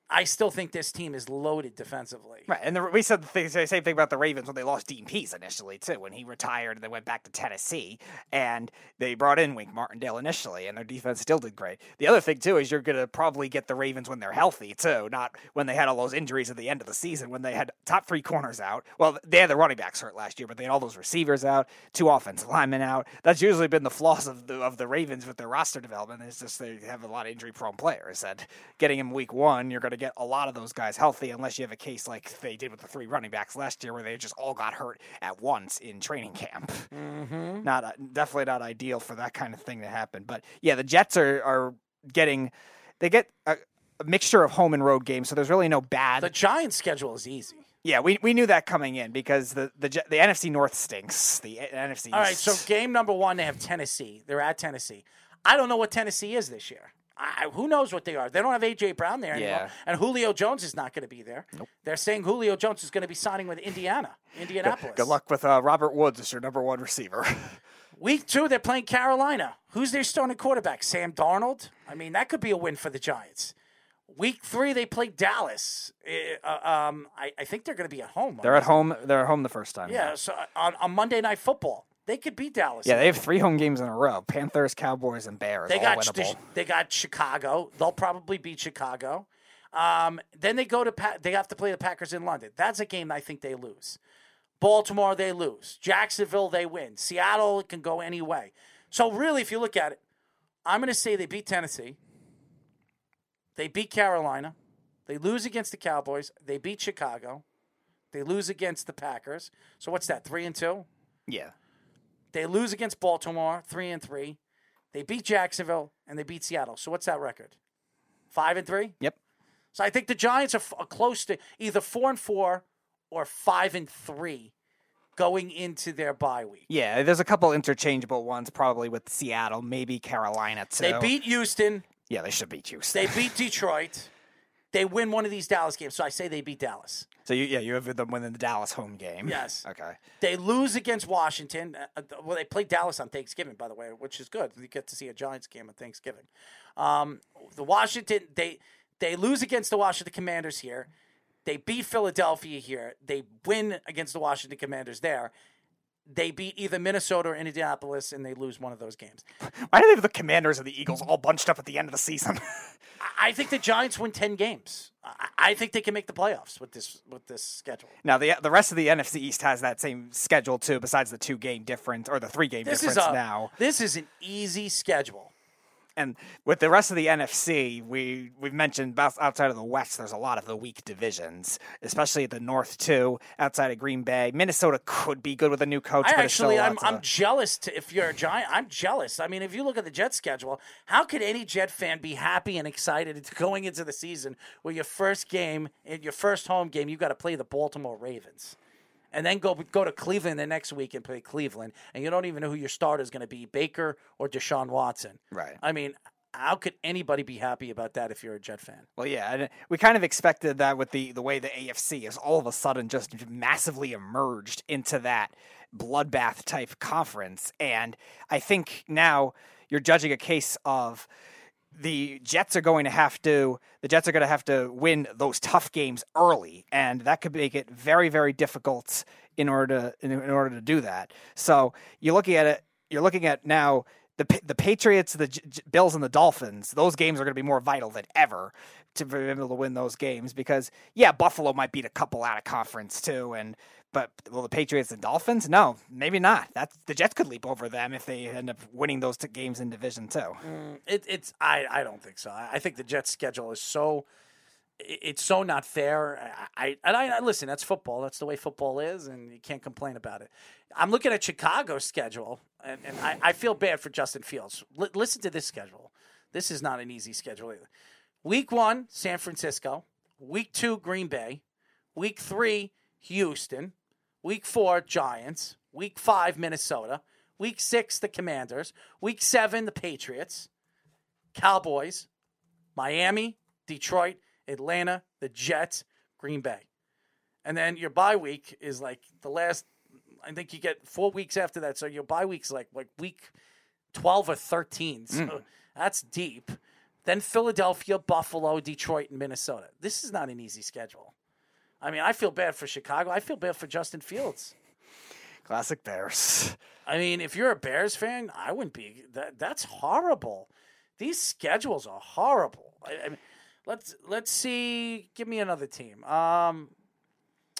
I still think this team is loaded defensively. Right, and the, we said the, thing, the same thing about the Ravens when they lost Dean Pease initially, too, when he retired and they went back to Tennessee, and they brought in Wink Martindale initially, and their defense still did great. The other thing, too, is you're going to probably get the Ravens when they're healthy, too, not when they had all those injuries at the end of the season, when they had top three corners out. Well, they had the running backs hurt last year, but they had all those receivers out, two offensive linemen out. That's usually been the flaws of the, of the Ravens with their roster development. It's just they have a lot of injury-prone players, and getting them week one, you're going to get a lot of those guys healthy unless you have a case like they did with the three running backs last year where they just all got hurt at once in training camp. Mm-hmm. Not uh, definitely not ideal for that kind of thing to happen. But, yeah, the Jets are, are getting – they get a, a mixture of home and road games, so there's really no bad – The Giants' schedule is easy. Yeah, we we knew that coming in because the the, the N F C North stinks. The N F C East. All right, so game number one, they have Tennessee. They're at Tennessee. I don't know what Tennessee is this year. I, who knows what they are? They don't have A J. Brown there anymore, yeah. And Julio Jones is not going to be there. Nope. They're saying Julio Jones is going to be signing with Indiana, Indianapolis. Good, good luck with uh, Robert Woods as your number one receiver. Week two, they're playing Carolina. Who's their starting quarterback? Sam Darnold? I mean, that could be a win for the Giants. Week three, they play Dallas. Uh, um, I, I think they're going to be at home. They're at home. They're at home the first time. Yeah, yeah. So on, on Monday Night Football. They could beat Dallas. Yeah, they have three home games in a row. Panthers, Cowboys, and Bears. They got all winnable. They got Chicago. They'll probably beat Chicago. Um, then they go to pa- they have to play the Packers in London. That's a game I think they lose. Baltimore, they lose. Jacksonville, they win. Seattle, it can go any way. So really, if you look at it, I'm going to say they beat Tennessee. They beat Carolina. They lose against the Cowboys. They beat Chicago. They lose against the Packers. So what's that, three and two? Yeah. They lose against Baltimore, three and three. They beat Jacksonville and they beat Seattle. So what's that record? Five and three. Yep. So I think the Giants are, f- are close to either four and four or five and three going into their bye week. Yeah, there's a couple interchangeable ones probably with Seattle, maybe Carolina too. They beat Houston. Yeah, they should beat Houston. They beat Detroit. They win one of these Dallas games, so I say they beat Dallas. So, you, yeah, you have them winning the Dallas home game. Yes. Okay. They lose against Washington. Uh, well, they play Dallas on Thanksgiving, by the way, which is good. You get to see a Giants game on Thanksgiving. Um, the Washington, they they lose against the Washington Commanders here. They beat Philadelphia here. They win against the Washington Commanders there. They beat either Minnesota or Indianapolis, and they lose one of those games. Why do they have the Commanders and the Eagles all bunched up at the end of the season? I think the Giants win ten games. I think they can make the playoffs with this with this schedule. Now, the the rest of the N F C East has that same schedule, too, besides the two-game difference or the three-game this difference is a, now. This is an easy schedule. And with the rest of the N F C, we, we've mentioned outside of the West, there's a lot of the weak divisions, especially at the North, too, outside of Green Bay. Minnesota could be good with a new coach. I but actually, I'm, I'm of... jealous to, if you're a Giant. I'm jealous. I mean, if you look at the Jets schedule, how could any Jet fan be happy and excited going into the season where your first game, in your first home game, you've got to play the Baltimore Ravens? And then go go to Cleveland the next week and play Cleveland, and you don't even know who your starter is going to be, Baker or Deshaun Watson. Right. I mean, how could anybody be happy about that if you're a Jet fan? Well, yeah, and we kind of expected that with the, the way the A F C has all of a sudden just massively emerged into that bloodbath-type conference. And I think now you're judging a case of the Jets are going to have to the Jets are going to have to win those tough games early, and that could make it very, very difficult in order to, in, in order to do that. So you're looking at it. You're looking at now the the Patriots, the J- J- Bills, and the Dolphins. Those games are going to be more vital than ever to be able to win those games because yeah, Buffalo might beat a couple out of conference too, and but will the Patriots and Dolphins? No, maybe not. That's, the Jets could leap over them if they end up winning those two games in division too. Mm, it, it's I, I don't think so. I, I think the Jets' schedule is so it, it's so not fair. I, I, and I, I listen. That's football. That's the way football is, and you can't complain about it. I'm looking at Chicago's schedule, and, and I, I feel bad for Justin Fields. L- listen to this schedule. This is not an easy schedule either. Week one, San Francisco. Week two, Green Bay. Week three, Houston. Week four, Giants. Week five, Minnesota. Week six, the Commanders. Week seven, the Patriots. Cowboys. Miami, Detroit, Atlanta, the Jets, Green Bay. And then your bye week is like the last, I think you get four weeks after that. So your bye week's like, like week twelve or thirteen. So mm. that's deep. Then Philadelphia, Buffalo, Detroit, and Minnesota. This is not an easy schedule. I mean, I feel bad for Chicago. I feel bad for Justin Fields. Classic Bears. I mean, if you're a Bears fan, I wouldn't be. That, that's horrible. These schedules are horrible. I, I mean, let's let's see. Give me another team. Um,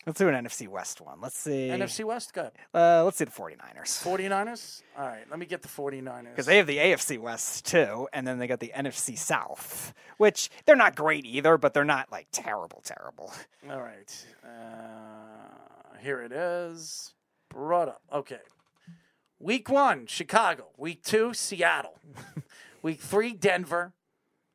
let's do an N F C West one. Let's see. N F C West, go ahead. Uh, let's see the 49ers. 49ers? All right, let me get the 49ers. Because they have the A F C West, too, and then they got the N F C South, which they're not great either, but they're not, like, terrible, terrible. All right. Uh, here it is. Brought up. Okay. Week one, Chicago. Week two, Seattle. Week three, Denver.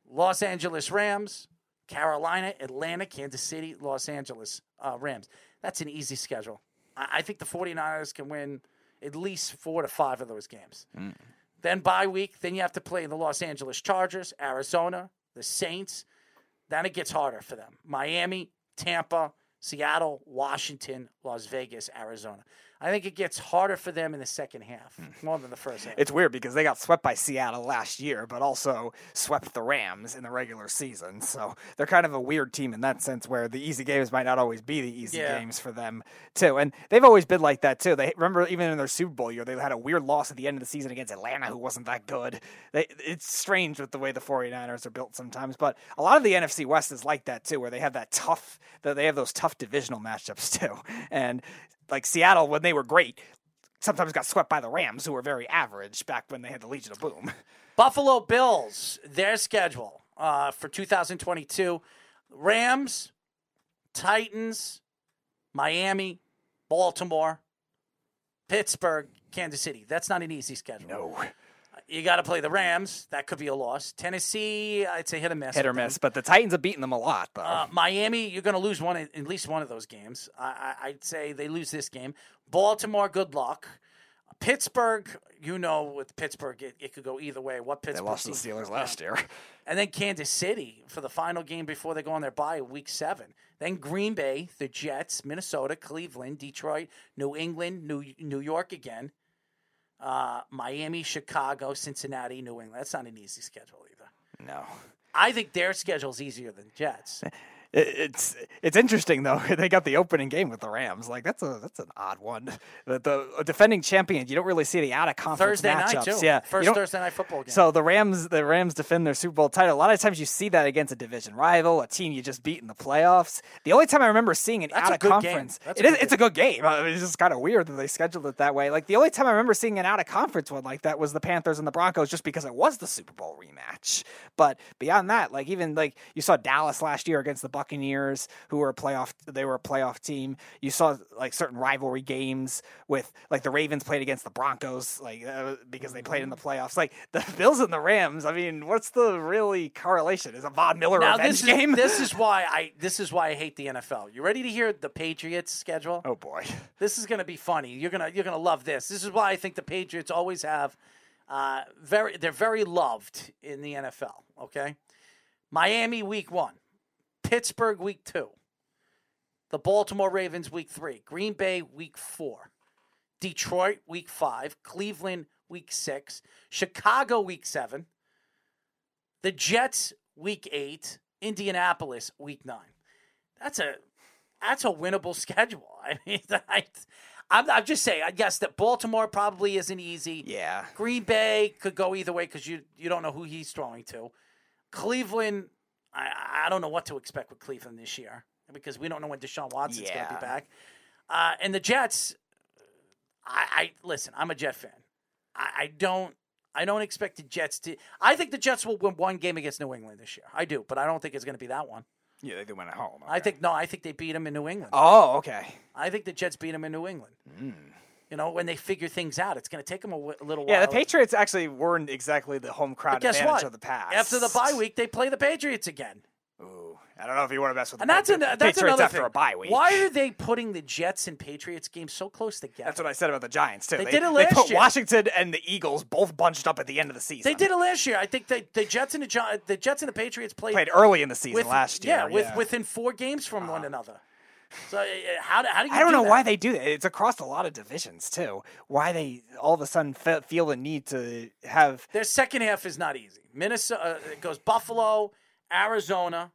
Los Angeles Rams. Carolina, Atlanta, Kansas City, Los Angeles uh, Rams. That's an easy schedule. I-, I think the 49ers can win at least four to five of those games. Mm. Then bye week, then you have to play the Los Angeles Chargers, Arizona, the Saints. Then it gets harder for them. Miami, Tampa, Seattle, Washington, Las Vegas, Arizona. I think it gets harder for them in the second half, more than the first half. It's weird because they got swept by Seattle last year, but also swept the Rams in the regular season. So they're kind of a weird team in that sense where the easy games might not always be the easy yeah. games for them, too. And they've always been like that, too. They remember even in their Super Bowl year, they had a weird loss at the end of the season against Atlanta, who wasn't that good. They, it's strange with the way the 49ers are built sometimes, but a lot of the N F C West is like that, too, where they have that tough, they have those tough divisional matchups, too. And like Seattle, when they were great, sometimes got swept by the Rams, who were very average back when they had the Legion of Boom. Buffalo Bills, their schedule uh, for two thousand twenty-two. Rams, Titans, Miami, Baltimore, Pittsburgh, Kansas City. That's not an easy schedule. No. You got to play the Rams. That could be a loss. Tennessee, I'd say hit or miss. Hit or miss, but the Titans have beaten them a lot, though. Uh, Miami, you're going to lose one at least one of those games. I, I, I'd say they lose this game. Baltimore, good luck. Pittsburgh, you know, with Pittsburgh, it, it could go either way. What Pittsburgh? They lost to the Steelers last year. And then Kansas City for the final game before they go on their bye, week seven. Then Green Bay, the Jets, Minnesota, Cleveland, Detroit, New England, New New York again. Uh, Miami, Chicago, Cincinnati, New England. That's not an easy schedule either. No. I think their schedule's easier than Jets. It's it's interesting, though. They got the opening game with the Rams. Like, that's a that's an odd one. The, the defending champion, you don't really see the out-of-conference matchups. Thursday night, too. Yeah. First Thursday night football game. So the Rams the Rams defend their Super Bowl title. A lot of times you see that against a division rival, a team you just beat in the playoffs. The only time I remember seeing an that's out-of-conference. It is, it's a good game. I mean, it's just kind of weird that they scheduled it that way. Like, the only time I remember seeing an out-of-conference one like that was the Panthers and the Broncos just because it was the Super Bowl rematch. But beyond that, like, even, like, you saw Dallas last year against the Bucks. Buccaneers, who were a playoff, they were a playoff team. You saw like certain rivalry games with like the Ravens played against the Broncos, like uh, because they played in the playoffs. Like the Bills and the Rams. I mean, what's the really correlation? Is a Von Miller now, revenge this is, game? This is why I. This is why I hate the N F L. You ready to hear the Patriots schedule? Oh boy, this is gonna be funny. You're gonna you're gonna love this. This is why I think the Patriots always have uh, very. They're very loved in the N F L. Okay, Miami week one. Pittsburgh, week two. The Baltimore Ravens, week three. Green Bay, week four. Detroit, week five. Cleveland, week six. Chicago, week seven. The Jets, week eight. Indianapolis, week nine. That's a that's a winnable schedule. I mean, I, I'm, I'm just saying, I guess that Baltimore probably isn't easy. Yeah. Green Bay could go either way because you, you don't know who he's throwing to. Cleveland, I, I don't know what to expect with Cleveland this year because we don't know when Deshaun Watson's yeah. going to be back. Uh, and the Jets, I, I listen, I'm a Jet fan. I, I don't. I don't expect the Jets to – I think the Jets will win one game against New England this year. I do, but I don't think it's going to be that one. Yeah, they went at home. Okay. I think – no, I think they beat them in New England. Oh, okay. I think the Jets beat them in New England. Mm. You know, when they figure things out, it's going to take them a w- little yeah, while. Yeah, the Patriots actually weren't exactly the home crowd but advantage what? Of the past. After the bye week, they play the Patriots again. Ooh, I don't know if you want to mess with and the that's an, that's Patriots another after thing. A bye week. Why are they putting the Jets and Patriots games so close together? That's what I said about the Giants, too. They, they did it last year. They put year. Washington and the Eagles both bunched up at the end of the season. They did it last year. I think the, the, Jets, and the, the Jets and the Patriots played, played early in the season with, last year. Yeah, yeah. With, within four games from uh-huh. one another. So how do, how do you I don't do know that? Why they do that. It's across a lot of divisions, too. Why they all of a sudden f- feel the need to have... Their second half is not easy. Minnesota uh, it goes Buffalo, Arizona,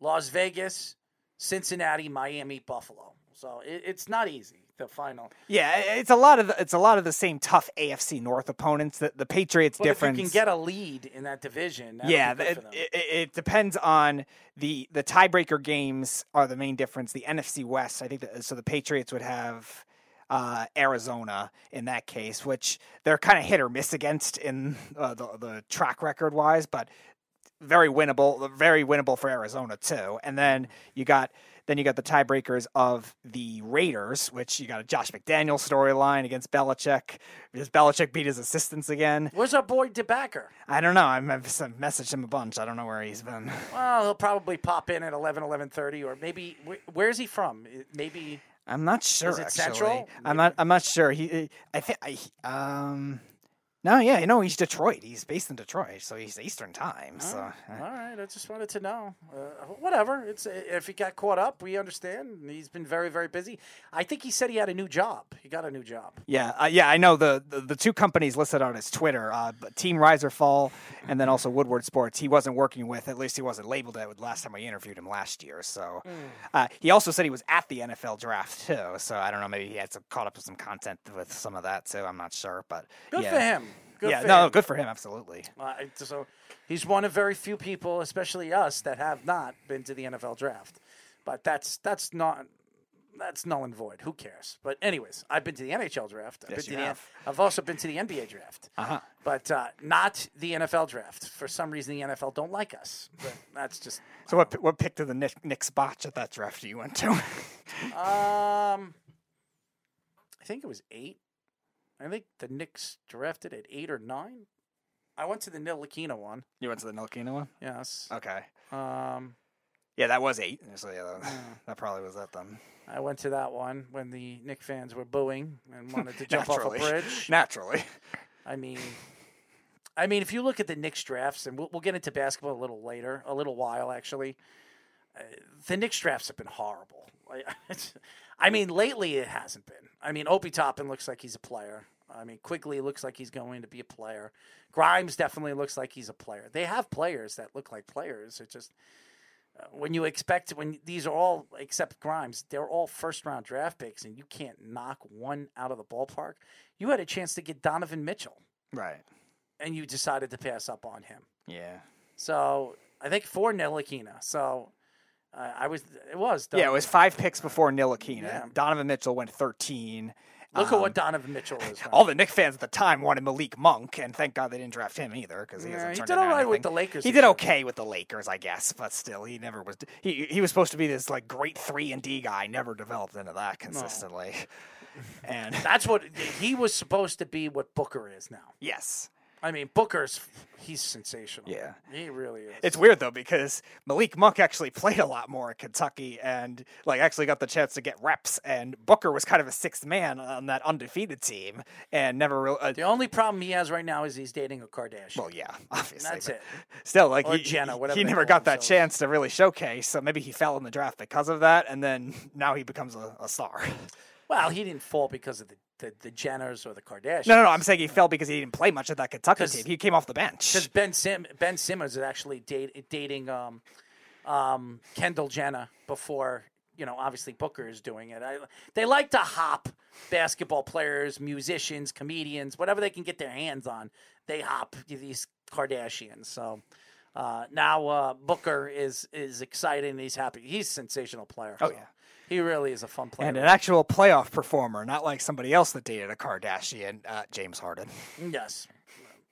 Las Vegas, Cincinnati, Miami, Buffalo. So it, it's not easy. The final. Yeah, it's a lot of the, it's a lot of the same tough A F C North opponents. The, the Patriots well, difference. If you can get a lead in that division. Yeah, the, it, it, it depends on the the tiebreaker games are the main difference. The N F C West, I think, the, so the Patriots would have uh, Arizona in that case, which they're kind of hit or miss against in uh, the the track record wise, but very winnable, very winnable for Arizona too. And then you got. Then you got the tiebreakers of the Raiders, which you got a Josh McDaniels storyline against Belichick. Does Belichick beat his assistants again? Where's our boy DeBacker? I don't know. I've messaged him a bunch. I don't know where he's been. Well, he'll probably pop in at eleven, eleven thirty, or maybe – where's he from? Maybe – I'm not sure, is it actually. Central? I'm not, I'm not sure. He, I think – um – No, yeah, you know, he's Detroit. He's based in Detroit, so he's Eastern time. So. All right. All right, I just wanted to know. Uh, whatever. It's if he got caught up, we understand. He's been very, very busy. I think he said he had a new job. He got a new job. Yeah, uh, yeah, I know the, the the two companies listed on his Twitter, uh, Team Rise or Fall, and then also Woodward Sports. He wasn't working with. At least he wasn't labeled it last time I interviewed him last year. So mm. uh, he also said he was at the N F L draft too. So I don't know. Maybe he had some, caught up with some content with some of that too. I'm not sure, but good yeah. for him. Good yeah, no, him. Good for him, absolutely. Uh, so he's one of very few people, especially us, that have not been to the N F L draft. But that's that's not that's null and void. Who cares? But anyways, I've been to the N H L draft. I've, yes, been you to have. The, I've also been to the N B A draft. Uh-huh. But uh, not the N F L draft. For some reason, the N F L don't like us. But that's just so. What know. What pick did the Nick, Knicks botch at that draft you went to? um, I think it was eight. I think the Knicks drafted at eight or nine. I went to the Ntilikina one. You went to the Ntilikina one? Yes. Okay. Um, yeah, that was eight. So yeah, that, yeah. that probably was that then. I went to that one when the Knicks fans were booing and wanted to jump off a bridge. Naturally. I mean, I mean, if you look at the Knicks drafts, and we'll, we'll get into basketball a little later, a little while actually. Uh, the Knicks drafts have been horrible. I mean, lately it hasn't been. I mean, Obi Toppin looks like he's a player. I mean, Quigley looks like he's going to be a player. Grimes definitely looks like he's a player. They have players that look like players. It's just uh, when you expect when these are all except Grimes, they're all first round draft picks, and you can't knock one out of the ballpark. You had a chance to get Donovan Mitchell, right? And you decided to pass up on him. Yeah. So I think for Ntilikina. So. Uh, I was. It was. Donovan. Yeah, it was five picks before Ntilikina. Yeah. Donovan Mitchell went thirteen. Look um, at what Donovan Mitchell is. Right? All the Knicks fans at the time wanted Malik Monk, and thank God they didn't draft him either because he yeah, hasn't turned he did all right with the Lakers. He did okay with the Lakers, I guess, but still, he never was. He he was supposed to be this like great three and D guy. Never developed into that consistently. No. And that's what he was supposed to be. What Booker is now. Yes. I mean, Booker's, he's sensational. Yeah. He really is. It's weird, though, because Malik Monk actually played a lot more at Kentucky and, like, actually got the chance to get reps, and Booker was kind of a sixth man on that undefeated team and never really... Uh, the only problem he has right now is he's dating a Kardashian. Well, yeah, obviously. That's it. Still, like, or he, Jenna, whatever he never got that himself. Chance to really showcase, so maybe he fell in the draft because of that, and then now he becomes a, a star. Well, he didn't fall because of the the, the Jenners or the Kardashians. No, no, no. I'm saying he fell because he didn't play much at that Kentucky team. He came off the bench. Because Ben Sim- Ben Simmons is actually date, dating um, um, Kendall Jenner before, you know, obviously Booker is doing it. I, they like to hop basketball players, musicians, comedians, whatever they can get their hands on. They hop these Kardashians. So uh, now uh, Booker is is excited and he's happy. He's a sensational player. Oh, so. Yeah. He really is a fun player. And an actual playoff performer, not like somebody else that dated a Kardashian, uh, James Harden. Yes.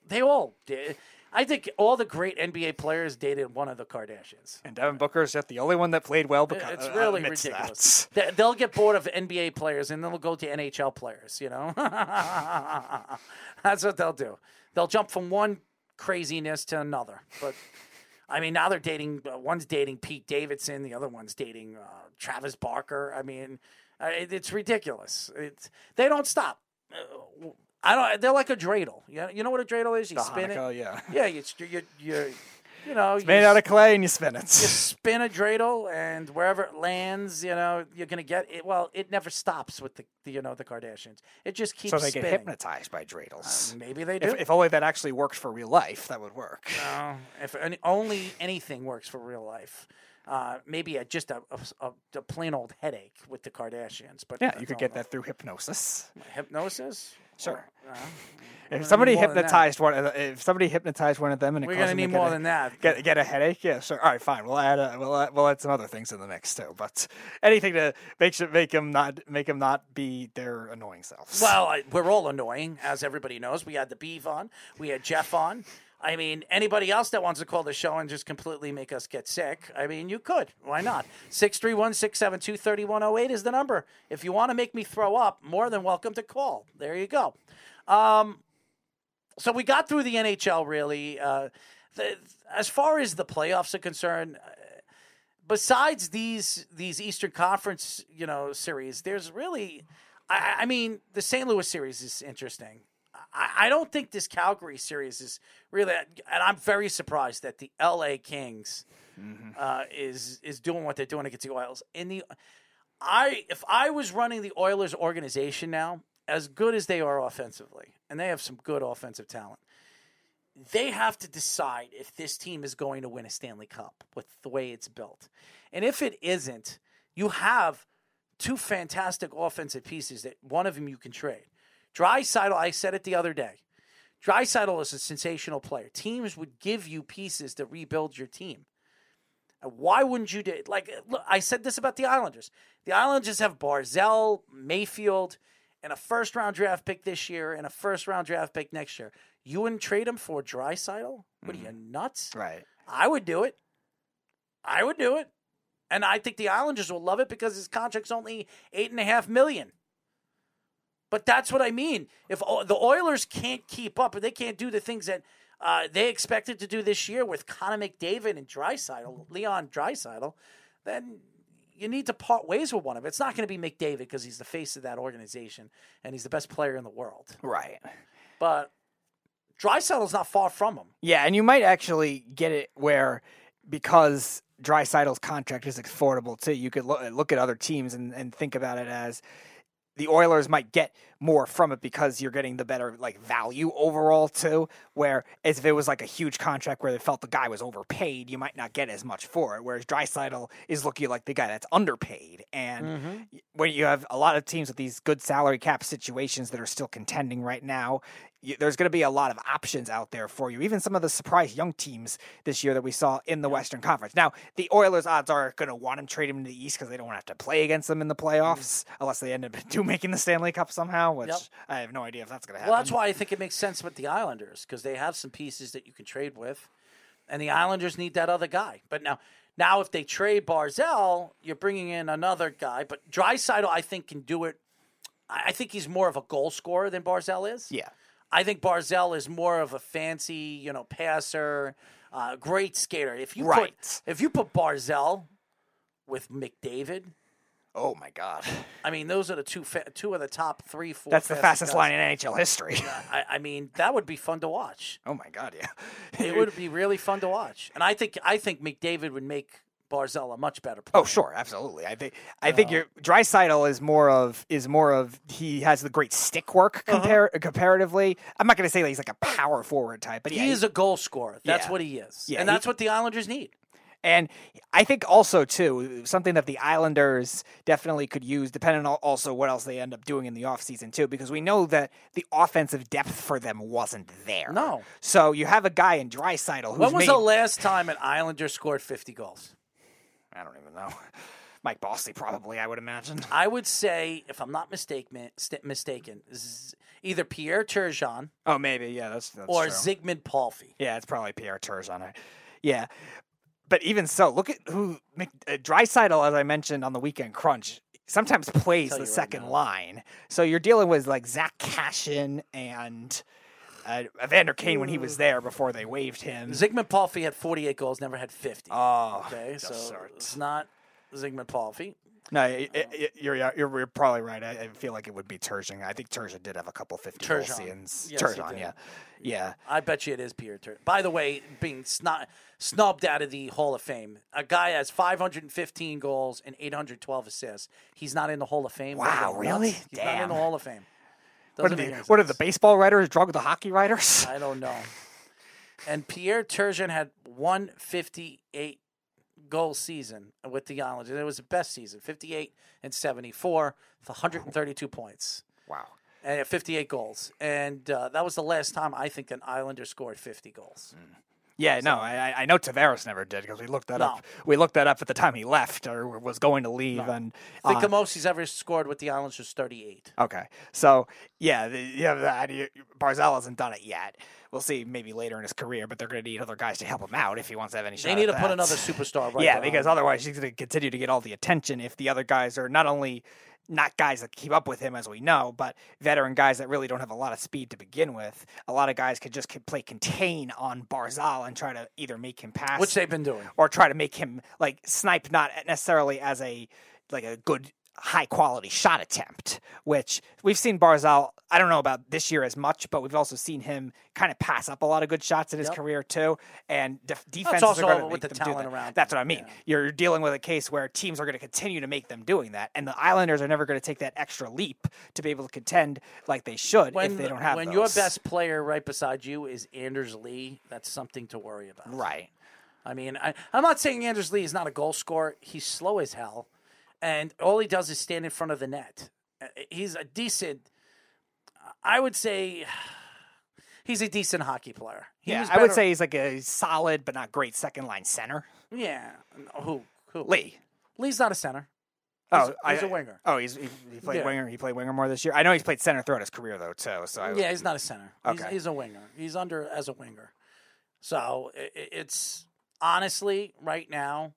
They all did. I think all the great N B A players dated one of the Kardashians. And Devin Booker is the only one that played well because it's really ridiculous. That. They'll get bored of N B A players and they'll go to N H L players, you know? That's what they'll do. They'll jump from one craziness to another. But, I mean, now they're dating, uh, one's dating Pete Davidson, the other one's dating uh, Travis Barker. I mean, uh, it, it's ridiculous. It's, they don't stop. Uh, I don't. They're like a dreidel. You you know what a dreidel is? You the spin Hanukkah, it. Yeah. Yeah. You you you you know. It's made you, out of clay, and you spin it. You spin a dreidel, and wherever it lands, you know, you're gonna get it. Well, it never stops with the, the you know the Kardashians. It just keeps. So they spinning. Get hypnotized by dreidels. Uh, maybe they do. If, if only that actually worked for real life, that would work. Uh, if any, only anything works for real life. Uh, maybe a, just a, a, a plain old headache with the Kardashians. But yeah, you could get know. that through hypnosis. Hypnosis. Sure. Or, uh, if somebody hypnotized one, if somebody hypnotized one of them, and it we're gonna need more than that. Get get a headache. Yeah. Sure. All right. Fine. We'll add a, we'll add, we'll add some other things in the mix too. But anything to make make them not make them not be their annoying selves. Well, I, we're all annoying, as everybody knows. We had the Beav on. We had Jeff on. I mean, anybody else that wants to call the show and just completely make us get sick, I mean, you could. Why not? six three one, six seven two, three one zero eight is the number. If you want to make me throw up, more than welcome to call. There you go. Um, so we got through the N H L, really. Uh, the, as far as the playoffs are concerned, besides these these Eastern Conference, you know, series, there's really, I, I mean, the Saint Louis series is interesting. I don't think this Calgary series is really, and I'm very surprised that the L A Kings mm-hmm. uh, is is doing what they're doing against the Oilers. In the, I if I was running the Oilers organization now, as good as they are offensively, and they have some good offensive talent, they have to decide if this team is going to win a Stanley Cup with the way it's built, and if it isn't, you have two fantastic offensive pieces that one of them you can trade. Draisaitl, I said it the other day. Draisaitl is a sensational player. Teams would give you pieces to rebuild your team. Why wouldn't you do it? Like, look, I said this about the Islanders. The Islanders have Barzell, Mayfield, and a first-round draft pick this year and a first-round draft pick next year. You wouldn't trade them for Draisaitl? What mm-hmm. are you, nuts? Right. I would do it. I would do it. And I think the Islanders will love it because his contract's only eight point five million dollars. But that's what I mean. If the Oilers can't keep up and they can't do the things that uh, they expected to do this year with Connor McDavid and Draisaitl, Leon Draisaitl, then you need to part ways with one of them. It's not going to be McDavid because he's the face of that organization and he's the best player in the world. Right. But Draisaitl's not far from him. Yeah, and you might actually get it where because Draisaitl's contract is affordable too, you could lo- look at other teams and, and think about it as – the Oilers might get more from it because you're getting the better like value overall too, where as if it was like a huge contract where they felt the guy was overpaid, you might not get as much for it, whereas Draisaitl is looking like the guy that's underpaid. And mm-hmm. when you have a lot of teams with these good salary cap situations that are still contending right now, you, there's going to be a lot of options out there for you, even some of the surprise young teams this year that we saw in the yeah. Western Conference. Now, the Oilers odds are going to want him, trade him to the East because they don't want to have to play against them in the playoffs mm-hmm. unless they end up do making the Stanley Cup somehow, which yep. I have no idea if that's going to happen. Well, that's why I think it makes sense with the Islanders because they have some pieces that you can trade with, and the Islanders need that other guy. But now, now if they trade Barzell, you're bringing in another guy. But Draisaitl, I think, can do it. I think he's more of a goal scorer than Barzell is. Yeah. I think Barzell is more of a fancy, you know, passer, uh, great skater. If you right. put, if you put Barzell with McDavid, oh my God! I mean, those are the two fa- two of the top three, four. That's fastest the fastest guys. Line in N H L history. Yeah, I, I mean, that would be fun to watch. Oh my God, yeah, it would be really fun to watch. And I think I think McDavid would make Barzell a much better player. Oh, sure, absolutely. I think I uh, think your Draisaitl is more of is more of he has the great stick work compar- uh-huh. comparatively. I'm not going to say that he's like a power forward type, but he yeah, is he, a goal scorer. That's yeah. what he is, yeah, and that's he, what the Islanders need. And I think also, too, something that the Islanders definitely could use, depending on also what else they end up doing in the offseason, too, because we know that the offensive depth for them wasn't there. No. So you have a guy in Draisaitl who's When was made... the last time an Islander scored fifty goals? I don't even know. Mike Bossy, probably, I would imagine. I would say, if I'm not mistake, mistaken, either Pierre Turgeon. Oh, maybe. Yeah, that's, that's or true. Zygmunt Palfi. Yeah, it's probably Pierre Turgeon. Yeah. But even so, look at who uh, Draisaitl, as I mentioned on the weekend crunch, sometimes plays the right second now. line. So you're dealing with like Zach Cashin and uh, Evander Kane when he was there before they waived him. Zygmunt Palfi had forty-eight goals, never had fifty. Oh, okay, so sorry. It's not Zygmunt Palfi. No, it, it, you're, you're you're probably right. I, I feel like it would be Turgeon. I think Turgeon did have a couple fifty goal scenes. Yes, Turgeon, yeah. yeah, I bet you it is Pierre Turgeon. By the way, being snob, snubbed out of the Hall of Fame, a guy has five hundred fifteen goals and eight hundred twelve assists. He's not in the Hall of Fame. Wow, really? He's Damn. not in the Hall of Fame. What are, the, what are the baseball writers drug the hockey writers? I don't know. And Pierre Turgeon had one fifty-eight goal season with the Islanders. It was the best season, fifty-eight and seventy-four, with one hundred thirty-two points. Wow. And fifty-eight goals. And uh, that was the last time I think an Islander scored fifty goals. Mm. Yeah, so, no, I, I know Tavares never did because we looked that no. up. We looked that up at the time he left or was going to leave. No. And uh, I think the most he's ever scored with the Islanders was thirty-eight. Okay, so yeah, the, you have that. Barzal hasn't done it yet. We'll see maybe later in his career, but they're going to need other guys to help him out if he wants to have any shot. They need to that. put another superstar. right Yeah, there. Because otherwise he's going to continue to get all the attention if the other guys are not only. Not guys that keep up with him, as we know, but veteran guys that really don't have a lot of speed to begin with. A lot of guys could just could play contain on Barzal and try to either make him pass, which they've been doing, or try to make him like snipe, not necessarily as a like a good high quality shot attempt. Which we've seen Barzal. I don't know about this year as much, but we've also seen him kind of pass up a lot of good shots in his yep. career too. And def- defense is going to make the them talent do that. Around That's what I mean. Yeah. You're dealing with a case where teams are going to continue to make them doing that, and the Islanders are never going to take that extra leap to be able to contend like they should when, if they don't have. When those. Your best player right beside you is Anders Lee, that's something to worry about. Right. I mean, I, I'm not saying Anders Lee is not a goal scorer. He's slow as hell, and all he does is stand in front of the net. He's a decent. I would say he's a decent hockey player. He yeah, I would say he's like a solid but not great second line center. Yeah, who? Who? Lee. Lee's not a center. He's, oh, he's I, a winger. Oh, he's he, he played yeah. winger. He played winger more this year. I know he's played center throughout his career though too. So I, yeah, he's not a center. Okay. He's, he's a winger. He's under as a winger. So it, it's honestly right now.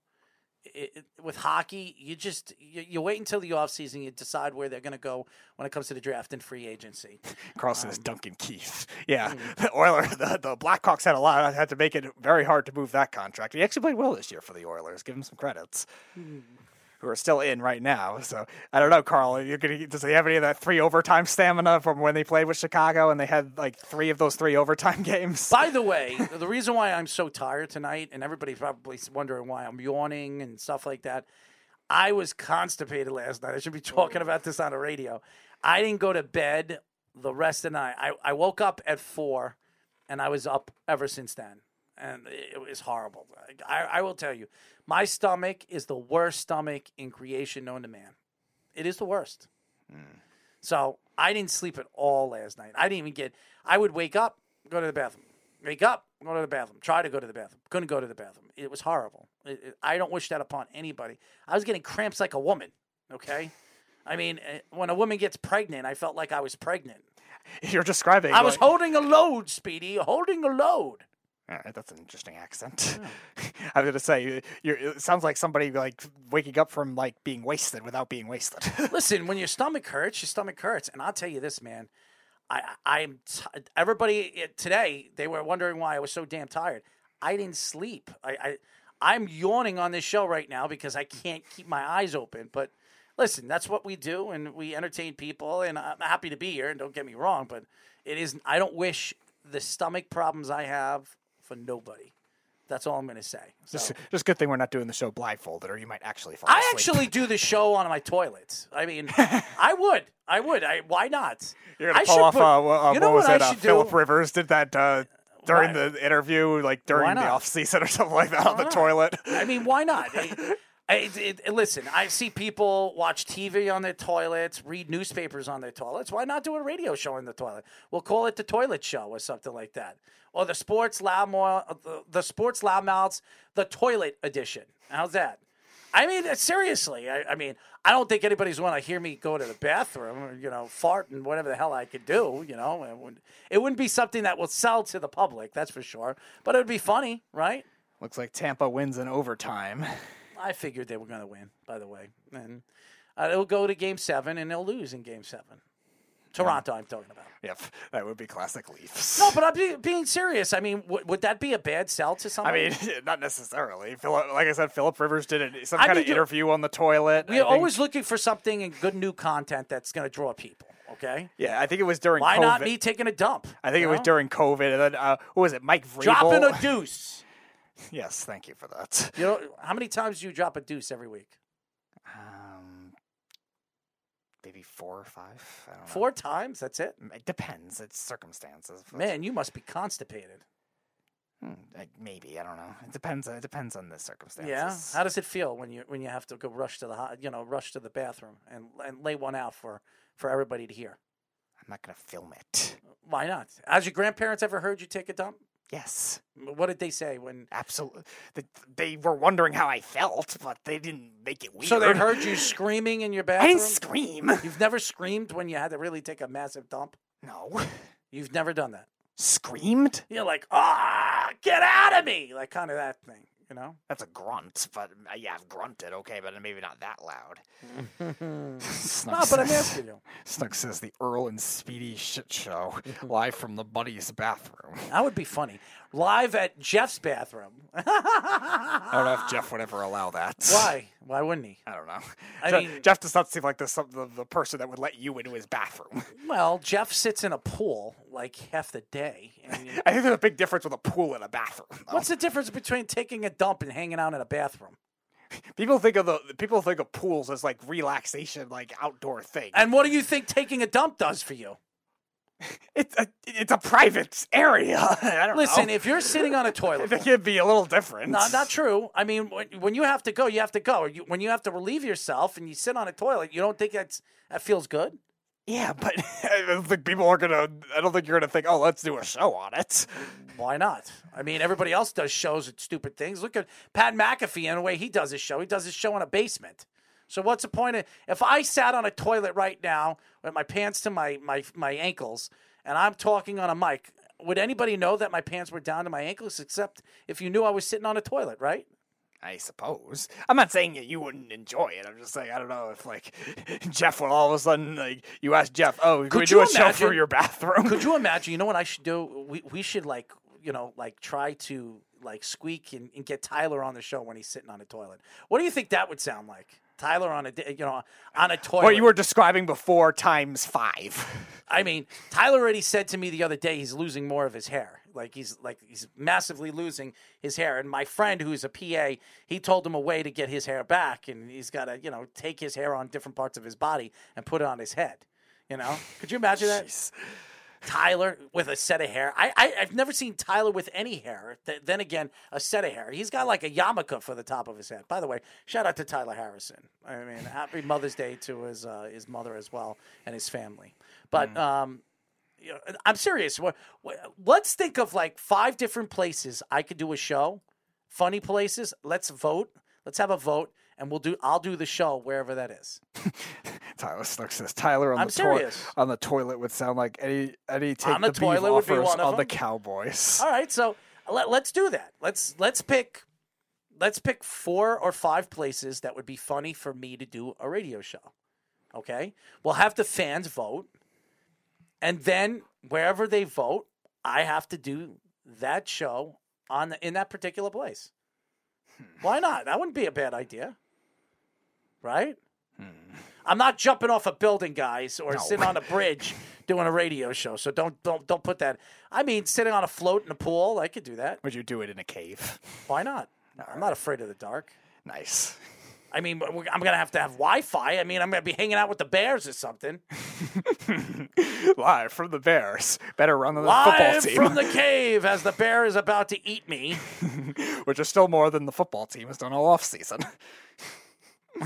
It, it, with hockey, you just you, you wait until the offseason, you decide where they're going to go when it comes to the draft and free agency. Carlson um, is Duncan Keith. Yeah, mm-hmm. the Oilers, the, the Blackhawks had a lot. Had to make it very hard to move that contract. He actually played well this year for the Oilers. Give him some credits. Mm-hmm. Who are still in right now. So I don't know, Carl. You're gonna, does he have any of that three overtime stamina from when they played with Chicago and they had like three of those three overtime games? By the way, the reason why I'm so tired tonight, and everybody's probably wondering why I'm yawning and stuff like that, I was constipated last night. I should be talking about this on the radio. I didn't go to bed the rest of the night. I, I woke up at four, and I was up ever since then. And it was horrible. I, I will tell you, my stomach is the worst stomach in creation known to man. It is the worst. Mm. So I didn't sleep at all last night. I didn't even get, I would wake up, go to the bathroom. Wake up, go to the bathroom. Try to go to the bathroom. Couldn't go to the bathroom. It was horrible. It, it, I don't wish that upon anybody. I was getting cramps like a woman, okay? I mean, when a woman gets pregnant, I felt like I was pregnant. You're describing. I like... was holding a load, Speedy, holding a load. All right, that's an interesting accent. Yeah. I was going to say, you're, it sounds like somebody like waking up from like being wasted without being wasted. Listen, when your stomach hurts, your stomach hurts. And I'll tell you this, man. I, I'm t- everybody today, they were wondering why I was so damn tired. I didn't sleep. I, I, I'm yawning on this show right now because I can't keep my eyes open. But listen, that's what we do, and we entertain people. And I'm happy to be here, and don't get me wrong, but it is. I don't wish the stomach problems I have for nobody. That's all I'm going to say. So. Just, just good thing we're not doing the show blindfolded, or you might actually fall asleep. I actually do the show on my toilets. I mean, I would. I would. I, why not? You're going to pull off, put, uh, uh, you know what was what it, uh, Philip Rivers did that uh, during why? the interview, like during the off-season or something like that why on the not? toilet. I mean, why not? I, I, it, it, listen, I see people watch T V on their toilets, read newspapers on their toilets. Why not do a radio show on the toilet? We'll call it the Toilet Show or something like that. Or the Sports Loud Mo- the, the Sports Loudmouths, the Toilet Edition. How's that? I mean, seriously. I, I mean, I don't think anybody's want to hear me go to the bathroom or, you know, fart and whatever the hell I could do, you know. It wouldn't, it wouldn't be something that will sell to the public, that's for sure. But it would be funny, right? Looks like Tampa wins in overtime. I figured they were going to win, by the way. And uh, it'll go to Game seven, and they'll lose in Game seven. Toronto, yeah. I'm talking about. Yep, that would be classic Leafs. No, but I'm be- being serious. I mean, w- would that be a bad sell to somebody? I mean, not necessarily. Phillip, like I said, Phillip Rivers did it, some I kind mean, of interview on the toilet. We're always looking for something and good new content that's going to draw people. Okay. Yeah, I think it was during Why COVID. Why not me taking a dump? I think it know? was during COVID. And then, uh, who was it, Mike Vrabel? Dropping a deuce. Yes, thank you for that. You know, how many times do you drop a deuce every week? Um, maybe four or five. I don't know. Four times? That's it? It depends. It's circumstances. Man, you must be constipated. Hmm, like maybe. I don't know. It depends. It depends on the circumstances. Yeah. How does it feel when you when you have to go rush to the you know rush to the bathroom and and lay one out for, for everybody to hear? I'm not gonna film it. Why not? Has your grandparents ever heard you take a dump? Yes. What did they say when? Absolutely. They were wondering how I felt, but they didn't make it weird. So they heard you screaming in your bathroom? I didn't scream. You've never screamed when you had to really take a massive dump? No. You've never done that? Screamed? You're like, ah, get out of me! Like, kind of that thing, you know? That's a grunt, but yeah, I've grunted, okay, but maybe not that loud. Snug no, says, but I'm asking you. Snug says the Earl and Speedy shit show live from the buddy's bathroom. That would be funny. Live at Jeff's bathroom. I don't know if Jeff would ever allow that. Why? Why wouldn't he? I don't know. I Jeff, mean, Jeff does not seem like the, the the person that would let you into his bathroom. Well, Jeff sits in a pool like half the day. And, you know, I think there's a big difference with a pool and a bathroom, though. What's the difference between taking a dump and hanging out in a bathroom? People think of the people think of pools as like relaxation, like outdoor thing. And what do you think taking a dump does for you? It's a it's a private area. I don't Listen, know. If you're sitting on a toilet, it could be a little different. No, not true. I mean, when, when you have to go, you have to go. You, when you have to relieve yourself and you sit on a toilet, you don't think that's that feels good? Yeah, but I don't think people are gonna. I don't think you're gonna think, oh, let's do a show on it. Why not? I mean, everybody else does shows and stupid things. Look at Pat McAfee and the way he does his show. He does his show in a basement. So what's the point of if I sat on a toilet right now with my pants to my, my, my ankles and I'm talking on a mic, would anybody know that my pants were down to my ankles except if you knew I was sitting on a toilet, right? I suppose. I'm not saying that you wouldn't enjoy it. I'm just saying I don't know if like Jeff would all of a sudden like you ask Jeff, oh, could, could we do a imagine, show for your bathroom? Could you imagine? You know what I should do? We we should like you know like try to like squeak and, and get Tyler on the show when he's sitting on a toilet. What do you think that would sound like? Tyler on a you know on a toilet. What you were describing before times five. I mean, Tyler already said to me the other day he's losing more of his hair. Like he's like he's massively losing his hair. And my friend who's a P A, he told him a way to get his hair back, and he's got to you know take his hair on different parts of his body and put it on his head. You know, could you imagine that? Jeez. Tyler with a set of hair. I, I, I've never seen Tyler with any hair. Th- then again, a set of hair. He's got like a yarmulke for the top of his head. By the way, shout out to Tyler Harrison. I mean, happy Mother's Day to his uh, his mother as well and his family. But mm. um, you know, I'm serious. We're, we're, let's think of like five different places I could do a show. Funny places. Let's vote. Let's have a vote. And we'll do. I'll do the show wherever that is. Tyler Snook says Tyler on I'm the toilet on the toilet would sound like any any take on the, the toilet would be one of on them. The Cowboys. All right, so let, let's do that. Let's let's pick let's pick four or five places that would be funny for me to do a radio show. Okay, we'll have the fans vote, and then wherever they vote, I have to do that show on the, in that particular place. Why not? That wouldn't be a bad idea. Right? Hmm. I'm not jumping off a building, guys, or no. sitting on a bridge doing a radio show. So don't don't don't put that. I mean, sitting on a float in a pool, I could do that. Would you do it in a cave? Why not? No, I'm not afraid of the dark. Nice. I mean, I'm going to have to have Wi-Fi. I mean, I'm going to be hanging out with the Bears or something. Live from the Bears. Better run than the Live football team. Live from the cave as the bear is about to eat me. Which is still more than the football team has done all offseason.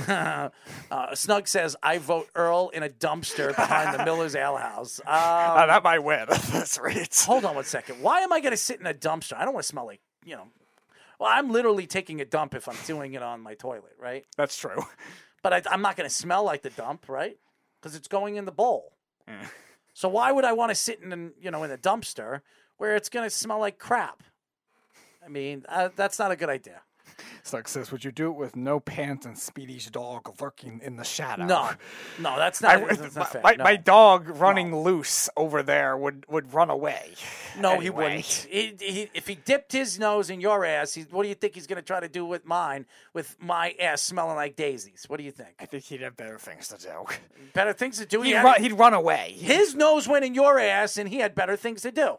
uh, Snug says, I vote Earl in a dumpster behind the Miller's Ale House. Um, uh, that might win. That's right. Hold on one second. Why am I going to sit in a dumpster? I don't want to smell like, you know. Well, I'm literally taking a dump if I'm doing it on my toilet, right? That's true. But I, I'm not going to smell like the dump, right? Because it's going in the bowl. Mm. So why would I want to sit in, you know, in a dumpster where it's going to smell like crap? I mean, uh, that's not a good idea. Snug says, would you do it with no pants and Speedy's dog lurking in the shadow? No, no, that's not, I, that's not fair. My, no. my dog running no. loose over there would, would run away. No, anyway. He wouldn't. He, he, if he dipped his nose in your ass, he, what do you think he's going to try to do with mine, with my ass smelling like daisies? What do you think? I think he'd have better things to do. Better things to do? He'd, he run, had, he'd run away. His nose went in your ass, and he had better things to do,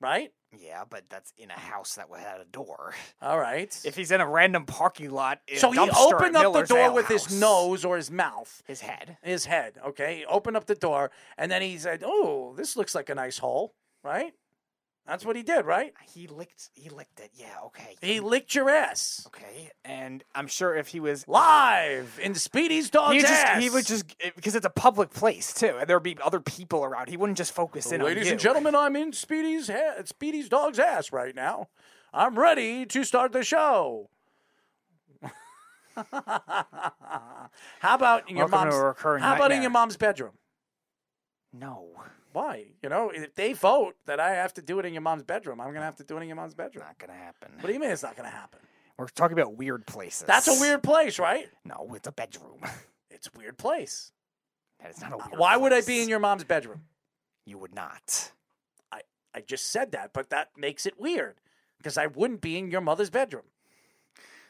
right? Yeah, but that's in a house that had a door. All right. If he's in a random parking lot, in so a dumpster, he opened up Miller's the door with house. His nose or his mouth, his head, his head. Okay, he opened up the door, and then he said, "Oh, this looks like a nice hole," right? That's what he did, right? He licked. He licked it. Yeah. Okay. He licked your ass. Okay. And I'm sure if he was live in Speedy's dog's just, ass, he would just because it's a public place too, and there'd be other people around. He wouldn't just focus in on you. Ladies and gentlemen, I'm in Speedy's ha- Speedy's dog's ass right now. I'm ready to start the show. How about in your Welcome mom's? How nightmare. About in your mom's bedroom? No. Why? You know, if they vote that I have to do it in your mom's bedroom, I'm going to have to do it in your mom's bedroom. Not going to happen. What do you mean it's not going to happen? We're talking about weird places. That's a weird place, right? No, it's a bedroom. It's a weird place. That is not a weird uh, why place. Why would I be in your mom's bedroom? You would not. I, I just said that, but that makes it weird because I wouldn't be in your mother's bedroom.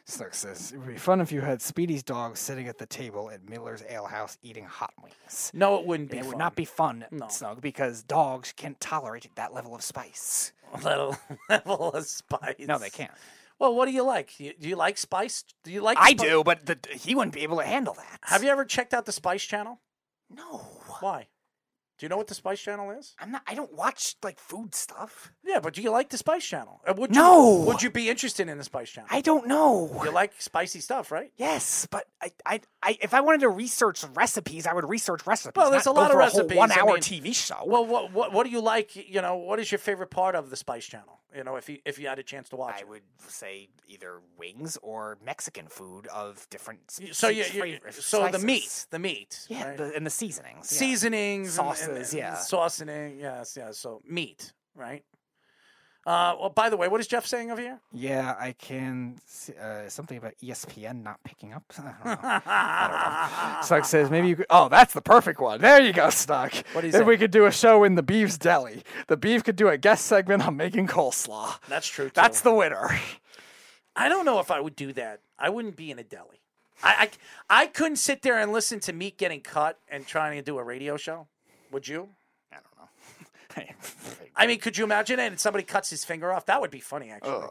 Snug says, it would be fun if you had Speedy's dog sitting at the table at Miller's Ale House eating hot wings. No, it wouldn't be It fun. Would not be fun, no. Snug, because dogs can't tolerate that level of spice. Level, level of spice. No, they can't. Well, what do you like? Do you, do you like spice? Do you like? I spi- do, but the, he wouldn't be able to handle that. Have you ever checked out the Spice Channel? No. Why? Do you know what the Spice Channel is? I'm not. I don't watch like food stuff. Yeah, but do you like the Spice Channel? Would you, no. Would you be interested in the Spice Channel? I don't know. You like spicy stuff, right? Yes, but I, I, I if I wanted to research recipes, I would research recipes. Well, there's not a lot of recipes. One-hour I mean, T V show. Well, what, what, what do you like? You know, what is your favorite part of the Spice Channel? You know, if you if you had a chance to watch, I it. would say either wings or Mexican food of different. Sp- so you, you so slices. the meat, the meat, yeah, right? the, and the seasonings, yeah. seasonings, sauces. And, And, yeah, saucening. Yes, yes. So meat, right? Uh, well, by the way, what is Jeff saying over here? Yeah, I can see, uh, something about E S P N not picking up. I don't know. I don't know. Snug says maybe you could. Oh, that's the perfect one. There you go, Snug. What do you say? Then we could do a show in the Beef's Deli. The Beef could do a guest segment on making coleslaw. That's true. Too. That's the winner. I don't know if I would do that. I wouldn't be in a deli. I I, I couldn't sit there and listen to meat getting cut and trying to do a radio show. Would you? I don't know. I mean, could you imagine it? And somebody cuts his finger off. That would be funny, actually.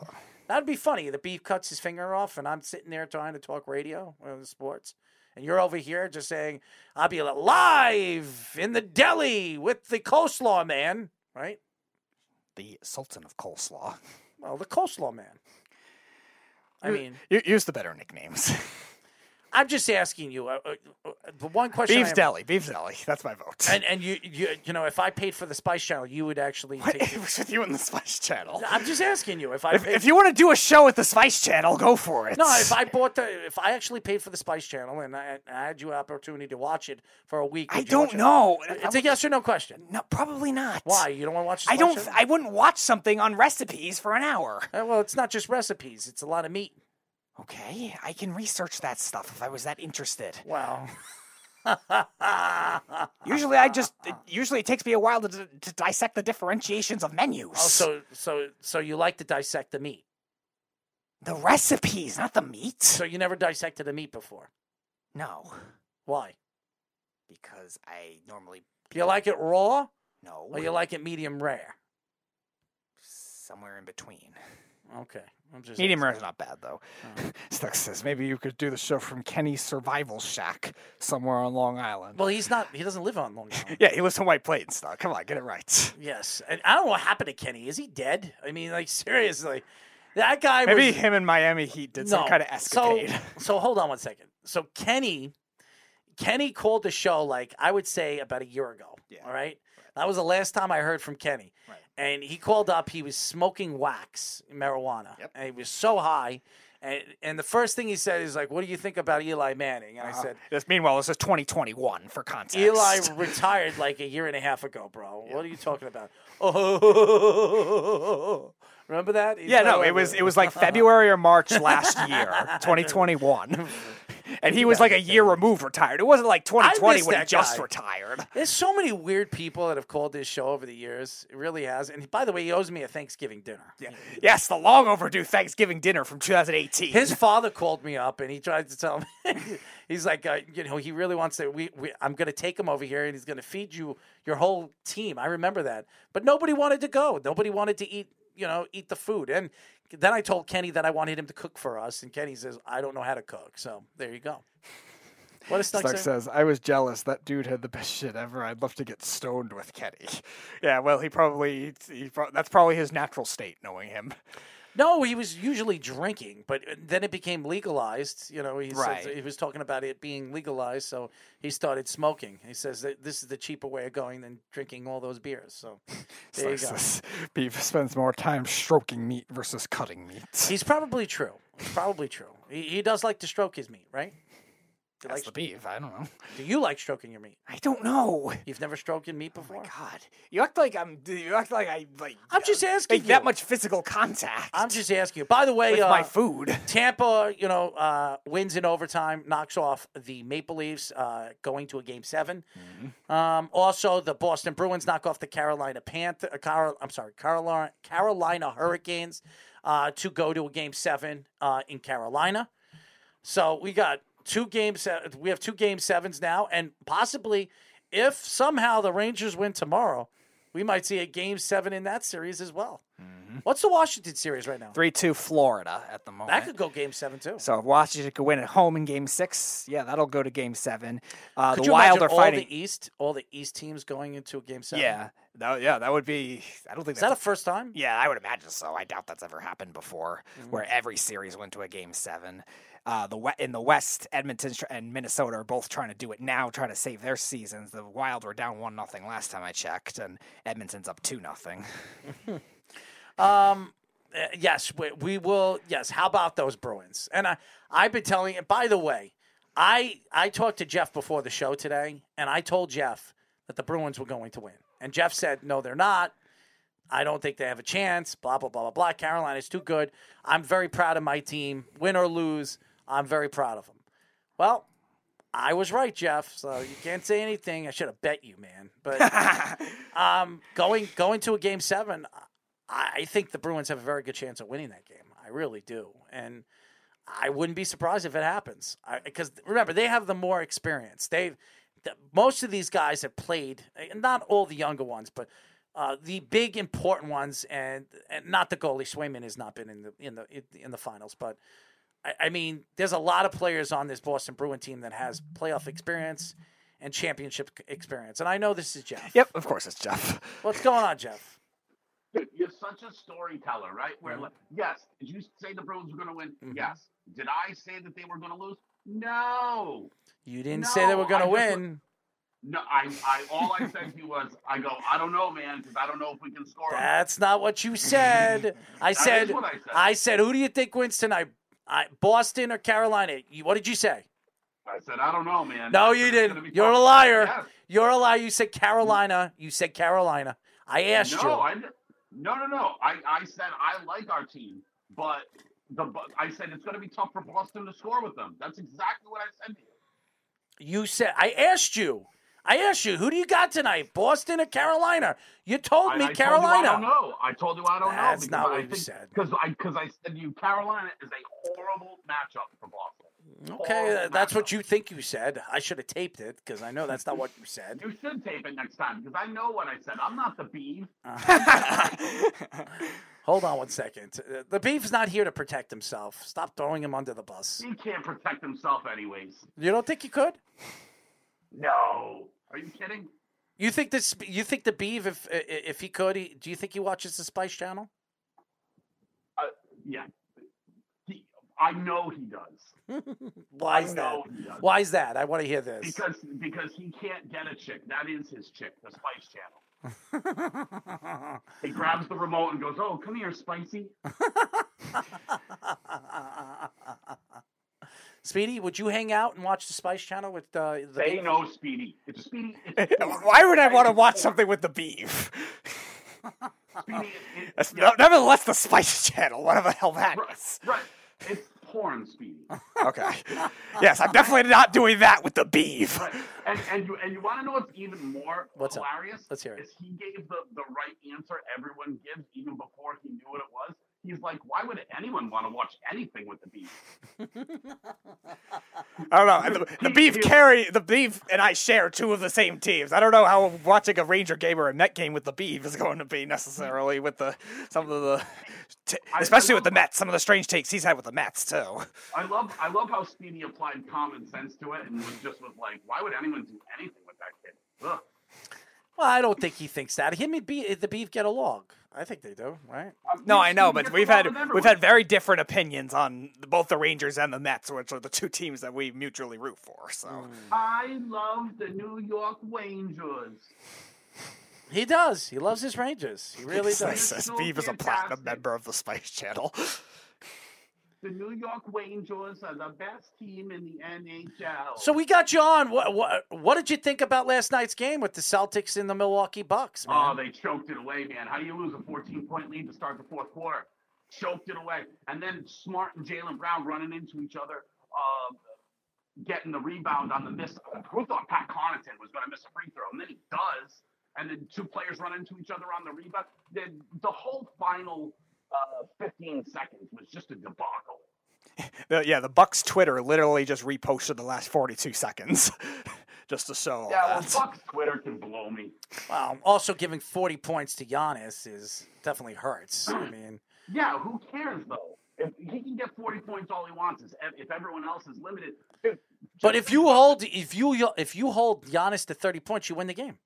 That would be funny. The Beef cuts his finger off, and I'm sitting there trying to talk radio or the sports. And you're over here just saying, I'll be live in the deli with the coleslaw man, right? The Sultan of Coleslaw. Well, the coleslaw man. I mean, use the better nicknames. I'm just asking you. Uh, uh, the one question. Beef's Deli, Beef's Deli. That's my vote. And and you you you know, if I paid for the Spice Channel, you would actually. What take it was with you in the Spice Channel? I'm just asking you if I. If, paid... if you want to do a show at the Spice Channel, go for it. No, if I bought the, if I actually paid for the Spice Channel and I, I had you opportunity to watch it for a week, I don't know. It? It's a yes or no question. No, probably not. Why? You don't want to watch the Spice I don't. Channel? I wouldn't watch something on recipes for an hour. Uh, well, it's not just recipes. It's a lot of meat. Okay, I can research that stuff if I was that interested. Wow. usually I just, it, usually it takes me a while to, to dissect the differentiations of menus. Oh, so, so, so you like to dissect the meat? The recipes, not the meat. So you never dissected the meat before? No. Why? because I normally... Do you like it raw? No. Or you like it medium rare? Somewhere in between. Okay. I'm just medium rare is not bad, though. Oh. Stuck says, maybe you could do the show from Kenny's survival shack somewhere on Long Island. Well, he's not. He doesn't live on Long Island. Yeah, he lives in White Plains, Stuck. Come on, get it right. Yes. And I don't know what happened to Kenny. Is he dead? I mean, like, seriously. That guy maybe was... him and Miami Heat did no. some kind of escapade. So, so hold on one second. So Kenny... Kenny called the show, like, I would say about a year ago, yeah. all right? right? That was the last time I heard from Kenny. Right. And he called up. He was smoking wax, marijuana. Yep. And he was so high. And, and the first thing he said is, like, what do you think about Eli Manning? And uh-huh. I said... This, meanwhile, this is twenty twenty-one for context. Eli retired, like, a year and a half ago, bro. Yeah. What are you talking about? Oh... Remember that? He's yeah, no, it was it was like February or March last year, twenty twenty-one. And he was like a year removed retired. It wasn't like twenty twenty when he just retired. There's so many weird people that have called this show over the years. It really has. And by the way, he owes me a Thanksgiving dinner. Yeah. Yes, the long overdue Thanksgiving dinner from two thousand eighteen. His father called me up and he tried to tell me, he's like, uh, you know, he really wants to, we, we, I'm going to take him over here and he's going to feed you your whole team. I remember that. But nobody wanted to go. Nobody wanted to eat. You know, eat the food. And then I told Kenny that I wanted him to cook for us. And Kenny says, I don't know how to cook. So there you go. What does Stuck, Stuck say? says, I was jealous. That dude had the best shit ever. I'd love to get stoned with Kenny. Yeah, well, he probably, he, that's probably his natural state, knowing him. No, he was usually drinking, but then it became legalized. You know, he, right. says, he was talking about it being legalized, so he started smoking. He says that this is the cheaper way of going than drinking all those beers. So there so you go. Beef spends more time stroking meat versus cutting meat. He's probably true. He's probably true. He, he does like to stroke his meat, right? That's like the beef. I don't know. Do you like stroking your meat? I don't know. You've never stroked your meat before? Oh my God. You act like I'm. You act like I like. I'm just asking. Make you. That much physical contact. I'm just asking you. By the way, with uh, my food. Tampa, you know, uh, wins in overtime, knocks off the Maple Leafs, uh, going to a game seven. Mm-hmm. Um, also, the Boston Bruins knock off the Carolina Panthers. Uh, Car- I'm sorry, Carolina Carolina Hurricanes uh, to go to a game seven uh, in Carolina. So we got. Two games, we have two game sevens now, and possibly if somehow the Rangers win tomorrow, we might see a game seven in that series as well. Mm-hmm. What's the Washington series right now? three two Florida at the moment. That could go game seven, too. So if Washington could win at home in game six, yeah, that'll go to game seven. Uh, could the you Wild are all fighting. The East, all the East teams going into a game seven? Yeah. That, yeah, that would be. I don't think is that's that a first time? Yeah, I would imagine so. I doubt that's ever happened before, mm-hmm. where every series went to a game seven. Uh, the we- in the West, Edmonton and Minnesota are both trying to do it now, trying to save their seasons. The Wild were down one nothing last time I checked, and Edmonton's up two nothing. um, uh, yes, we, we will. Yes, how about those Bruins? And I, I've been telling. And by the way, I I talked to Jeff before the show today, and I told Jeff that the Bruins were going to win. And Jeff said, no, they're not. I don't think they have a chance, blah, blah, blah, blah, blah. Carolina's too good. I'm very proud of my team. Win or lose, I'm very proud of them. Well, I was right, Jeff, so you can't say anything. I should have bet you, man. But um, going going to a Game seven, I, I think the Bruins have a very good chance of winning that game. I really do. And I wouldn't be surprised if it happens. Because, remember, they have the more experience. They've... Most of these guys have played, not all the younger ones, but uh, the big important ones, and, and not the goalie. Swayman has not been in the in the in the finals, but I, I mean, there's a lot of players on this Boston Bruin team that has playoff experience and championship experience. And I know this is Jeff. Yep, of course it's Jeff. What's going on, Jeff? Dude, you're such a storyteller, right? Where mm-hmm. like, yes, did you say the Bruins were going to win? Mm-hmm. Yes. Did I say that they were going to lose? No. You didn't no, say they were going to win. No, I, I, all I said to you was, I go, I don't know, man, because I don't know if we can score. That's not what you said. I said, I said, I said, who do you think wins tonight, I, Boston or Carolina? You, what did you say? I said, I don't know, man. No, you didn't. You're tough. a liar. Yes. You're a liar. You said Carolina. You said Carolina. I asked no, you. I, no, no, no. I, I said I like our team, but... The, I said it's going to be tough for Boston to score with them. That's exactly what I said to you. You said, I asked you. I asked you, who do you got tonight, Boston or Carolina? You told me I, I Carolina. Told you I don't know. I told you I don't That's know. That's not what I you think, said. Because I, I said to you, Carolina is a horrible matchup for Boston. Okay, that's what you think you said. I should have taped it because I know that's not what you said. You should tape it next time because I know what I said. I'm not the beef. Uh, hold on one second. The beef's not here to protect himself. Stop throwing him under the bus. He can't protect himself anyways. You don't think he could? No. Are you kidding? You think this? You think the beef, if if he could, he, do you think he watches the Spice Channel? Uh, yeah. I know he does. Why is that? Why is that? I want to hear this. Because because he can't get a chick. That is his chick, the Spice Channel. He grabs the remote and goes, "Oh, come here, Spicy." Speedy, would you hang out and watch the Spice Channel with uh, the? They beef? Know Speedy. It's Speedy. It's Speedy. Why would I want to watch something with the beef? Speedy, it, it, yeah. Nevertheless, the Spice Channel. Whatever the hell that right, is. Right. It's porn, Speedy. Okay. Yes, I'm definitely not doing that with the beef. Right. And and you and you want to know what's even more what's hilarious? Up? Let's hear it. Is he gave the, the right answer everyone gives even before he knew what it was. He's like, why would anyone want to watch anything with the beef? I don't know. And the, the beef carry the beef and I share two of the same teams. I don't know how watching a Ranger game or a Met game with the beef is going to be necessarily with the some of the, t- especially with the Mets. Some of the strange takes he's had with the Mets too. I love I love how Speedy applied common sense to it and was just was like, why would anyone do anything with that kid? Ugh. Well, I don't think he thinks that. Him and be, the beef get along. I think they do, right? Um, no, I know, but we've had we've had very different opinions on both the Rangers and the Mets, which are the two teams that we mutually root for. So mm. I love the New York Rangers. He does. He loves his Rangers. He really does. Says so Beef is a platinum member of the Spice Channel. The New York Rangers are the best team in the N H L. So we got you on. What, what, what did you think about last night's game with the Celtics and the Milwaukee Bucks, man? Oh, they choked it away, man. How do you lose a fourteen-point lead to start the fourth quarter? Choked it away. And then Smart and Jaylen Brown running into each other, uh, getting the rebound on the miss. Who thought Pat Connaughton was going to miss a free throw? And then he does. And then two players run into each other on the rebound. Then the whole final Uh, fifteen seconds was just a debacle. Yeah, the Bucks Twitter literally just reposted the last forty-two seconds just to show. Yeah, all well, that. Bucks Twitter can blow me. Well, also giving forty points to Giannis is definitely hurts. I mean, yeah, who cares though? If he can get forty points all he wants, is if everyone else is limited. But if you hold, if you if you hold Giannis to thirty points, you win the game.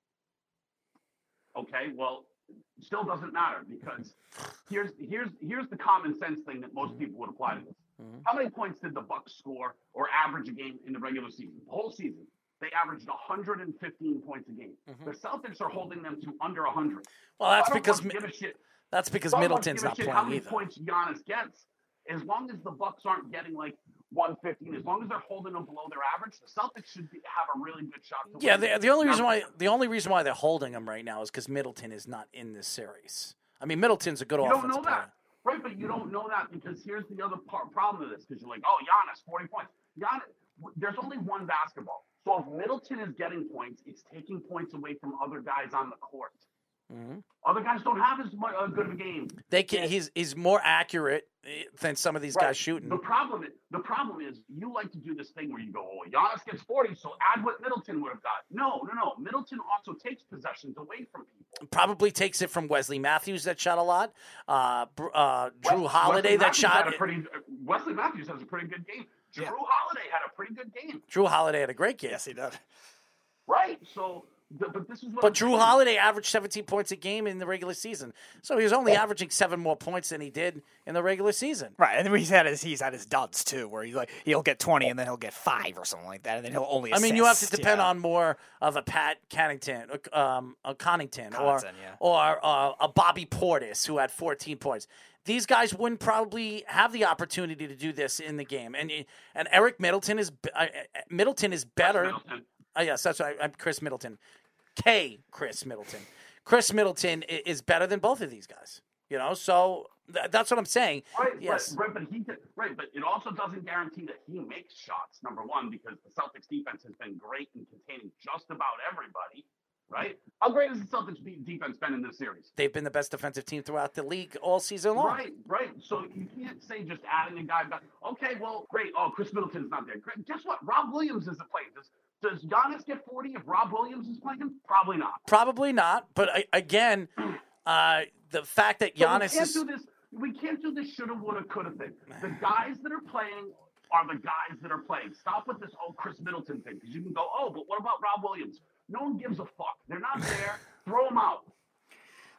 Okay, well. Still doesn't matter because here's here's here's the common sense thing that most people would apply to this. Mm-hmm. How many points did the Bucks score or average a game in the regular season? The whole season, they averaged one hundred fifteen points a game. Mm-hmm. The Celtics are holding them to under one hundred. Well, that's because mi- that's because so Middleton's not playing either. How many either. points Giannis gets? As long as the Bucks aren't getting like one fifteen, as long as they're holding them below their average, the Celtics should be, have a really good shot to yeah, win. Yeah, the, the only reason why the only reason why they're holding them right now is because Middleton is not in this series. I mean, Middleton's a good offensive player. You don't know player. that, right? But you don't know that because here's the other part, problem of this: because you're like, oh, Giannis, forty points. Giannis, there's only one basketball, so if Middleton is getting points, it's taking points away from other guys on the court. Mm-hmm. Other guys don't have as much, uh, good of a game. They can. He's he's more accurate than some of these right. guys shooting. The problem is, the problem is you like to do this thing where you go, oh, Giannis gets forty, so add what Middleton would have got. No, no, no. Middleton also takes possessions away from people. Probably takes it from Wesley Matthews that shot a lot. Uh, uh, Drew Wes- Holiday Wesley that Matthews shot. Had a pretty, Wesley Matthews has a pretty good game. Drew yeah. Holiday had a pretty good game. Drew Holiday had a great game. Yes, he did. Right, so... But, this is what but Drew saying. Holiday averaged seventeen points a game in the regular season, so he was only yeah. averaging seven more points than he did in the regular season. Right, and then he's had his he's had his duds too, where he's like he'll get twenty and then he'll get five or something like that, and then he'll only. I assist, mean, you have to depend yeah. on more of a Pat Connington, um, a Connington, Connington or yeah. or uh, a Bobby Portis who had fourteen points. These guys wouldn't probably have the opportunity to do this in the game, and and Eric Middleton is uh, Middleton is better. Middleton. Oh, yes, that's right. I'm Chris Middleton. K. Chris Middleton. Chris Middleton is better than both of these guys. You know, so th- that's what I'm saying. Right, yes. right, right, but he did, right, but it also doesn't guarantee that he makes shots, number one, because the Celtics defense has been great in containing just about everybody. right? How great has the Celtics defense been in this series? They've been the best defensive team throughout the league all season long. Right, right. So you can't say just adding a guy back. Okay, well, great. Oh, Chris Middleton's not there. Great. Guess what? Rob Williams isn't playing. Does, does Giannis get forty if Rob Williams is playing? Probably not. Probably not. But, I, again, uh, the fact that Giannis so we can't is... do this. We can't do this shoulda, woulda, coulda thing. The guys that are playing are the guys that are playing. Stop with this old Chris Middleton thing, because you can go, oh, but what about Rob Williams? No one gives a fuck. They're not there. Throw them out.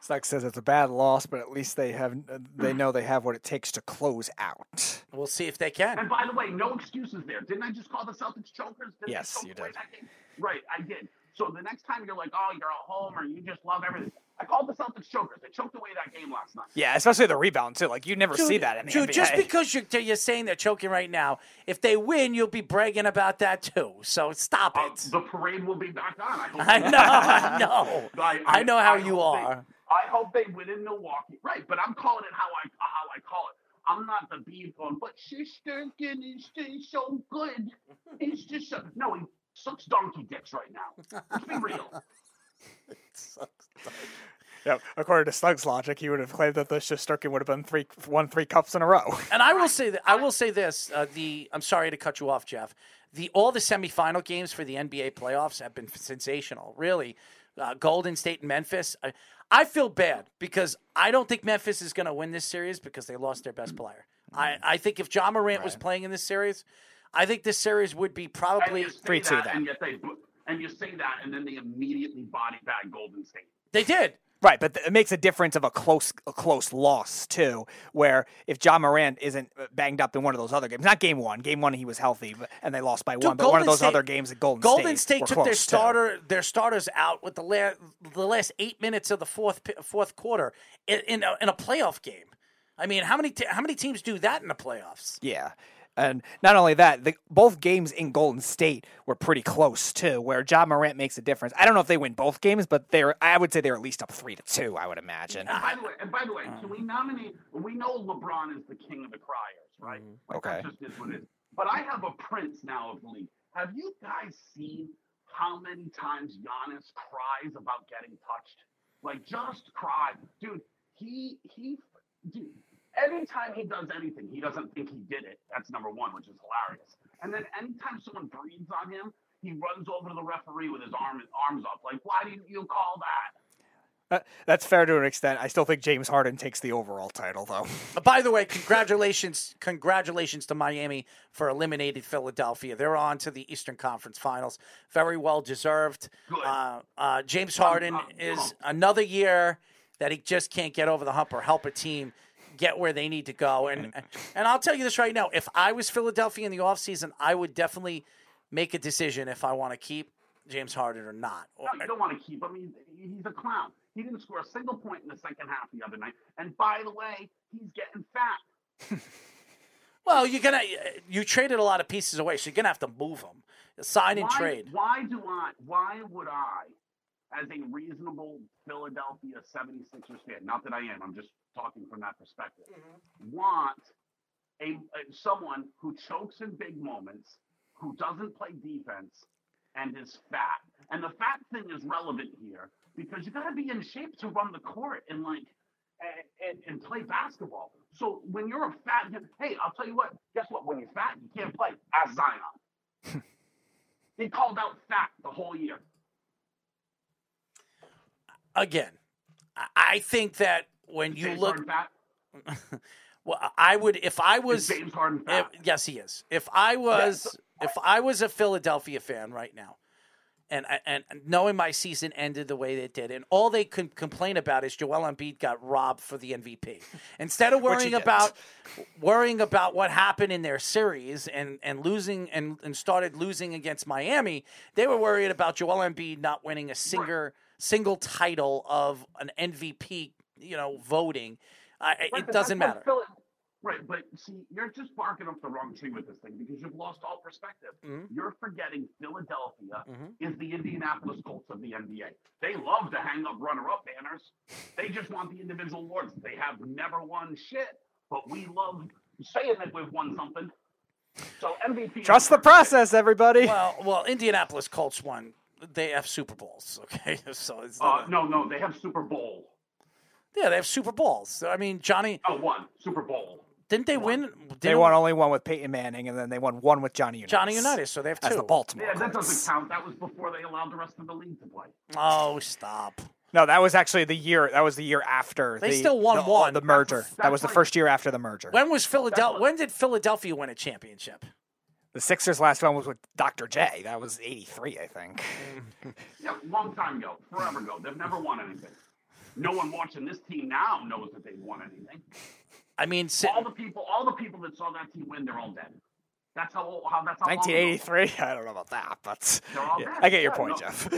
Stuck says it's a bad loss, but at least they have they know they have what it takes to close out. We'll see if they can. And by the way, no excuses there. Didn't I just call the Celtics chokers? Didn't yes, you did. Right, I did. So the next time you're like, oh, you're a homer, you just love everything. I called the Celtics chokers. They choked away that game last night. Yeah, especially the rebound, too. Like, you never dude, see that in the dude, N B A. Just because you're, you're saying they're choking right now, if they win, you'll be bragging about that, too. So stop uh, it. The parade will be back on. I, I know, I know. I, I, I know how I you are. They, I hope they win in Milwaukee. Right, but I'm calling it how I how I call it. I'm not the beef going, but she's stinking and she's so good. It's just so... No, he sucks donkey dicks right now. Let's be real. It sucks. Yep. According to Slug's logic, he would have claimed that the Shesterkin would have been three, won three cups in a row. And I will say that I will say this: uh, the I'm sorry to cut you off, Jeff. The all the semifinal games for the N B A playoffs have been sensational. Really, uh, Golden State and Memphis. I, I feel bad because I don't think Memphis is going to win this series because they lost their best player. Mm-hmm. I, I think if John Morant right. was playing in this series, I think this series would be probably three two. Then. And you say that, and then they immediately body bag Golden State. They did. Right, but th- it makes a difference of a close a close loss, too, where if John Morant isn't banged up in one of those other games, not game one. Game one, he was healthy, but, and they lost by Dude, one, but Golden one of those State, other games at Golden, Golden State Golden State took their starter, their starters out with the, la- the last eight minutes of the fourth fourth quarter in, in, a, in a playoff game. I mean, how many te- how many teams do that in the playoffs? Yeah. And not only that, the, both games in Golden State were pretty close, too, where John Morant makes a difference. I don't know if they win both games, but they're I would say they're at least up three to two, I would imagine. And by the way, and by the way, uh, so we nominate we know LeBron is the king of the criers, right? Like, okay. That just is what it is. But I have a prince now of the league. Have you guys seen how many times Giannis cries about getting touched? Like, just cry. Dude, he he dude. Anytime he does anything, he doesn't think he did it. That's number one, which is hilarious. And then anytime someone breathes on him, he runs over to the referee with his arm, arms up. Like, why didn't you call that? Uh, that's fair to an extent. I still think James Harden takes the overall title, though. By the way, congratulations congratulations to Miami for eliminating Philadelphia. They're on to the Eastern Conference Finals. Very well deserved. Uh, uh, James Harden um, um, is um. another year that he just can't get over the hump or help a team get where they need to go. And and I'll tell you this right now, if I was Philadelphia in the offseason, I would definitely make a decision if I want to keep James Harden or not. No, you don't want to keep him. He's, he's a clown. He didn't score a single point in the second half the other night. And by the way, he's getting fat. Well, you're gonna you traded a lot of pieces away, so you're gonna have to move them. Sign and why, trade. Why do I why would I as a reasonable Philadelphia seventy-sixers fan, not that I am, I'm just talking from that perspective, mm-hmm. want a, a someone who chokes in big moments, who doesn't play defense, and is fat. And the fat thing is relevant here because you got to be in shape to run the court and like and, and play basketball. So when you're a fat, hey, I'll tell you what, guess what? When you're fat, you can't play. Ask Zion. He called out fat the whole year. Again, I think that when is you James look, Harden fat? Well, I would if I was is James Harden fat? If, yes, he is. If I was, yes. if I was a Philadelphia fan right now, and and knowing my season ended the way it did, and all they could complain about is Joel Embiid got robbed for the M V P instead of worrying about worrying about what happened in their series and and losing and, and started losing against Miami, they were worried about Joel Embiid not winning a singer. Right. Single title of an M V P, you know, voting. Uh, right, it doesn't matter. Philly, right, but see, you're just barking up the wrong tree with this thing because you've lost all perspective. Mm-hmm. You're forgetting Philadelphia mm-hmm. is the Indianapolis Colts of the N B A. They love to hang up runner-up banners. They just want the individual awards. They have never won shit, but we love saying that we've won something. So M V P. Trust the process, shit. Everybody. Well, well, Indianapolis Colts won. they have Super Bowls, okay? So it's uh, a... No, no, they have Super Bowl. Yeah, they have Super Bowls. I mean, Johnny... Oh, one. Super Bowl. Didn't they one. win? Didn't... They won only one with Peyton Manning, and then they won one with Johnny Unitas. Johnny Unitas, so they have two. As the Baltimore. Yeah, that doesn't count. That was before they allowed the rest of the league to play. Oh, stop. No, that was actually the year. That was the year after. They the, still won the, one. The merger. That's, that's that was like, the first year after the merger. When was Philadelphia? When did Philadelphia win a championship? The Sixers' last one was with Doctor J. That was eighty-three, I think. Yeah, long time ago, forever ago. They've never won anything. No one watching this team now knows that they've won anything. I mean, so, all the people, all the people that saw that team win, they're all dead. That's how. how that's how nineteen eighty-three. I don't know about that, but yeah, I get your yeah, point, no. Jeff.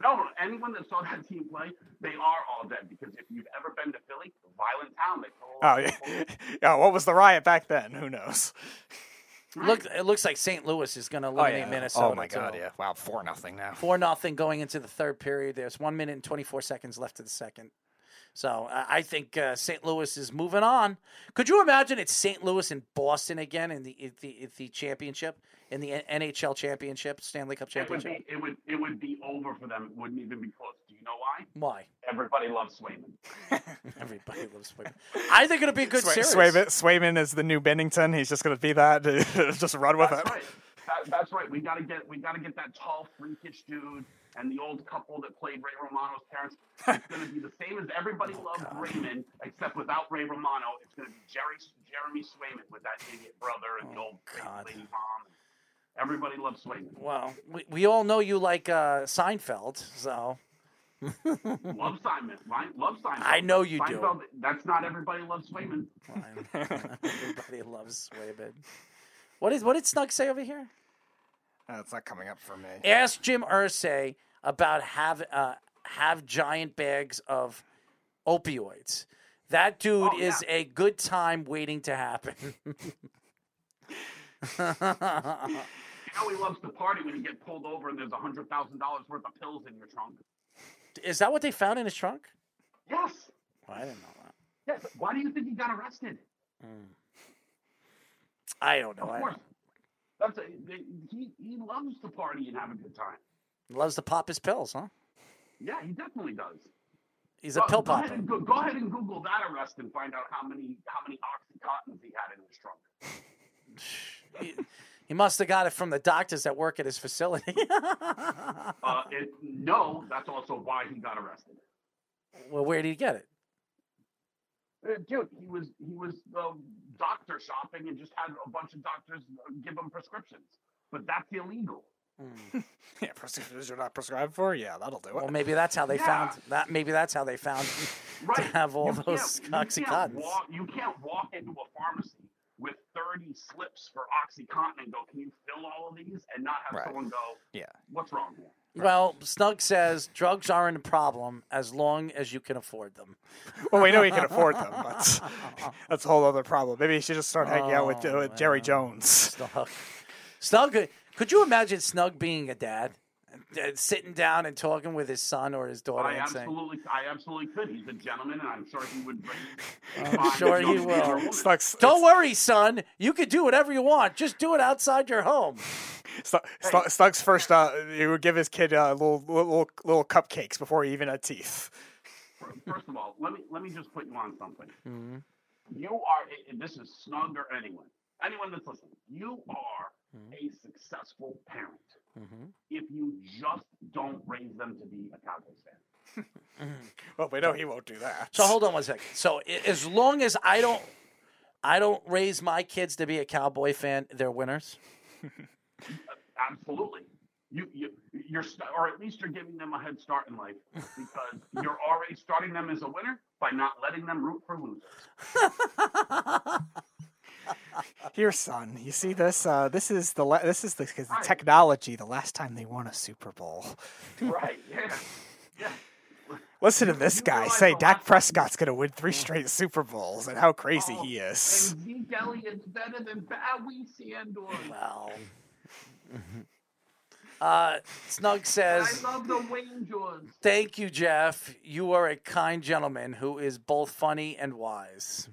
No, anyone that saw that team play, they are all dead. Because if you've ever been to Philly, a violent town, they pull Oh, yeah. yeah. What was the riot back then? Who knows? Look, it looks like Saint Louis is going to eliminate oh, yeah. Minnesota. Oh, my God, so. yeah. Wow, four nothing now. four nothing going into the third period. There's one minute and twenty-four seconds left to the second. So uh, I think uh, Saint Louis is moving on. Could you imagine it's Saint Louis and Boston again in the in the, in the championship, in the N H L championship, Stanley Cup championship? It would, be, it, would, it would be over for them. It wouldn't even be close. Do you know why? Why? Everybody loves Swayman. Everybody loves Swayman. I think it'll be a good Sway, series. Swayman, Swayman is the new Bennington. He's just going to be that. Just run with that's it. Right. That, that's right. We got to get we got to get that tall, freakish dude and the old couple that played Ray Romano's parents. It's going to be the same as everybody oh, loved God. Raymond, except without Ray Romano, it's going to be Jerry Jeremy Swayman with that idiot brother and oh, the old God. lady mom. Everybody loves Swayman. Well, we we all know you like uh, Seinfeld, so. Love Simon. Love Simon. I know you Seinfeld, do. That's not everybody loves Swayman. Everybody loves Swayman. What is what did Snug say over here? Uh, it's not coming up for me. Ask Jim Irsay about have uh, have giant bags of opioids. That dude oh, is yeah. a good time waiting to happen. You know he loves to party when you get pulled over and there's one hundred thousand dollars worth of pills in your trunk. Is that what they found in his trunk? Yes. Well, I didn't know that. Yes. Why do you think he got arrested? Mm. I don't know. Of course. That's a, they, he, he loves to party and have a good time. Loves to pop his pills, huh? Yeah, he definitely does. He's a well, pill popper. Go, go ahead and Google that arrest and find out how many how many Oxycontins he had in his trunk. he, he must have got it from the doctors that work at his facility. uh, it, no, that's also why he got arrested. Well, where did he get it? Dude, he was he was uh, doctor shopping and just had a bunch of doctors give him prescriptions, but that's illegal. Mm. Yeah, prescriptions you're not prescribed for. Yeah, that'll do it. Well, maybe that's how they yeah. found that. Maybe that's how they found right. to have all you those Oxycontins. You, you can't walk into a pharmacy with thirty slips for Oxycontin and go, "Can you fill all of these?" and not have right. someone go, "Yeah, what's wrong here?" Right. Well, Snug says drugs aren't a problem as long as you can afford them. Well, we know he can afford them. But that's a whole other problem. Maybe he should just start hanging oh, out with, uh, with Jerry Jones. Snug. Snug, could you imagine Snug being a dad, and, and sitting down and talking with his son or his daughter? I and absolutely, saying, I absolutely could. He's a gentleman, and I'm sure he would. Bring I'm sure he will. Snug's, Don't worry, son. You can do whatever you want. Just do it outside your home. Snug's first, uh, he would give his kid uh, little, little little cupcakes before he even had teeth. First of all, let me let me just put you on something. Mm-hmm. You are, this is Snug or anyone, anyone that's listening, you are mm-hmm. a successful parent mm-hmm. if you just don't raise them to be a Cowboys fan. mm-hmm. Well, we know he won't do that. So hold on one second. So as long as I don't, I don't raise my kids to be a Cowboy fan, they're winners. Absolutely. You, you, you're, st- or at least you're giving them a head start in life because you're already starting them as a winner by not letting them root for losers. Here, son, you see this? Uh, this is the la- this is the, the right. technology. The last time they won a Super Bowl, right? Yeah, yeah. Listen to this guy say Dak Prescott's going to win three straight Super Bowls and how crazy oh, he is. And Zeke Elliott's better than Bowie Sandor. Wow. uh, Snug says, I love the Wayne Jaws. Thank you, Jeff. You are a kind gentleman who is both funny and wise.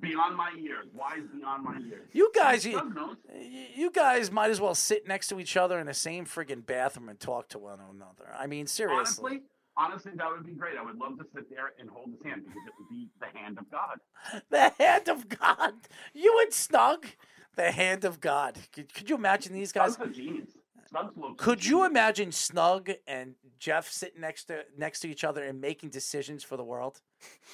Beyond my years. Why is beyond my years? You guys, you, you guys might as well sit next to each other in the same friggin' bathroom and talk to one another. I mean, seriously. Honestly, honestly, that would be great. I would love to sit there and hold his hand because it would be the hand of God. The hand of God? You and Snug? The hand of God. Could, could you imagine these guys? Snug's a genius. Snug's a could genius. You imagine Snug and Jeff sitting next to next to each other and making decisions for the world?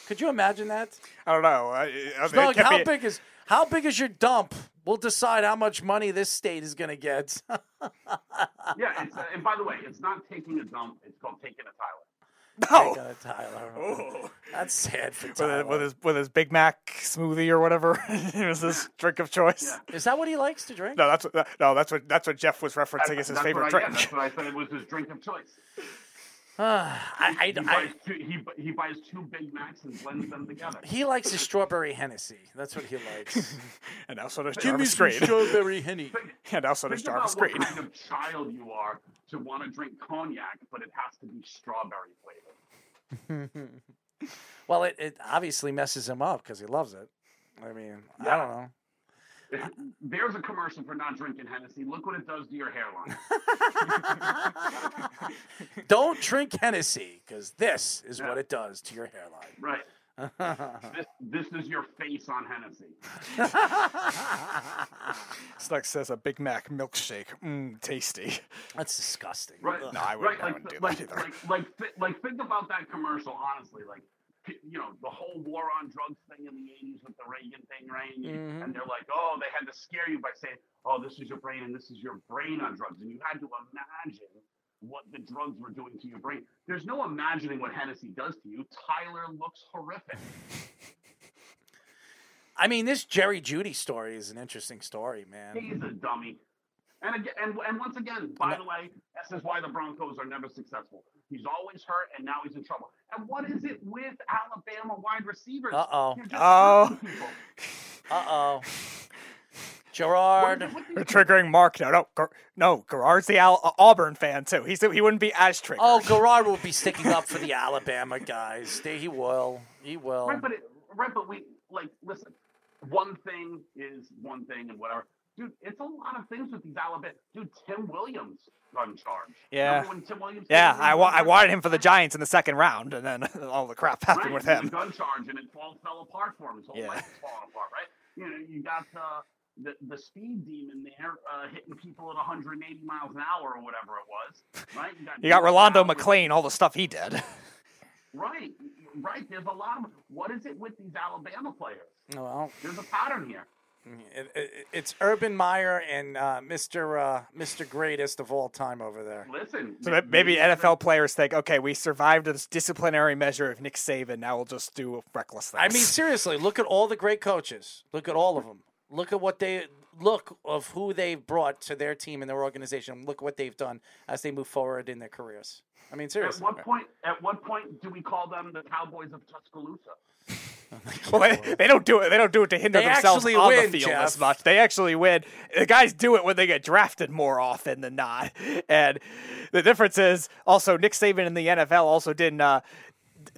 Could you imagine that? I don't know. I, I Snug, how be... big is how big is your dump? We'll decide how much money this state is going to get. Yeah, it's, uh, and by the way, it's not taking a dump. It's called taking a Tyler. No, taking a Tyler. Oh. That's sad for Tyler. With, a, with his with his Big Mac smoothie or whatever, it was his drink of choice. Yeah. Is that what he likes to drink? No, that's what, no, that's what that's what Jeff was referencing as his favorite drink. I, yeah, that's what I said. It was his drink of choice. Uh, I, I, he, buys I, two, he, he buys two Big Macs and blends them together. He likes his strawberry Hennessy. That's what he likes. And also there's Jarvis Green. Strawberry Henny. And also there's Jarvis Green. What kind of child you are to want to drink cognac, but it has to be strawberry flavored. Well, it, it obviously messes him up because he loves it. I mean, yeah. I don't know. There's a commercial for not drinking Hennessy. Look what it does to your hairline. Don't drink Hennessy, because this is yeah. what it does to your hairline. Right. this, this is your face on Hennessy. Snug says a Big Mac milkshake. Mmm, tasty. That's disgusting. Right. No, I wouldn't, right. I wouldn't like, do that like, either. Like, like, th- like, think about that commercial, honestly. Like, you know, the whole war on drugs thing in the eighties with the Reagan thing, right? Mm-hmm. And they're like, oh, they had to scare you by saying, oh, this is your brain and this is your brain on drugs. And you had to imagine what the drugs were doing to your brain. There's no imagining what Hennessy does to you. Tyler looks horrific. I mean, this Jerry Judy story is an interesting story, man. He's a dummy. And again, and, and once again, by the way, this is why the Broncos are never successful. He's always hurt, and now he's in trouble. And what is it with Alabama wide receivers? Uh-oh. Oh. Uh-oh. Gerard. What, what We're triggering Mark now. No, Ger- no, Gerard's the Al- Auburn fan, too. He's, he wouldn't be as triggered. Oh, Gerard will be sticking up for the Alabama guys. He will. He will. Right, but, it, right, but we, like, listen, one thing is one thing and whatever. Dude, it's a lot of things with these Alabama. Dude, Tim Williams on charge. Yeah. Tim Williams yeah, I, wa- I wanted him for the Giants in the second round, and then all the crap happened right, with him. Gun charge, and it all fell apart for him. His whole yeah. life was falling apart, right? You know, you got uh, the the speed demon there uh, hitting people at one hundred eighty miles an hour or whatever it was, right? You got, you got Rolando McClain, all the stuff he did. Right, right. There's a lot of what is it with these Alabama players? Well, there's a pattern here. It, it, it's Urban Meyer and uh, Mister Uh, Mister Greatest of all time over there. Listen, so maybe, maybe N F L players think, okay, we survived this disciplinary measure of Nick Saban. Now we'll just do reckless things. I mean, seriously, look at all the great coaches. Look at all of them. Look at what they look of who they've brought to their team and their organization. Look at what they've done as they move forward in their careers. I mean, seriously. At what okay. point? At what point do we call them the Cowboys of Tuscaloosa? Well, they, they don't do it. They don't do it to hinder they themselves on win, the field Jeff. As much. They actually win. The guys do it when they get drafted more often than not. And the difference is also Nick Saban in the N F L also didn't uh,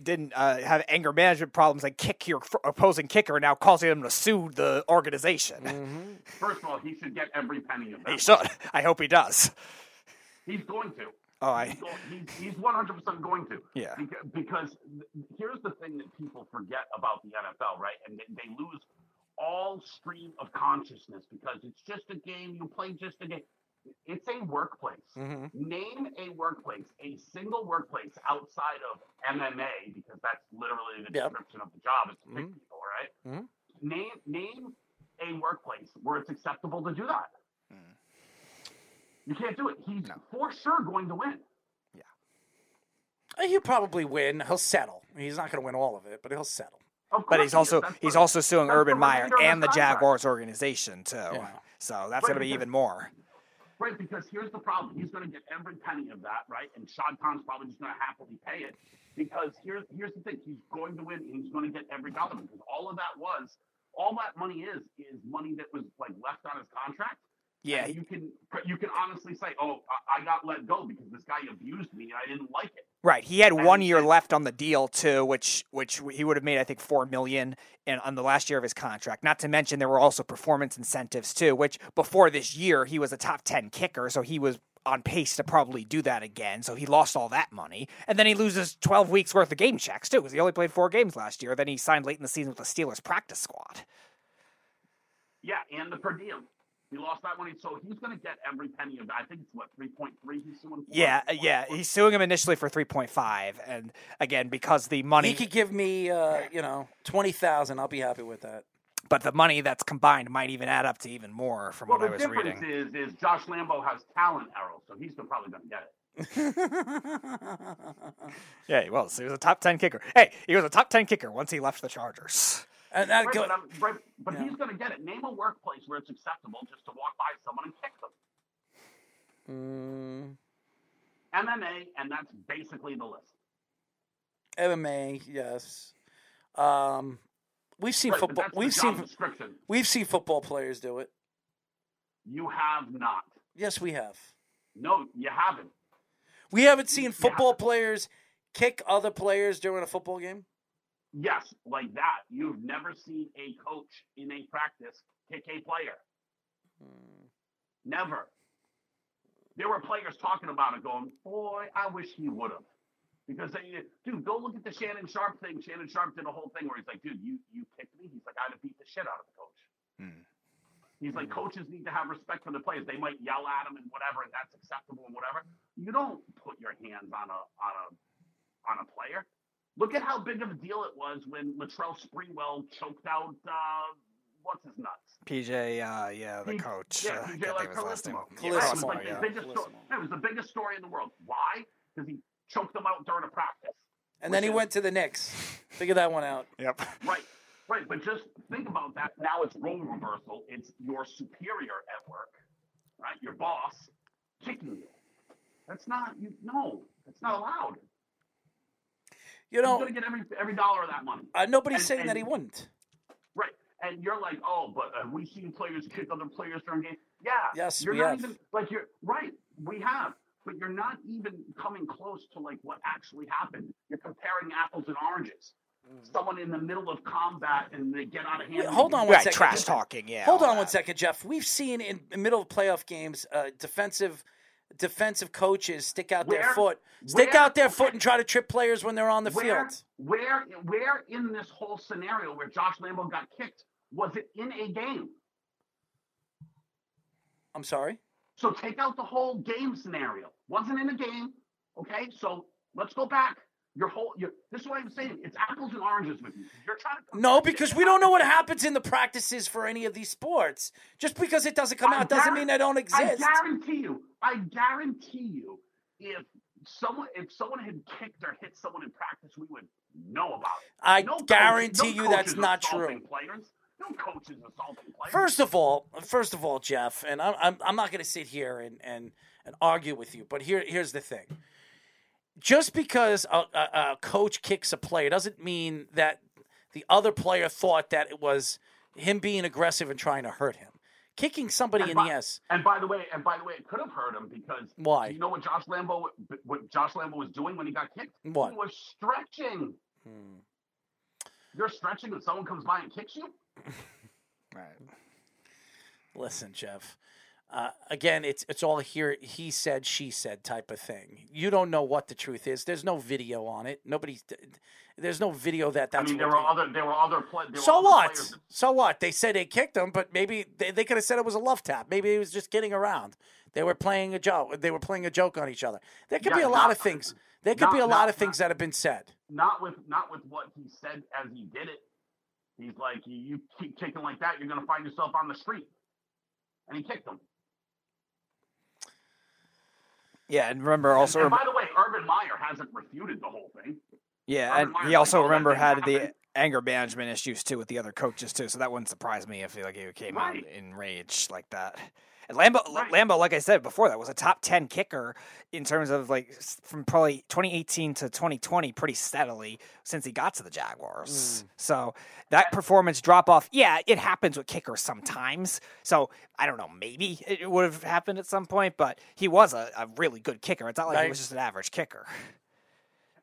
didn't uh, have anger management problems like kick your opposing kicker now causing them to sue the organization. Mm-hmm. First of all, he should get every penny of that. He should. I hope he does. He's going to. Oh, I... He's one hundred percent going to. Yeah. Because here's the thing that people forget about the N F L, right? And they lose all stream of consciousness because it's just a game. You play just a game. It's a workplace. Mm-hmm. Name a workplace, a single workplace outside of M M A, because that's literally the description yep. of the job is to pick mm-hmm. people, right? Mm-hmm. Name, name a workplace where it's acceptable to do that. Mm. You can't do it. He's no. for sure going to win. Yeah. He'll probably win. He'll settle. He's not going to win all of it, but he'll settle. Of but he's he also he's right. also suing that's Urban Meyer and the Jaguars organization, too. Yeah. So that's right, going to be even more. Right, because here's the problem. He's going to get every penny of that, right? And Shad Khan's probably just going to happily pay it because here's, here's the thing. He's going to win, and he's going to get every dollar because all of that was – all that money is is money that was, like, left on his contract. Yeah, you can you can honestly say, oh, I got let go because this guy abused me and I didn't like it. Right, he had and one year and, left on the deal too, which which he would have made I think four million in on the last year of his contract. Not to mention there were also performance incentives too, which before this year he was a top ten kicker, so he was on pace to probably do that again. So he lost all that money, and then he loses twelve weeks worth of game checks too, because he only played four games last year. Then he signed late in the season with the Steelers practice squad. Yeah, and the per diem. He lost that money, so he's going to get every penny of that. I think it's, what, three point three he's suing for? Yeah, yeah. He's suing him initially for three point five. And, again, because the money... He could give me, uh, you know, twenty thousand dollars. I'll be happy with that. But the money that's combined might even add up to even more from well, what I was reading. Well, the difference is, is Josh Lambo has talent arrows, so he's probably going to get it. Yeah, he was. He was a top ten kicker. Hey, he was a top ten kicker once he left the Chargers. And that right, go- but right, but yeah. He's going to get it. Name a workplace where it's acceptable just to walk by someone and kick them. Mm. M M A, and that's basically the list. M M A, yes. Um, we've seen right, football. We've seen We've seen football players do it. You have not. Yes, we have. No, you haven't. We haven't seen you football haven't. players kick other players during a football game. Yes, like that. You've never seen a coach in a practice kick a player. Mm. Never. There were players talking about it going, boy, I wish he would have. Because, they, dude, go look at the Shannon Sharp thing. Shannon Sharp did a whole thing where he's like, dude, you, you kicked me. He's like, I'd have beat the shit out of the coach. Mm. He's mm. like, coaches need to have respect for the players. They might yell at them and whatever, and that's acceptable and whatever. You don't put your hands on a on a on a player. Look at how big of a deal it was when Latrell Sprewell choked out, uh, what's his nuts? P J, uh, yeah, the P- coach. Yeah, uh, P J, like Colissimo. Colissimo, yeah. yeah. Like yeah. Colissimo. It was the biggest story in the world. Why? Because he choked them out during a practice. And then he is, went to the Knicks. Figure that one out. Yep. Right, right. But just think about that. Now it's role reversal. It's your superior at work, right? Your boss kicking you. That's not, you. no, that's not allowed. You know, he's going to get every every dollar of that money. Uh, nobody's and, saying and, that he wouldn't. Right. And you're like, oh, but have we seen players kick other players during games? Yeah. Yes, you're we not have. Even, like, you're, right, we have. But you're not even coming close to, like, what actually happened. You're comparing apples and oranges. Mm. Someone in the middle of combat and they get out of hand. Wait, hold on one right, second. Trash talking, yeah. Hold on that. one second, Jeff. We've seen in the middle of playoff games uh, defensive – Defensive coaches stick out where, their foot, stick where, out their foot, and try to trip players when they're on the where, field. Where, where in this whole scenario where Josh Lambo got kicked, was it in a game? I'm sorry. So take out the whole game scenario. Wasn't in a game. Okay, so let's go back. Your whole, your, this is what I'm saying. It's apples and oranges with you. You're trying to no, because we don't know what happens in the practices for any of these sports. Just because it doesn't come I out gar- doesn't mean they don't exist. I guarantee you. I guarantee you, if someone if someone had kicked or hit someone in practice, we would know about it. I no guarantee coaches, no you that's not true. Players, no coaches assaulting players. First of all, first of all, Jeff, and I'm I'm, I'm not going to sit here and, and, and argue with you, but here here's the thing. Just because a, a, a coach kicks a player doesn't mean that the other player thought that it was him being aggressive and trying to hurt him. Kicking somebody and in by, the ass. And by the way, and by the way, it could have hurt him because why? You know what Josh Lambo what Josh Lambo was doing when he got kicked? What? He was stretching. Hmm. You're stretching and someone comes by and kicks you? Right. Listen, Jeff. Uh, again, it's it's all here he said, she said type of thing. You don't know what the truth is. There's no video on it. Nobody's. There's no video that that's. I mean, there were other there were other, play, there so were other players. So what? So what? They said they kicked him, but maybe they, they could have said it was a love tap. Maybe he was just kidding around. They were playing a joke. They were playing a joke on each other. There could yeah, be a not, lot of things. There could not, be a not, lot of things not, that have been said. Not with not with what he said as he did it. He's like, you, you keep kicking like that, you're going to find yourself on the street, and he kicked him. Yeah, and remember also. And, and by the way, Urban Meyer hasn't refuted the whole thing. Yeah, Urban and Meyer he also remember had the anger management issues too with the other coaches too, so that wouldn't surprise me if like he came right. out in rage like that. And Lambeau, right. Lambeau, like I said before, that was a top ten kicker in terms of like from probably twenty eighteen to twenty twenty, pretty steadily since he got to the Jaguars. Mm. So that performance drop off, yeah, it happens with kickers sometimes. So I don't know, maybe it would have happened at some point, but he was a, a really good kicker. It's not like right. he was just an average kicker.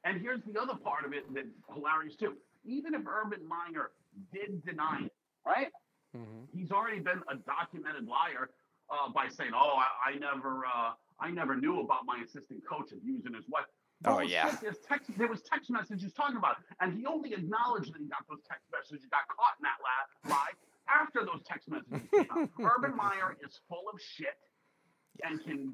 And here's the other part of it that's hilarious too. Even if Urban Meyer did deny it, right? Mm-hmm. He's already been a documented liar. Uh, by saying, "Oh, I, I never, uh, I never knew about my assistant coach abusing his wife." There oh yeah. Text, there, text, there was text messages talking about it, and he only acknowledged that he got those text messages, got caught in that lie, lie after those text messages came out. Urban Meyer is full of shit and can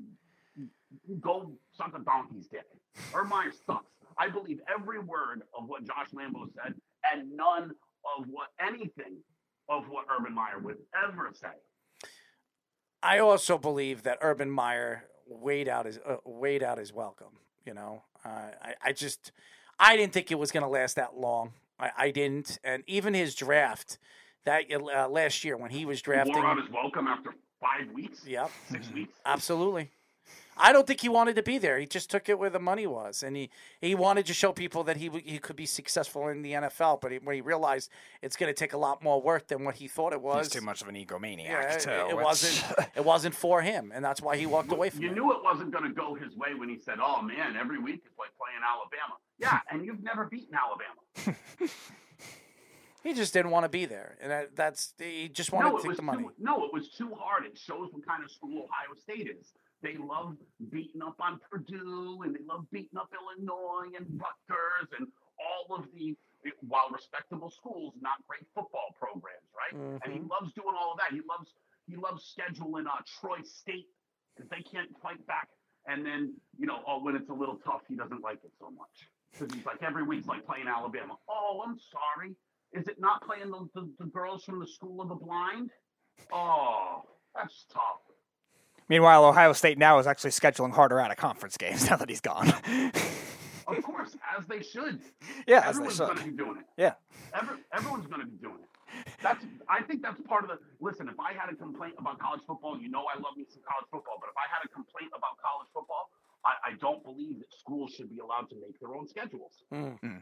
go suck a donkey's dick. Urban Meyer sucks. I believe every word of what Josh Lambeau said, and none of what anything of what Urban Meyer would ever say. I also believe that Urban Meyer weighed out his uh, weighed out his welcome. You know, uh, I, I just I didn't think it was going to last that long. I, I didn't, and even his draft that uh, last year when he was drafting, wore out his welcome after five weeks. Yep, six weeks. Absolutely. I don't think he wanted to be there. He just took it where the money was, and he, he wanted to show people that he w- he could be successful in the N F L. But he, when he realized it's going to take a lot more work than what he thought it was, he's too much of an egomaniac. Yeah, too, it, it which... wasn't it wasn't for him, and that's why he walked away from it. You knew it wasn't going to go his way when he said, "Oh man, every week it's like playing Alabama." Yeah, and you've never beaten Alabama. He just didn't want to be there, and that, that's he just wanted no, to take the money. Too, no, it was too hard. It shows what kind of school Ohio State is. They love beating up on Purdue, and they love beating up Illinois and Rutgers and all of the, while respectable schools, not great football programs, right? Mm-hmm. And he loves doing all of that. He loves he loves scheduling uh, Troy State because they can't fight back. And then, you know, oh, when it's a little tough, he doesn't like it so much because he's like, every week's like playing Alabama. Oh, I'm sorry. Is it not playing the, the, the girls from the School of the Blind? Oh, that's tough. Meanwhile, Ohio State now is actually scheduling harder out of conference games now that he's gone. Of course, as they should. Yeah, everyone's going to be doing it. Yeah, Every, everyone's going to be doing it. That's. I think that's part of the. Listen, if I had a complaint about college football, you know I love me some college football. But if I had a complaint about college football, I, I don't believe that schools should be allowed to make their own schedules. Mm-hmm.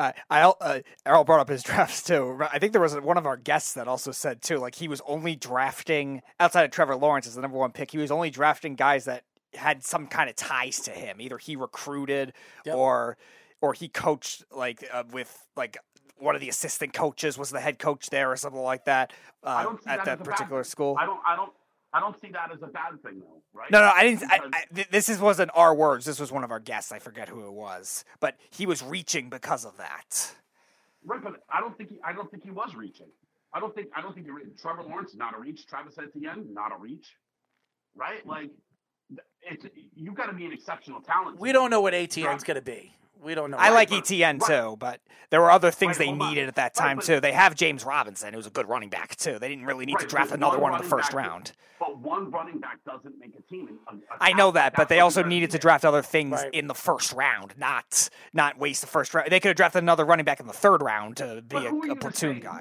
Uh, I, uh, Errol brought up his drafts, too. I think there was one of our guests that also said, too, like he was only drafting, outside of Trevor Lawrence as the number one pick, he was only drafting guys that had some kind of ties to him. Either he recruited yep. or or he coached like uh, with like one of the assistant coaches was the head coach there or something like that uh, at that, that particular school. I don't, I don't. I don't see that as a bad thing, though, right? No, no, I didn't. I, I, this is, wasn't our words. This was one of our guests. I forget who it was, but he was reaching because of that. Right, but I don't think he. I don't think he was reaching. I don't think. I don't think he. Trevor Lawrence, not a reach. Travis Etienne, not a reach. Right, like it's. You've got to be an exceptional talent. We don't know what Etienne's going to be. We don't know. I like Etienne too, but there were other things they needed at that time too. They have James Robinson, who's a good running back too. They didn't really need to draft another one in the first round. But one running back doesn't make a team. I know that, but they also needed to draft other things in the first round, not not waste the first round. They could have drafted another running back in the third round to be a, a platoon guy.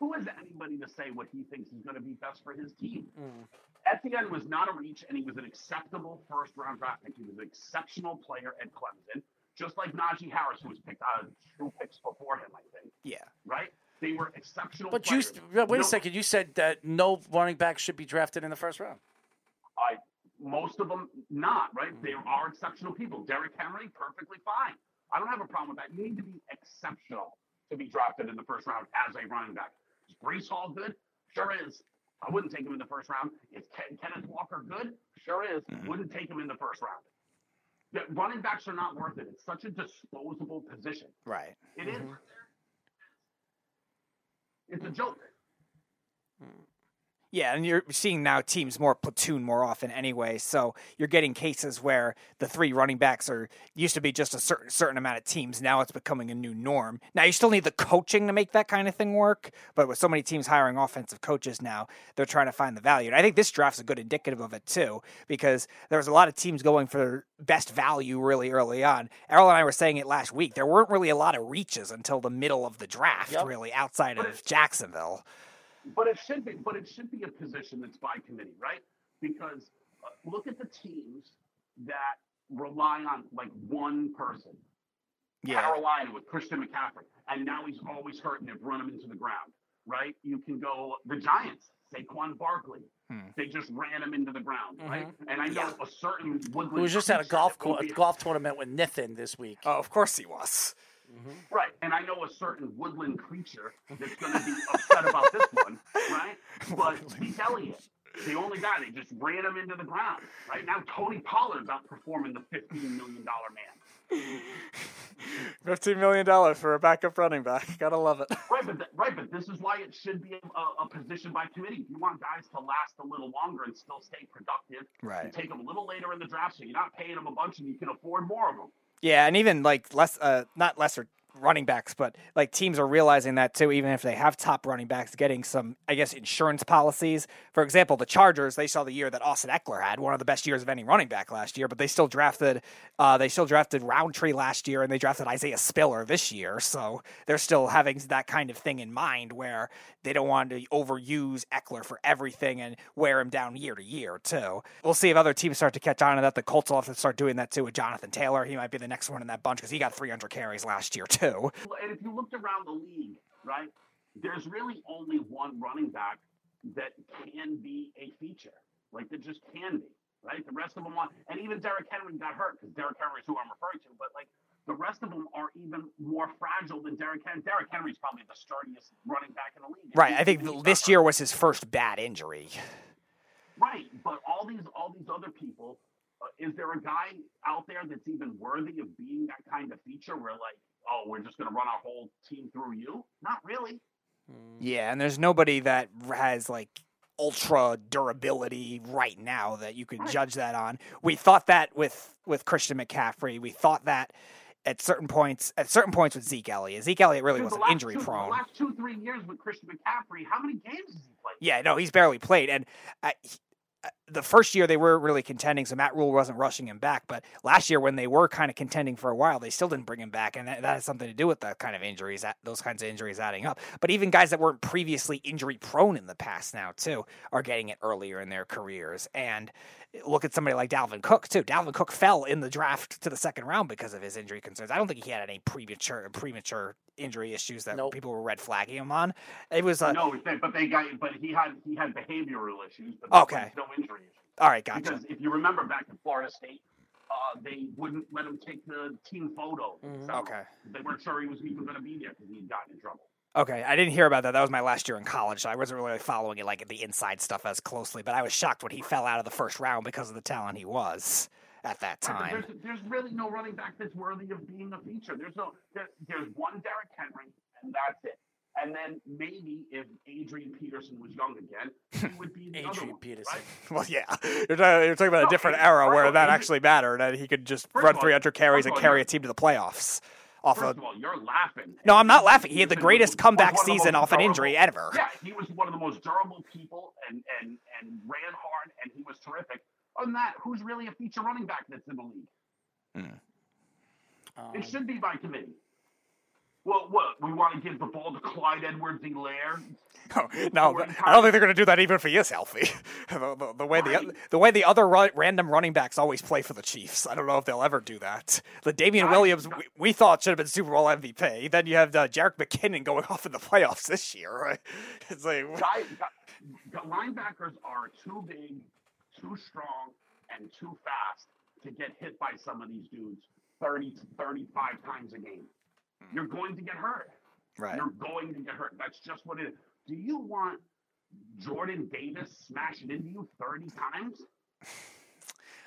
Who is anybody to say what he thinks is going to be best for his team? Mm. Etienne was not a reach, and he was an acceptable first round draft pick. He was an exceptional player at Clemson. Just like Najee Harris, who was picked out of two picks before him, I think. Yeah. Right? They were exceptional but players. But wait no, a second. You said that no running back should be drafted in the first round. I, most of them not, right? Mm. They are exceptional people. Derrick Henry, perfectly fine. I don't have a problem with that. You need to be exceptional to be drafted in the first round as a running back. Is Breece Hall good? Sure is. I wouldn't take him in the first round. Is Ken, Kenneth Walker good? Sure is. Mm. Wouldn't take him in the first round. That running backs are not worth it. It's such a disposable position. Right. It is. It's a joke. Yeah, and you're seeing now teams more platoon more often anyway, so you're getting cases where the three running backs are used to be just a certain certain amount of teams. Now it's becoming a new norm. Now you still need the coaching to make that kind of thing work, but with so many teams hiring offensive coaches now, they're trying to find the value. And I think this draft's a good indicative of it too, because there was a lot of teams going for best value really early on. Errol and I were saying it last week. There weren't really a lot of reaches until the middle of the draft, yep. really, outside but of Jacksonville. But it should be, but it should be a position that's by committee, right? Because uh, look at the teams that rely on like one person. Yeah. Carolina with Christian McCaffrey, and now he's always hurt, and they've run him into the ground, right? You can go the Giants, Saquon Barkley. Hmm. They just ran him into the ground, mm-hmm. right? And I know yeah. a certain Woodland. Who was just at a golf co- a golf tournament with Nathan this week. Oh, of course he was. Mm-hmm. Right, and I know a certain woodland creature that's going to be upset about this one, right? But Zeke Elliott, the only guy, they just ran him into the ground, right? Now Tony Pollard's outperforming the fifteen million dollars man. fifteen million dollars for a backup running back. Gotta love it. Right, but, th- right, but this is why it should be a, a position by committee. You want guys to last a little longer and still stay productive. Right. You take them a little later in the draft so you're not paying them a bunch and you can afford more of them. Yeah, and even like less, uh, not lesser running backs, but like teams are realizing that too, even if they have top running backs, getting some, I guess, insurance policies. For example, the Chargers, they saw the year that Austin Eckler had, one of the best years of any running back last year, but they still drafted, uh, they still drafted Roundtree last year, and they drafted Isaiah Spiller this year. So they're still having that kind of thing in mind where they don't want to overuse Eckler for everything and wear him down year to year too. We'll see if other teams start to catch on to that. The Colts will have to start doing that too with Jonathan Taylor. He might be the next one in that bunch because he got three hundred carries last year too. And if you looked around the league, right, there's really only one running back that can be a feature. Like, there just can be, right? The rest of them want, and even Derrick Henry got hurt because Derrick Henry is who I'm referring to, but, like, the rest of them are even more fragile than Derrick Henry. Derrick Henry's probably the sturdiest running back in the league. Right, I think this year was his first bad injury. Right, but all these, all these other people, uh, is there a guy out there that's even worthy of being that kind of feature where, like, oh, we're just going to run our whole team through you? Not really. Yeah, and there's nobody that has, like, ultra durability right now that you can right. judge that on. We thought that with, with Christian McCaffrey. We thought that at certain points at certain points with Zeke Elliott. Zeke Elliott really wasn't injury-prone. The last two, three years with Christian McCaffrey, how many games has he played? Yeah, no, he's barely played. And I, he, the first year they were really contending, so Matt Rule wasn't rushing him back. But last year when they were kind of contending for a while, they still didn't bring him back, and that, that has something to do with that kind of injuries, those kinds of injuries adding up. But even guys that weren't previously injury-prone in the past now, too, are getting it earlier in their careers. And look at somebody like Dalvin Cook, too. Dalvin Cook fell in the draft to the second round because of his injury concerns. I don't think he had any premature premature injury issues that nope. people were red flagging him on. It was uh, no, but they got, but he had he had behavioral issues. But okay, no injury issues. All right, gotcha. Because if you remember back in Florida State, uh, they wouldn't let him take the team photo. Mm-hmm. So okay, they weren't sure he was even going to be there because he got in trouble. Okay, I didn't hear about that. That was my last year in college, so I wasn't really following it like the inside stuff as closely. But I was shocked when he fell out of the first round because of the talent he was at that time. Right, there's, there's really no running back that's worthy of being a feature. There's no, there, there's one Derrick Henry, and that's it. And then maybe if Adrian Peterson was young again, he would be the Adrian other one, Peterson. Right? Well, yeah, you're talking, you're talking about no, a different era where all, that Adrian, actually mattered, and he could just run all, three hundred carries and all, carry a team to the playoffs. Off first of, of all, you're laughing. No, I'm not laughing. He had the greatest comeback season off an injury ever. Yeah, he was one of the most durable people, and and and ran hard, and he was terrific. Other than that, who's really a feature running back that's in the league? Mm. Um, it should be by committee. Well, what? We want to give the ball to Clyde Edwards-Helaire? Oh, no, no I don't think they're going to do that even for you, Alfie. the, the, the, way right. the, the way the other run, random running backs always play for the Chiefs. I don't know if they'll ever do that. The Damian right. Williams, we, we thought, should have been Super Bowl M V P. Then you have uh, Jerick McKinnon going off in the playoffs this year. Right? It's like, guy, guy, linebackers are too big, too strong, and too fast to get hit by some of these dudes thirty to thirty-five times a game. You're going to get hurt. Right. You're going to get hurt. That's just what it is. Do you want Jordan Davis smashing into you thirty times?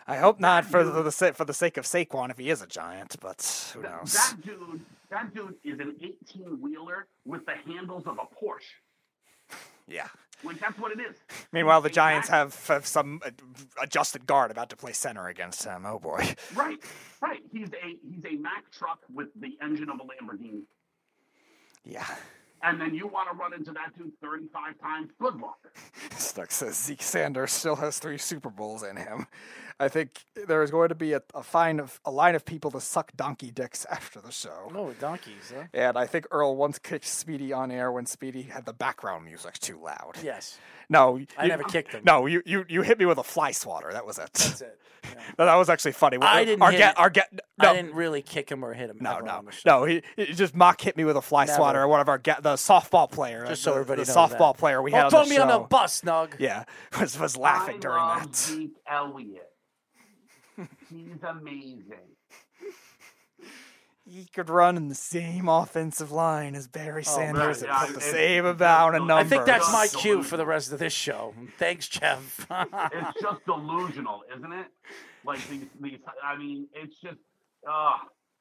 I hope not, for the, for the sake of Saquon if he is a Giant, but who knows. That, that dude, that dude is an eighteen-wheeler with the handles of a Porsche. Yeah. Like, that's what it is. Meanwhile, the exactly. Giants have, have some adjusted guard about to play center against him. Oh, boy. Right, right. He's a he's a Mack truck with the engine of a Lamborghini. Yeah. And then you want to run into that dude thirty-five times. Good luck. Stuck says Zeke Sanders still has three Super Bowls in him. I think there is going to be a, a, fine of, a line of people to suck donkey dicks after the show. Oh, donkeys, huh? And I think Earl once kicked Speedy on air when Speedy had the background music too loud. Yes. No. I you, never kicked him. No, you, you, you hit me with a fly swatter. That was it. That's it. Yeah. No, that was actually funny. I our, didn't our hit get, our get, no. I didn't really kick him or hit him. No, no. No, he, he just mock hit me with a fly never. swatter or one of our get, the softball player. Just so the, everybody the knows softball that. player we oh, had on the show. Throw me on the bus, Snug. Yeah. Was, was laughing I during love that. Zeke Elliott. He's amazing. He could run in the same offensive line as Barry Sanders oh, and put the same amount of numbers. I think that's my cue for the rest of this show. Thanks, Jeff. It's just delusional, isn't it? Like these, these I mean, it's just, uh,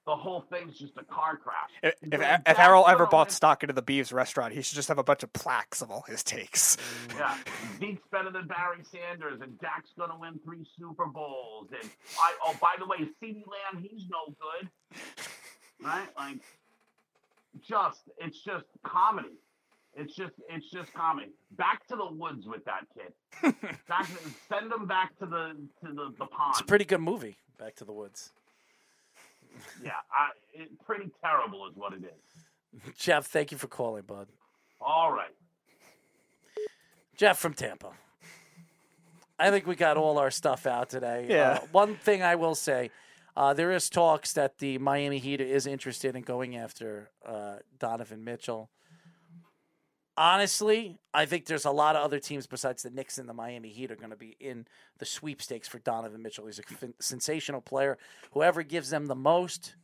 the whole thing's just a car crash. If, if, if Errol ever bought stock into the Beeves restaurant, he should just have a bunch of plaques of all his takes. Yeah, Zeke's better than Barry Sanders, and Dak's gonna win three Super Bowls. And I, oh, by the way, CeeDee Lamb, he's no good. Right? Like, just, it's just comedy. It's just, it's just comedy. Back to the woods with that kid. Back to, send him back to the to the, the pond. It's a pretty good movie, Back to the Woods. Yeah, I, it, pretty terrible is what it is. Jeff, thank you for calling, bud. All right. Jeff from Tampa. I think we got all our stuff out today. Yeah. Uh, one thing I will say, uh, there is talks that the Miami Heat is interested in going after uh, Donovan Mitchell. Honestly, I think there's a lot of other teams besides the Knicks and the Miami Heat are going to be in the sweepstakes for Donovan Mitchell. He's a fin- sensational player. Whoever gives them the most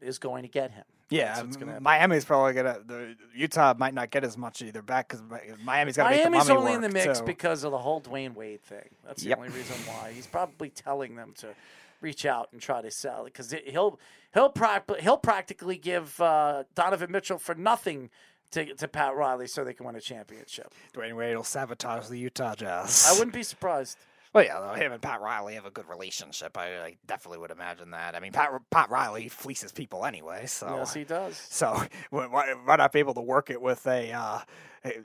is going to get him. Yeah, Miami's probably going to – Utah might not get as much either back because Miami's got to make the Miami's only work, in the mix so. because of the whole Dwayne Wade thing. That's the yep. only reason why. He's probably telling them to – reach out and try to sell it because he'll he'll pra- he'll practically give uh, Donovan Mitchell for nothing to to Pat Riley so they can win a championship. Dwayne Wade will sabotage the Utah Jazz. I wouldn't be surprised. Well, yeah, though, him and Pat Riley have a good relationship. I, I definitely would imagine that. I mean, Pat Pat Riley fleeces people anyway. So yes, he does. So why, why not be able to work it with a uh,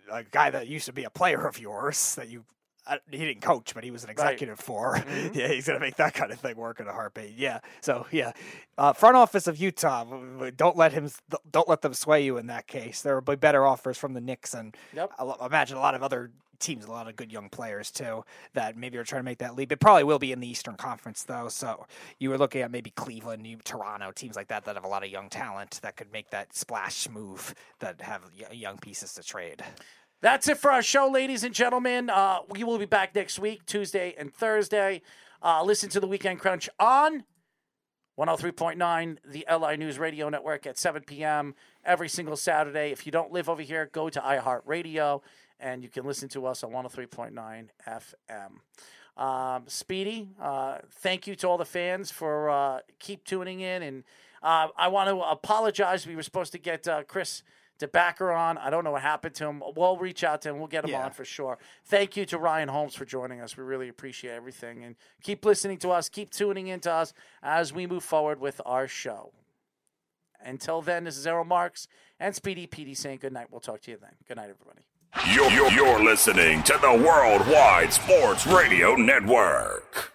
a guy that used to be a player of yours that you. I, he didn't coach, but he was an executive right. for. Mm-hmm. Yeah, he's going to make that kind of thing work in a heartbeat. Yeah, so yeah, uh, front office of Utah, don't let him, don't let them sway you in that case. There will be better offers from the Knicks, and yep. I imagine a lot of other teams, a lot of good young players too, that maybe are trying to make that leap. It probably will be in the Eastern Conference though, so you were looking at maybe Cleveland, Toronto, teams like that that have a lot of young talent that could make that splash move, that have young pieces to trade. That's it for our show, ladies and gentlemen. Uh, we will be back next week, Tuesday and Thursday. Uh, listen to the Weekend Crunch on one oh three point nine, the L I News Radio Network at seven p.m. every single Saturday. If you don't live over here, go to iHeartRadio, and you can listen to us on one oh three point nine F M. Um, Speedy, uh, thank you to all the fans for uh, keep tuning in. And uh, I want to apologize. We were supposed to get uh, Chris DeBacker on. I don't know what happened to him. We'll reach out to him. We'll get him yeah. on for sure. Thank you to Ryan Holmes for joining us. We really appreciate everything. And keep listening to us. Keep tuning in to us as we move forward with our show. Until then, this is Errol Marks and Speedy P D saying good night. We'll talk to you then. Good night, everybody. You're, you're, you're listening to the Worldwide Sports Radio Network.